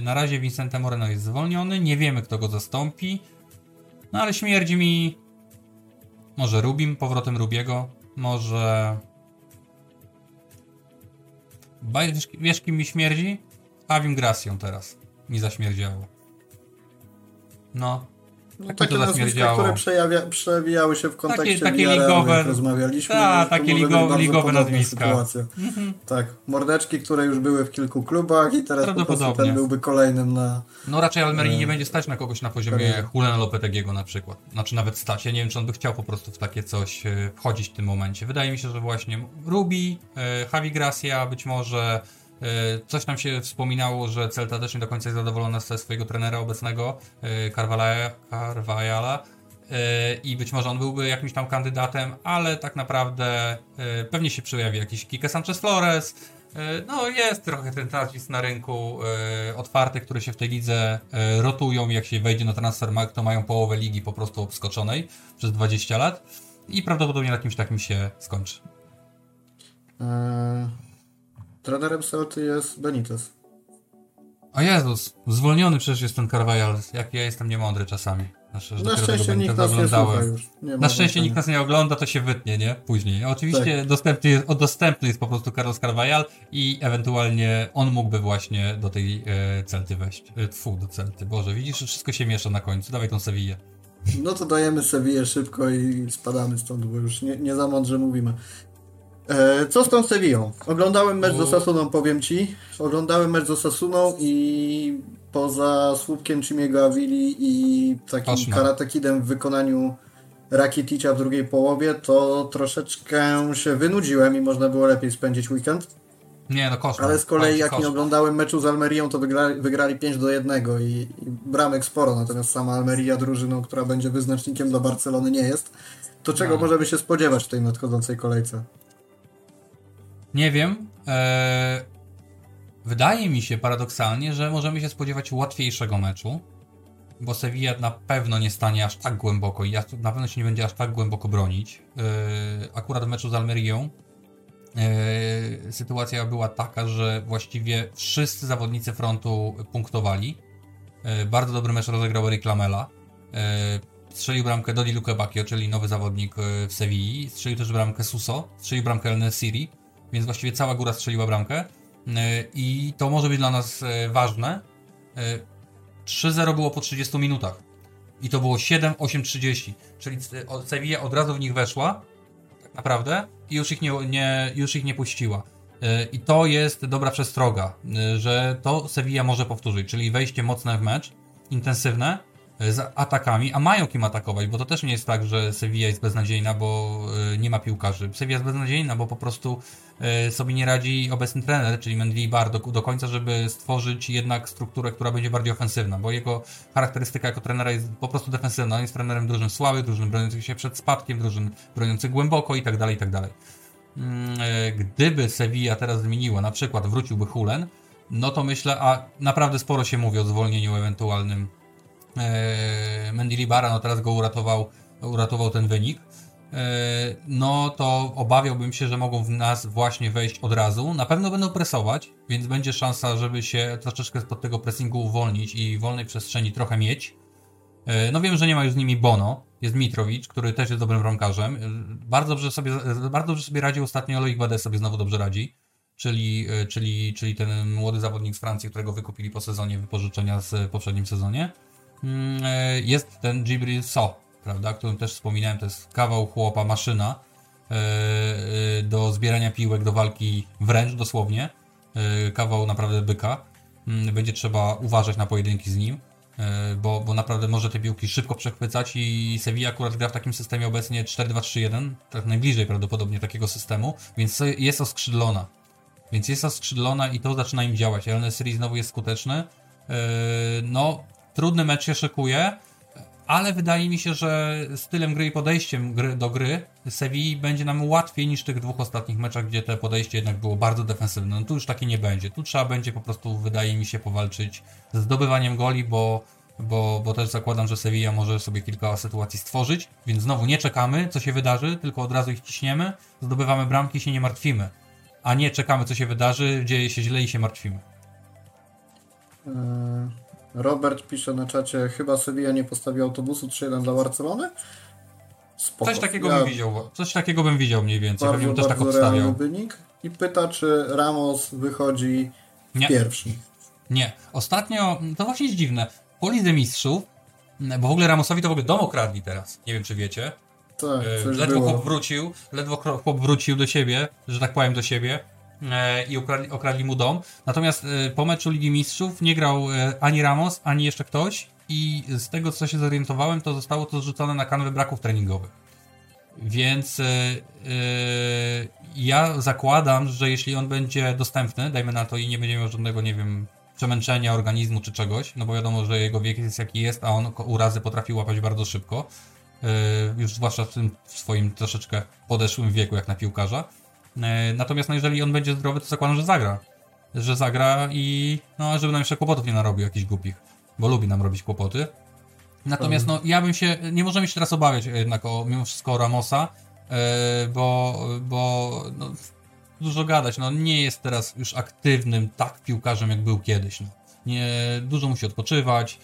Na razie Vicente Moreno jest zwolniony, nie wiemy, kto go zastąpi, no ale śmierdzi mi może Rubim, powrotem Rubiego, może wiesz, wiesz kim mi śmierdzi? Avim Gracią teraz mi zaśmierdziało. No, no tak takie nazwiska, które przejawia, przewijały się w kontekście takie, takie ligowe, rozmawialiśmy. Ta, takie ligo, ligowe nazwiska. Mm-hmm. Tak, mordeczki, które już były w kilku klubach i teraz po prostu ten byłby kolejnym na... No raczej Almerii nie będzie stać na kogoś na poziomie Juliana Lopetegiego na przykład. Znaczy nawet stać, ja nie wiem, czy on by chciał po prostu w takie coś wchodzić w tym momencie. Wydaje mi się, że właśnie Rubi, Javi Gracia być może... Coś nam się wspominało, że Celta też nie do końca jest zadowolona ze swojego trenera obecnego, Carvajala, i być może on byłby jakimś tam kandydatem, ale tak naprawdę pewnie się przejawi jakiś Kike Sanchez Flores. No jest trochę ten nazwisk na rynku otwarty, które się w tej lidze rotują. Jak się wejdzie na Transfermarkt, to mają połowę ligi po prostu obskoczonej przez dwadzieścia lat i prawdopodobnie na kimś takim się skończy. Eee, trenerem Celty jest Benitez. O Jezus, zwolniony przecież jest ten Carvajal, jak ja jestem niemądry czasami. Nasze, na szczęście nikt nas nie słucha już. Nie na szczęście nikt nas nie ogląda, to się wytnie, nie? Później. Oczywiście tak. dostępny, jest, dostępny jest po prostu Carlos Carvajal i ewentualnie on mógłby właśnie do tej e, Celty wejść. E, tfu, do Celty. Boże, widzisz, wszystko się miesza na końcu. Dawaj tą Sevillę. No to dajemy Sevillę szybko i spadamy stąd, bo już nie, nie za mądrze mówimy. E, co z tą Sevillą? Oglądałem mecz U... z Osasuną, powiem Ci. Oglądałem mecz z Osasuną i... Poza słupkiem Cimiego Avili i takim Ośma. Karate Kidem w wykonaniu Rakiticia w drugiej połowie, to troszeczkę się wynudziłem i można było lepiej spędzić weekend. Nie, no koszmar. Ale z kolei jak koszmar. nie oglądałem meczu z Almerią, to wygrali, wygrali pięć do jednego i, i bramek sporo, natomiast sama Almeria drużyną, która będzie wyznacznikiem dla Barcelony, nie jest. To czego no. możemy się spodziewać w tej nadchodzącej kolejce? Nie wiem. Eee... Wydaje mi się paradoksalnie, że możemy się spodziewać łatwiejszego meczu, bo Sevilla na pewno nie stanie aż tak głęboko i na pewno się nie będzie aż tak głęboko bronić. Yy, akurat w meczu z Almerią yy, sytuacja była taka, że właściwie wszyscy zawodnicy frontu punktowali. Yy, bardzo dobry mecz rozegrał Eric Lamela. Yy, strzelił bramkę Dodi Lukebakio, czyli nowy zawodnik w Sewilli. Strzelił też bramkę Suso, strzelił bramkę El Nesiri, więc właściwie cała góra strzeliła bramkę. I to może być dla nas ważne. trzy zero było po trzydziestu minutach i to było siedem osiem trzydzieści, czyli Sevilla od razu w nich weszła tak naprawdę i już ich nie, nie, już ich nie puściła i to jest dobra przestroga, że to Sevilla może powtórzyć, czyli wejście mocne w mecz, intensywne z atakami, a mają kim atakować, bo to też nie jest tak, że Sevilla jest beznadziejna, bo nie ma piłkarzy. Sevilla jest beznadziejna, bo po prostu sobie nie radzi obecny trener, czyli Mendilibar do, do końca, żeby stworzyć jednak strukturę, która będzie bardziej ofensywna, bo jego charakterystyka jako trenera jest po prostu defensywna. On jest trenerem drużyn słabych, drużyn broniących się przed spadkiem, drużyn broniących głęboko i tak dalej, i tak dalej. Gdyby Sevilla teraz zmieniła, na przykład wróciłby Hulen, no to myślę, a naprawdę sporo się mówi o zwolnieniu ewentualnym Mendilibara, no teraz go uratował, uratował ten wynik, no to obawiałbym się, że mogą w nas właśnie wejść od razu. Na pewno będą presować, więc będzie szansa, żeby się troszeczkę spod tego pressingu uwolnić i wolnej przestrzeni trochę mieć. No wiem, że nie ma już z nimi Bono, jest Mitrowicz, który też jest dobrym bramkarzem. Bardzo dobrze sobie, bardzo dobrze sobie radzi ostatnio, Loic Badet sobie znowu dobrze radzi, czyli, czyli, czyli ten młody zawodnik z Francji, którego wykupili po sezonie wypożyczenia z poprzednim sezonie. Jest ten Djibril So, prawda, którym też wspominałem, to jest kawał chłopa, maszyna do zbierania piłek, do walki wręcz dosłownie, kawał naprawdę byka, będzie trzeba uważać na pojedynki z nim, bo, bo naprawdę może te piłki szybko przechwycać i Sevilla akurat gra w takim systemie obecnie cztery dwa trzy jeden, tak najbliżej prawdopodobnie takiego systemu, więc jest oskrzydlona, więc jest oskrzydlona i to zaczyna im działać. El Nesiri znowu jest skuteczny, no trudny mecz się szykuje, ale wydaje mi się, że stylem gry i podejściem gry do gry Sevilla będzie nam łatwiej niż w tych dwóch ostatnich meczach, gdzie te podejście jednak było bardzo defensywne. No tu już takie nie będzie. Tu trzeba będzie po prostu, wydaje mi się, powalczyć z zdobywaniem goli, bo, bo, bo też zakładam, że Sevilla może sobie kilka sytuacji stworzyć, więc znowu nie czekamy, co się wydarzy, tylko od razu ich ciśniemy, zdobywamy bramki i się nie martwimy, a nie czekamy, co się wydarzy, dzieje się źle i się martwimy. Hmm. Robert pisze na czacie, chyba Sevilla nie postawił autobusu trzy jeden dla Barcelony? Spoko. Coś takiego ja bym widział, coś takiego bym widział mniej więcej. Bardzo, Pewnie bardzo też tak obstawiał. Wynik. I pyta, czy Ramos wychodzi nie. pierwszy. Nie. Ostatnio, to właśnie jest dziwne, po Lidze Mistrzów, bo w ogóle Ramosowi to w ogóle dom okradli teraz, nie wiem czy wiecie. Tak, coś ledwo było. Chłop wrócił, ledwo chłop wrócił do siebie, że tak powiem do siebie. I okradli, okradli mu dom. Natomiast po meczu Ligi Mistrzów nie grał ani Ramos, ani jeszcze ktoś i z tego, co się zorientowałem, to zostało to zrzucone na kanwę braków treningowych. Więc yy, ja zakładam, że jeśli on będzie dostępny, dajmy na to, i nie będzie miał żadnego, nie wiem, przemęczenia organizmu czy czegoś, no bo wiadomo, że jego wiek jest jaki jest, a on urazy potrafi łapać bardzo szybko, już zwłaszcza w tym swoim troszeczkę podeszłym wieku jak na piłkarza. Natomiast no, jeżeli on będzie zdrowy, to zakładam, że zagra. Że zagra i no, żeby nam jeszcze kłopotów nie narobił jakichś głupich, bo lubi nam robić kłopoty. Natomiast no, ja bym się, nie możemy się teraz obawiać jednak o, mimo wszystko o Ramosa, bo, bo no, dużo gadać, no, nie jest teraz już aktywnym tak piłkarzem jak był kiedyś. No. Nie, dużo musi odpoczywać,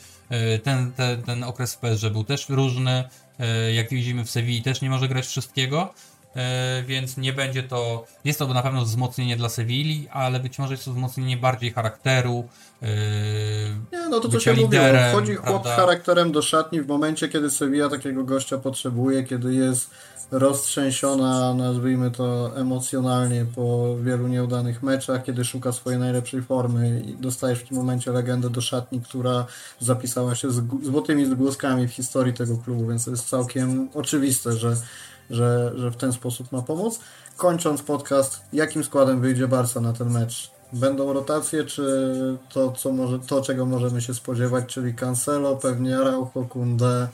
ten, ten, ten okres w P S G był też różny, jak widzimy w Sewilli też nie może grać wszystkiego, więc nie będzie to, jest to na pewno wzmocnienie dla Sewilli, ale być może jest to wzmocnienie bardziej charakteru. Nie, no to co się liderem, mówiło, wchodzi chłop z charakterem do szatni w momencie, kiedy Sevilla takiego gościa potrzebuje, kiedy jest roztrzęsiona, nazwijmy to emocjonalnie, po wielu nieudanych meczach, kiedy szuka swojej najlepszej formy i dostajesz w tym momencie legendę do szatni, która zapisała się z złotymi zgłoskami w historii tego klubu, więc to jest całkiem oczywiste, że Że, że w ten sposób ma pomóc. Kończąc podcast, jakim składem wyjdzie Barca na ten mecz? Będą rotacje, czy to, co może, to czego możemy się spodziewać, czyli Cancelo, pewnie Araujo, Kunde,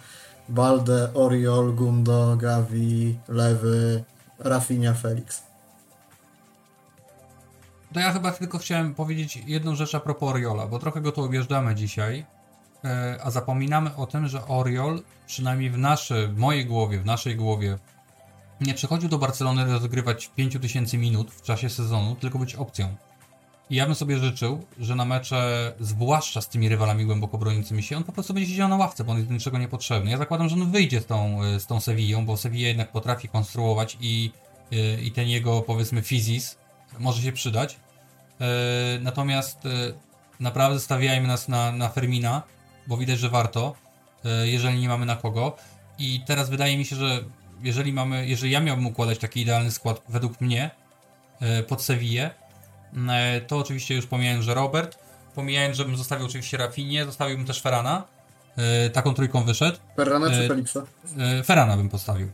Balde, Oriol, Gundo, Gavi, Lewy, Rafinha, Felix. To ja chyba tylko chciałem powiedzieć jedną rzecz a propos Oriola, bo trochę go tu objeżdżamy dzisiaj. A zapominamy o tym, że Oriol, przynajmniej w naszej, w mojej głowie, w naszej głowie, nie przychodził do Barcelony rozgrywać pięć tysięcy minut w czasie sezonu, tylko być opcją. I ja bym sobie życzył, że na mecze, zwłaszcza z tymi rywalami głęboko broniącymi się, on po prostu będzie siedział na ławce, bo on jest do niczego niepotrzebny. Ja zakładam, że on wyjdzie z tą, z tą Sevillą, bo Sevilla jednak potrafi konstruować i, i ten jego, powiedzmy, fizis może się przydać. Natomiast naprawdę stawiajmy nas na, na Fermina, bo widać, że warto, jeżeli nie mamy na kogo. I teraz wydaje mi się, że jeżeli mamy, jeżeli ja miałbym układać taki idealny skład według mnie pod Sevillę, to oczywiście już pomijając, że Robert, pomijając, żebym zostawił oczywiście Rafinhę, zostawiłbym też Ferrana, taką trójką wyszedł. Ferrana czy Felixa? Ferrana bym postawił.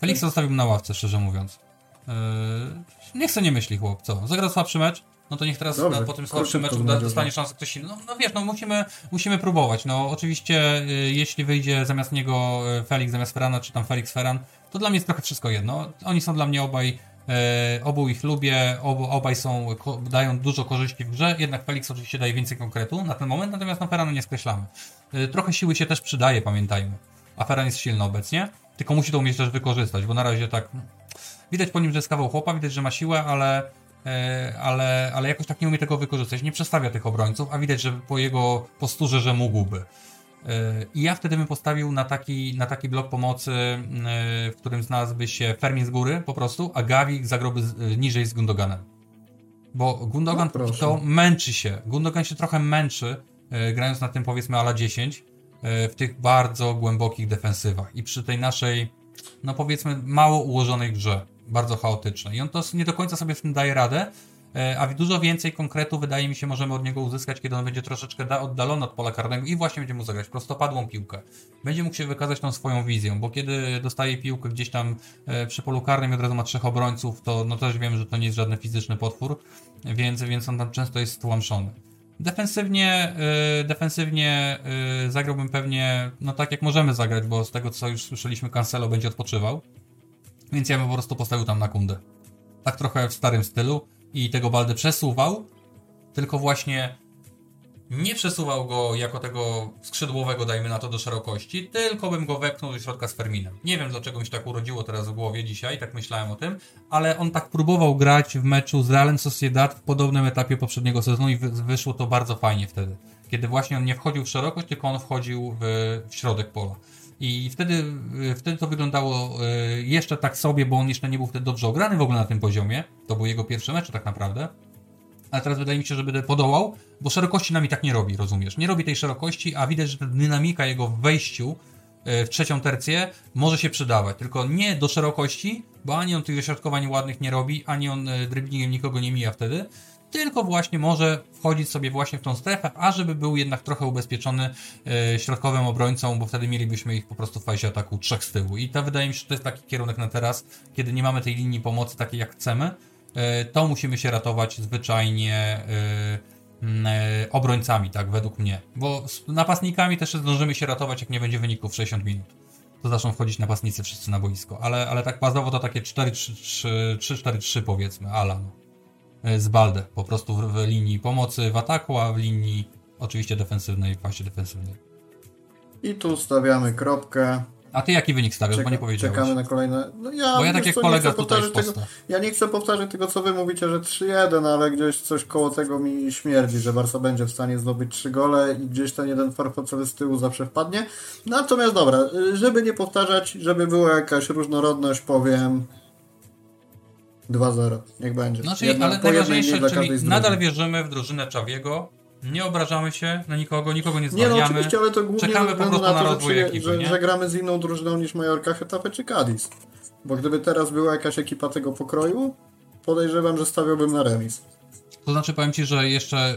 Felixa zostawiłbym na ławce, szczerze mówiąc. Niech sobie nie myśli chłop, co? Zagrał słabszy mecz? No to niech teraz Dobrze, na, po tym słabszym meczu da, dostanie szansę ktoś inny. No, no wiesz, no musimy, musimy próbować. No oczywiście y, jeśli wyjdzie zamiast niego Felix zamiast Ferrana, czy tam Felix Ferran, to dla mnie jest trochę wszystko jedno. Oni są dla mnie obaj, y, obu ich lubię, obu, obaj są, ko- dają dużo korzyści w grze, jednak Felix oczywiście daje więcej konkretu na ten moment, natomiast na Ferrana nie skreślamy. Y, trochę siły się też przydaje, pamiętajmy. A Ferran jest silny obecnie, tylko musi to umieć też wykorzystać, bo na razie tak, widać po nim, że jest kawał chłopa, widać, że ma siłę, ale Ale, ale jakoś tak nie umie tego wykorzystać, nie przestawia tych obrońców, a widać, że po jego posturze, że mógłby. I ja wtedy bym postawił na taki, na taki blok pomocy, w którym znalazłby się Fermin z góry po prostu, a Gavi zagrałby niżej z Gundoganem. Bo Gundogan no to męczy się, Gundogan się trochę męczy, grając na tym powiedzmy ala dziesięć, w tych bardzo głębokich defensywach i przy tej naszej, no powiedzmy, mało ułożonej grze. Bardzo chaotyczne. I on to nie do końca sobie w tym daje radę, a dużo więcej konkretu, wydaje mi się, możemy od niego uzyskać, kiedy on będzie troszeczkę oddalony od pola karnego i właśnie będzie mógł zagrać prostopadłą piłkę. Będzie mógł się wykazać tą swoją wizją, bo kiedy dostaje piłkę gdzieś tam przy polu karnym i od razu ma trzech obrońców, to no też wiem, że to nie jest żaden fizyczny potwór, więc, więc on tam często jest stłamszony. Defensywnie, yy, defensywnie yy, zagrałbym pewnie, no tak jak możemy zagrać, bo z tego, co już słyszeliśmy, Cancelo będzie odpoczywał. Więc ja bym po prostu postawił tam na Kundę. Tak trochę w starym stylu. I tego Baldę przesuwał. Tylko właśnie nie przesuwał go jako tego skrzydłowego, dajmy na to, do szerokości. Tylko bym go wepchnął do środka z Ferminem. Nie wiem, dlaczego mi się tak urodziło teraz w głowie dzisiaj. Tak myślałem o tym. Ale on tak próbował grać w meczu z Realem Sociedad w podobnym etapie poprzedniego sezonu. I wyszło to bardzo fajnie wtedy. Kiedy właśnie on nie wchodził w szerokość, tylko on wchodził w, w środek pola. I wtedy, wtedy to wyglądało jeszcze tak sobie, bo on jeszcze nie był wtedy dobrze ograny w ogóle na tym poziomie. To był jego pierwszy mecz tak naprawdę. Ale teraz wydaje mi się, że będę podołał, bo szerokości nam i tak nie robi, rozumiesz? Nie robi tej szerokości, a widać, że ta dynamika jego w wejściu w trzecią tercję może się przydawać. Tylko nie do szerokości, bo ani on tych dośrodkowań ładnych nie robi, ani on dribblingiem nikogo nie mija wtedy. Tylko właśnie może wchodzić sobie właśnie w tą strefę, a żeby był jednak trochę ubezpieczony środkowym obrońcą, bo wtedy mielibyśmy ich po prostu w fazie ataku trzech z tyłu. I to wydaje mi się, że to jest taki kierunek na teraz, kiedy nie mamy tej linii pomocy takiej jak chcemy, to musimy się ratować zwyczajnie obrońcami, tak według mnie. Bo z napastnikami też zdążymy się ratować, jak nie będzie wyników sześćdziesiąt minut. to zaczną wchodzić napastnicy wszyscy na boisko. Ale, ale tak bazowo to takie trzy cztery trzy powiedzmy, Alan z Balde po prostu w, w linii pomocy w ataku, a w linii oczywiście defensywnej, pasie defensywnej. I tu stawiamy kropkę. A ty jaki wynik stawiasz, Czeka, bo nie powiedziałeś. Czekamy na kolejne... No ja, bo ja tak jak co, kolega tutaj tego, ja nie chcę powtarzać tego, co wy mówicie, że trzy jeden, ale gdzieś coś koło tego mi śmierdzi, że Barca będzie w stanie zdobyć trzy gole i gdzieś ten jeden farfocowy z tyłu zawsze wpadnie. Natomiast dobra, żeby nie powtarzać, żeby była jakaś różnorodność, powiem dwa zero. Niech będzie. No czyli, jedna, ale najważniejsze, czyli nadal wierzymy w drużynę Xaviego. Nie obrażamy się na nikogo, nikogo nie zwalniamy. Nie, no oczywiście, ale to głównie czekamy po prostu na, na rozwój że, ekipy, że, że gramy z inną drużyną niż Majorka, Getafe czy Cadiz. Bo gdyby teraz była jakaś ekipa tego pokroju, podejrzewam, że stawiałbym na remis. To znaczy, powiem Ci, że jeszcze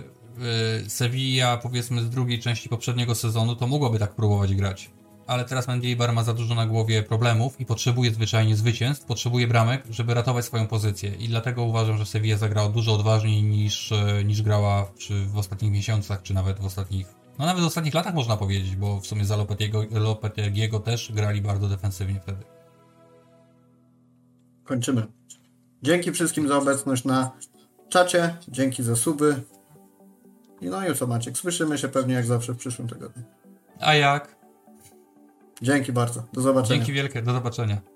y, Sevilla, powiedzmy z drugiej części poprzedniego sezonu, to mogłoby tak próbować grać. Ale teraz Mendilibar ma za dużo na głowie problemów i potrzebuje zwyczajnie zwycięstw, potrzebuje bramek, żeby ratować swoją pozycję. I dlatego uważam, że Sevilla zagrała dużo odważniej niż, niż grała w, w ostatnich miesiącach, czy nawet w ostatnich, no nawet w ostatnich latach można powiedzieć, bo w sumie za Lopetiego, Lopetiego też grali bardzo defensywnie wtedy. Kończymy. Dzięki wszystkim za obecność na czacie, dzięki za suby. No i co, Maciek, słyszymy się pewnie jak zawsze w przyszłym tygodniu. A jak? Dzięki bardzo. Do zobaczenia. Dzięki wielkie. Do zobaczenia.